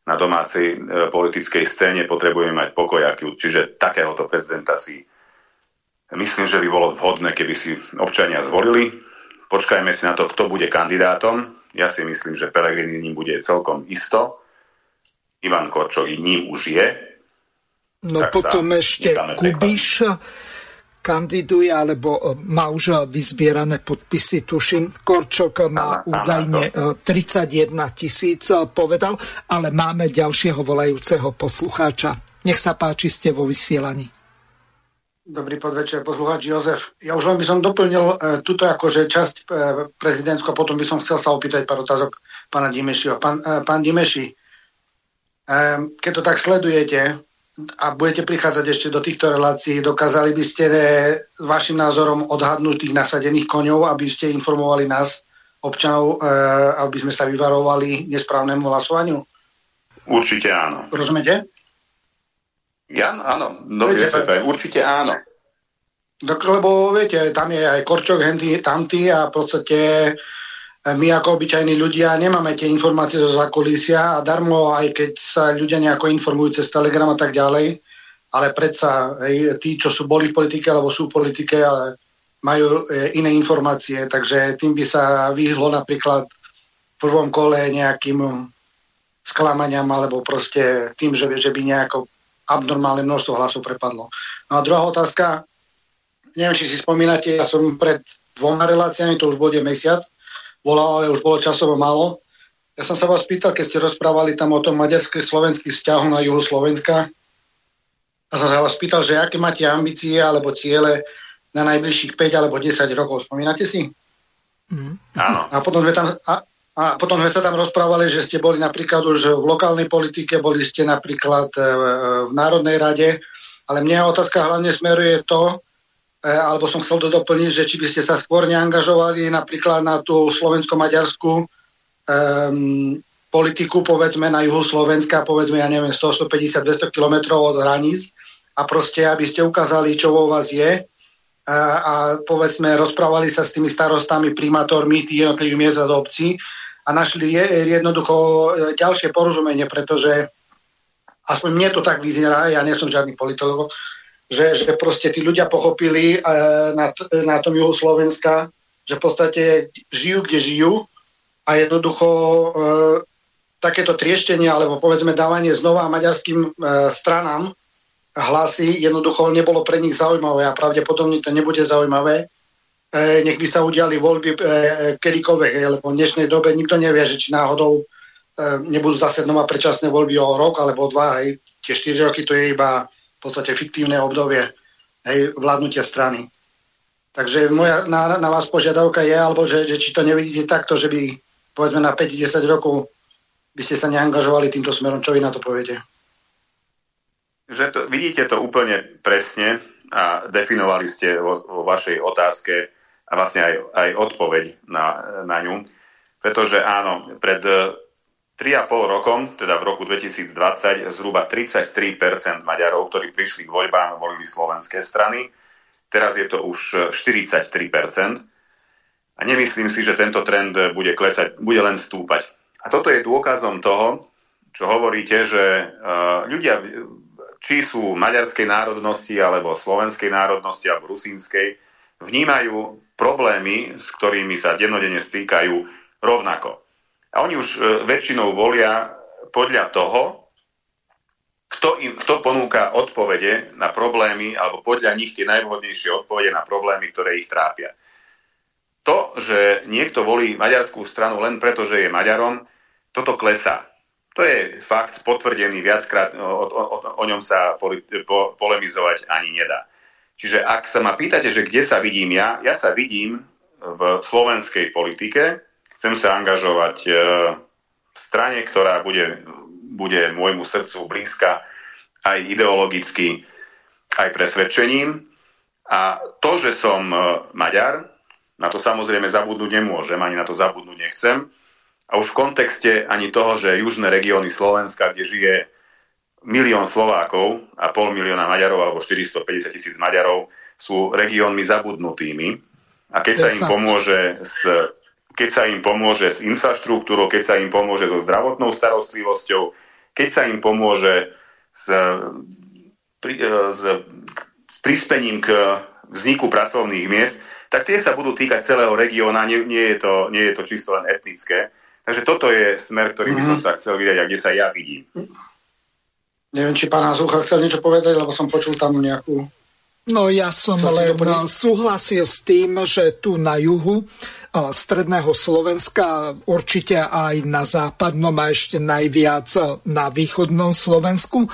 na domácej politickej scéne, potrebujeme mať pokoj a kľud. Čiže takéhoto prezidenta si myslím, že by bolo vhodné, keby si občania zvolili. Počkajme si na to, kto bude kandidátom. Ja si myslím, že Pelegrini ním bude celkom isto. Ivan Korčok ním už je. No tak potom ešte Kubiš kandiduje, alebo má už vyzbierané podpisy, tuším. Korčok má údajne 31 000, povedal, ale máme ďalšieho volajúceho poslucháča. Nech sa páči, ste vo vysielaní. Dobrý podvečer, poslucháč Jozef. Ja už len by som doplnil túto akože časť prezidentskú, a potom by som chcel sa opýtať pár otázok pána Gyimesiho. Pán Gyimesi, keď to tak sledujete a budete prichádzať ešte do týchto relácií, dokázali by ste s vašim názorom odhadnúť tých nasadených koňov, aby ste informovali nás, občanov, aby sme sa vyvarovali nesprávnemu hlasovaniu? Určite áno. Rozumiete? Áno, určite áno. Lebo viete, tam je aj Korčok, henty, tamty, a v podstate my ako obyčajní ľudia nemáme tie informácie zo zákulisia, a darmo, aj keď sa ľudia nejako informujú cez Telegram a tak ďalej, ale predsa tí, čo sú boli v politike alebo sú v politike, ale majú iné informácie, takže tým by sa vyhlo napríklad v prvom kole nejakým sklamaniam, alebo proste tým, že by nejako abnormálne množstvo hlasov prepadlo. No a druhá otázka, neviem, či si spomínate, ja som pred 2 reláciami, to už bude mesiac, volal, ale už bolo časovo málo. Ja som sa vás pýtal, keď ste rozprávali tam o tom maďarsko-slovenských vzťahoch na juhu Slovenska, a som sa vás pýtal, že aké máte ambície alebo ciele na najbližších 5 alebo 10 rokov. Spomínate si? Áno. A potom sme sa tam rozprávali, že ste boli napríklad už v lokálnej politike, boli ste napríklad v Národnej rade, ale mňa otázka hlavne smeruje to, alebo som chcel to doplniť, že či by ste sa skôr neangažovali napríklad na tú slovensko-maďarskú politiku, povedzme na juhu Slovenska, povedzme, ja neviem, 150-200 kilometrov od hraníc, a proste, aby ste ukázali, čo vo vás je, a povedzme, rozprávali sa s tými starostami, primátormi tých jednotlivých miest a obcí a našli jednoducho ďalšie porozumenie, pretože aspoň mne to tak vyzerá, ja nie som žiadny politolog, že proste tí ľudia pochopili na tom juhu Slovenska, že v podstate žijú, kde žijú, a jednoducho takéto trieštenie, alebo povedzme dávanie znova maďarským stranám hlasy jednoducho nebolo pre nich zaujímavé, a pravdepodobne to nebude zaujímavé. Nech by sa udiali voľby kedykoľvek, lebo v dnešnej dobe nikto nevie, že či náhodou nebudú zase znova predčasné voľby o rok alebo 2, hej. Tie 4 roky to je iba v podstate fiktívne obdobie, hej, vládnutia strany. Takže moja na vás požiadavka je, alebo že či to nevidíte takto, že by povedzme na 5-10 rokov by ste sa neangažovali týmto smerom. Čo vy na to poviete? Že to, vidíte to úplne presne a definovali ste vo vašej otázke a vlastne aj odpoveď na ňu. Pretože áno, pred 3,5 rokom, teda v roku 2020, zhruba 33% Maďarov, ktorí prišli k voľbám, volili slovenské strany. Teraz je to už 43%. A nemyslím si, že tento trend bude klesať, bude len stúpať. A toto je dôkazom toho, čo hovoríte, že ľudia, či sú maďarskej národnosti, alebo slovenskej národnosti, alebo rusínskej, vnímajú problémy, s ktorými sa dennodenne stýkajú, rovnako. A oni už väčšinou volia podľa toho, kto ponúka odpovede na problémy, alebo podľa nich tie najvhodnejšie odpovede na problémy, ktoré ich trápia. To, že niekto volí maďarskú stranu len preto, že je Maďarom, toto klesá. To je fakt potvrdený viackrát, o ňom sa polemizovať ani nedá. Čiže ak sa ma pýtate, že kde sa vidím ja sa vidím v slovenskej politike, chcem sa angažovať v strane, ktorá bude môjmu srdcu blízka aj ideologicky, aj presvedčením. A to, že som Maďar, na to samozrejme zabudnúť nemôžem, ani na to zabudnúť nechcem. A už v kontexte ani toho, že južné regióny Slovenska, kde žije 1 milión Slovákov a 500,000 Maďarov alebo 450,000 Maďarov, sú regiónmi zabudnutými. A keď sa im pomôže s infraštruktúrou, keď sa im pomôže so zdravotnou starostlivosťou, keď sa im pomôže s prispením k vzniku pracovných miest, tak tie sa budú týkať celého regióna, nie je to čisto len etnické. Takže toto je smer, ktorým by som sa chcel vidieť a kde sa ja vidím. Neviem, či pán Hazucha chcel niečo povedať, lebo som počul tam nejakú... No ja som len súhlasil s tým, že tu na juhu stredného Slovenska, určite aj na západnom a ešte najviac na východnom Slovensku,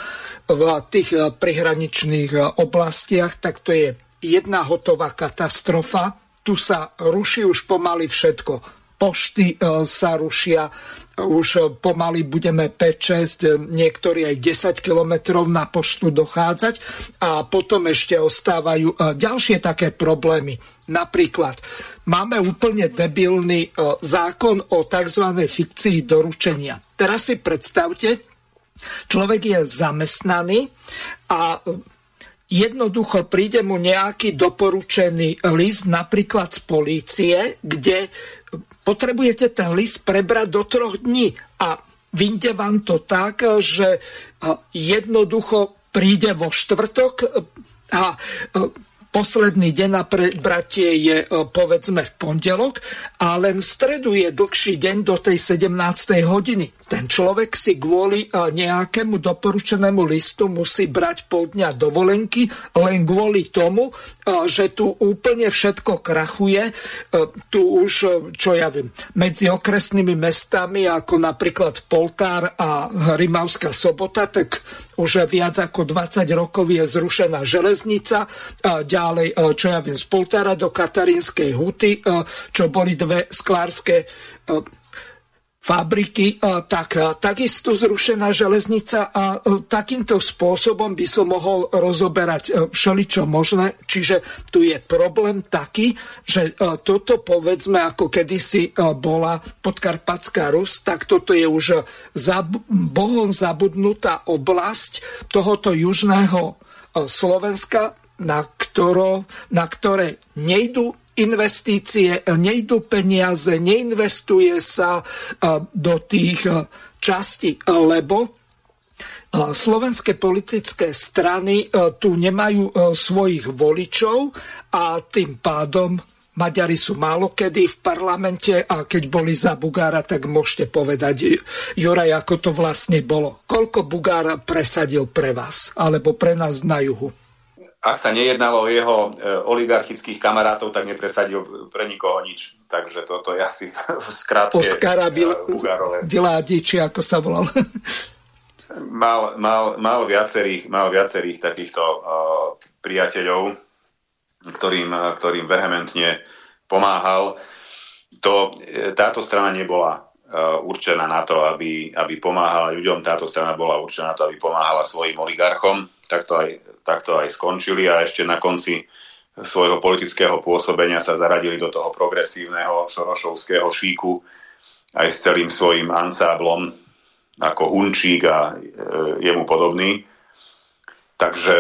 v tých prihraničných oblastiach, tak to je jedna hotová katastrofa. Tu sa ruší už pomaly všetko. Pošty sa rušia, už pomaly budeme 5-6, niektorí aj 10 kilometrov na poštu dochádzať a potom ešte ostávajú ďalšie také problémy. Napríklad máme úplne debilný zákon o tzv. Fikcii doručenia. Teraz si predstavte, človek je zamestnaný a jednoducho príde mu nejaký doporučený list, napríklad z polície, kde potrebujete ten list prebrať do 3 dní a vyjde vám to tak, že jednoducho príde vo štvrtok a posledný deň na prebratie je povedzme v pondelok a len v stredu je dlhší deň do tej 17. hodiny. Ten človek si kvôli nejakému doporučenému listu musí brať pol dňa dovolenky len kvôli tomu, že tu úplne všetko krachuje. Tu už, čo ja viem, medzi okresnými mestami ako napríklad Poltár a Rimavská Sobota, tak už viac ako 20 rokov je zrušená železnica. Ďalej, čo ja viem, z Poltára do Katarínskej Huty, čo boli dve sklárske fabriky, tak takisto zrušená železnica a takýmto spôsobom by som mohol rozoberať všeličo možné. Čiže tu je problém taký, že toto povedzme, ako kedysi bola Podkarpatská Rus, tak toto je už bohom zabudnutá oblasť tohoto južného Slovenska, na ktoré nejdú investície, nejdú peniaze, neinvestuje sa do tých častí, lebo slovenské politické strany tu nemajú svojich voličov a tým pádom Maďari sú málokedy v parlamente a keď boli za Bugára, tak môžete povedať, Juraj, ako to vlastne bolo. Koľko Bugár presadil pre vás alebo pre nás na juhu? Ak sa nejednalo o jeho oligarchických kamarátov, tak nepresadil pre nikoho nič. Takže toto je asi v skratke Oskara Biládiči, ako sa volal. Mal viacerých takýchto priateľov, ktorým vehementne pomáhal. Táto strana nebola určená na to, aby pomáhala ľuďom. Táto strana bola určená na to, aby pomáhala svojim oligarchom. Takto aj skončili a ešte na konci svojho politického pôsobenia sa zaradili do toho progresívneho šorošovského šíku aj s celým svojim ansáblom ako Hunčík a jemu podobný. Takže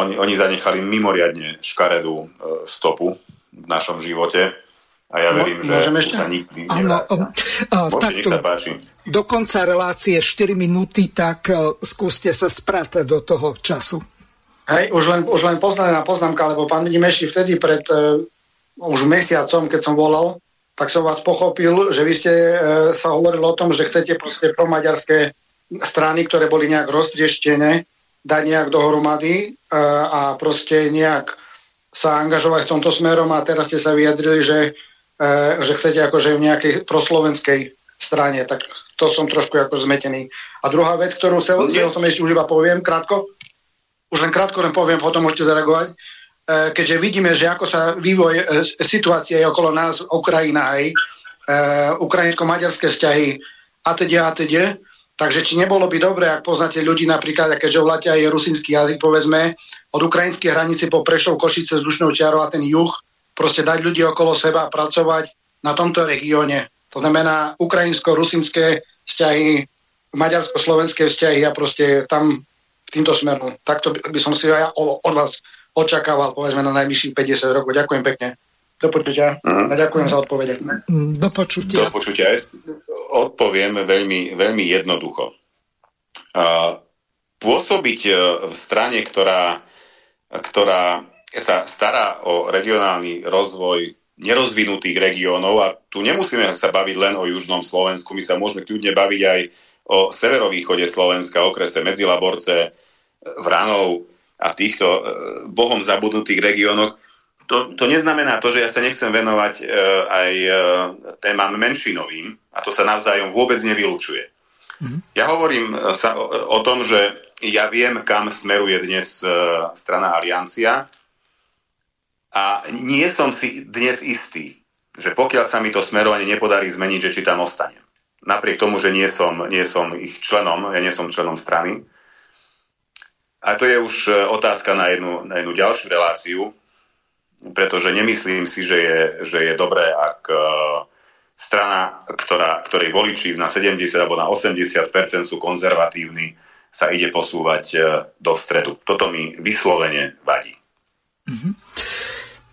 oni zanechali mimoriadne škaredú stopu v našom živote. A ja verím, že sa nikdy nevrátim. Nech sa páči. Do konca relácie 4 minúty, tak skúste sa sprátať do toho času. Hej, už len poznámka, lebo pán Gyimesi vtedy pred už mesiacom, keď som volal, tak som vás pochopil, že vy ste sa hovorili o tom, že chcete proste promaďarské strany, ktoré boli nejak roztrieštené, dať nejak dohromady a proste nejak sa angažovať v tomto smerom, a teraz ste sa vyjadrili, že chcete akože v nejakej proslovenskej strane, tak to som trošku ako zmetený. A druhá vec, ktorú som ešte už iba poviem, krátko poviem, potom môžete zareagovať. Keďže vidíme, že ako sa vývoj situácie je okolo nás, Ukrajina, aj ukrajinsko-maďarské vzťahy a teda, takže či nebolo by dobre, ak poznáte ľudí napríklad, keďže vláťa je rusínsky jazyk, povedzme, od ukrajinskej hranice po Prešov, Košice, Zdušnou čiarou a ten juh, proste dať ľudí okolo seba a pracovať na tomto regióne. To znamená ukrajinsko-rusínske vzťahy, maďarsko-slovenské vzťahy a proste tam v týmto smeru. Takto by som si ja od vás očakával, povedzme, na najbližších 50 rokov. Ďakujem pekne. Do počutia. A ďakujem za odpovede. Do počutia. Odpoviem veľmi, veľmi jednoducho. Pôsobiť v strane, ktorá sa stará o regionálny rozvoj nerozvinutých regiónov, a tu nemusíme sa baviť len o južnom Slovensku, my sa môžeme kľudne baviť aj o severovýchode Slovenska, okrese Medzilaborce, Vranov a týchto bohom zabudnutých regiónoch. To neznamená to, že ja sa nechcem venovať aj témam menšinovým, a to sa navzájom vôbec nevylučuje. Mm-hmm. Ja hovorím sa o tom, že ja viem, kam smeruje dnes strana Aliancia, a nie som si dnes istý, že pokiaľ sa mi to smerovanie nepodarí zmeniť, že či tam ostanem. Napriek tomu, že nie som ich členom, ja nie som členom strany. A to je už otázka na jednu ďalšiu reláciu, pretože nemyslím si, že je dobré, ak strana, ktorej voliči na 70 alebo na 80% sú konzervatívni, sa ide posúvať do stredu. Toto mi vyslovene vadí.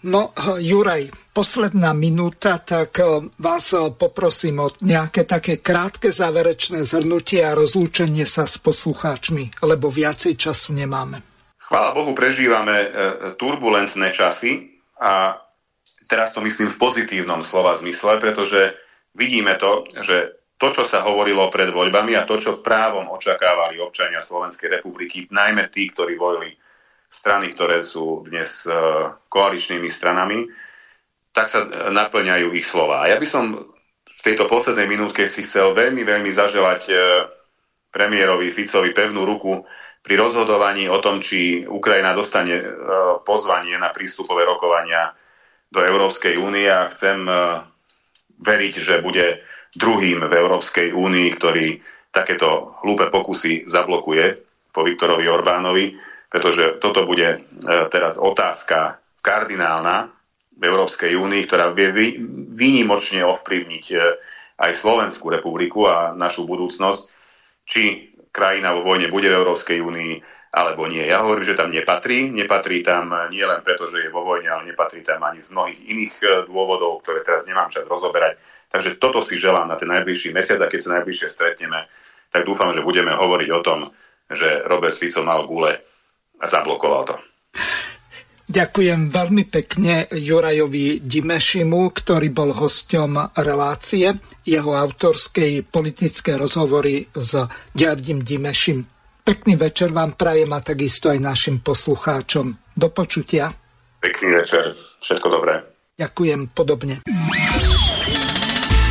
No, Juraj, posledná minúta, tak vás poprosím o nejaké také krátke záverečné zhrnutie a rozlúčenie sa s poslucháčmi, lebo viacej času nemáme. Chvála Bohu, prežívame turbulentné časy. A teraz to myslím v pozitívnom slova zmysle, pretože vidíme to, že to, čo sa hovorilo pred voľbami, a to, čo právom očakávali občania Slovenskej republiky, najmä tí, ktorí volili strany, ktoré sú dnes koaličnými stranami, tak sa naplňajú ich slova. A ja by som v tejto poslednej minútke si chcel veľmi, veľmi zaželať premiérovi Ficovi pevnú ruku pri rozhodovaní o tom, či Ukrajina dostane pozvanie na prístupové rokovania do Európskej únie, a chcem veriť, že bude druhým v Európskej únii, ktorý takéto hlúpe pokusy zablokuje po Viktorovi Orbánovi, pretože toto bude teraz otázka kardinálna v Európskej únii, ktorá vie výnimočne ovplyvniť aj Slovenskú republiku a našu budúcnosť, či krajina vo vojne bude v Európskej únii alebo nie. Ja hovorím, že tam nepatrí. Nepatrí tam nie len preto, že je vo vojne, ale nepatrí tam ani z mnohých iných dôvodov, ktoré teraz nemám čas rozoberať. Takže toto si želám na ten najbližší mesiac, a keď sa najbližšie stretneme, tak dúfam, že budeme hovoriť o tom, že Robert Fico mal gule a zablokoval to. Ďakujem veľmi pekne Jurajovi Gyimesimu, ktorý bol hosťom relácie, jeho autorskej Politické rozhovory s Györgyim Gyimesim. Pekný večer vám prajem, a takisto aj našim poslucháčom. Do počutia. Pekný večer. Všetko dobré. Ďakujem podobne.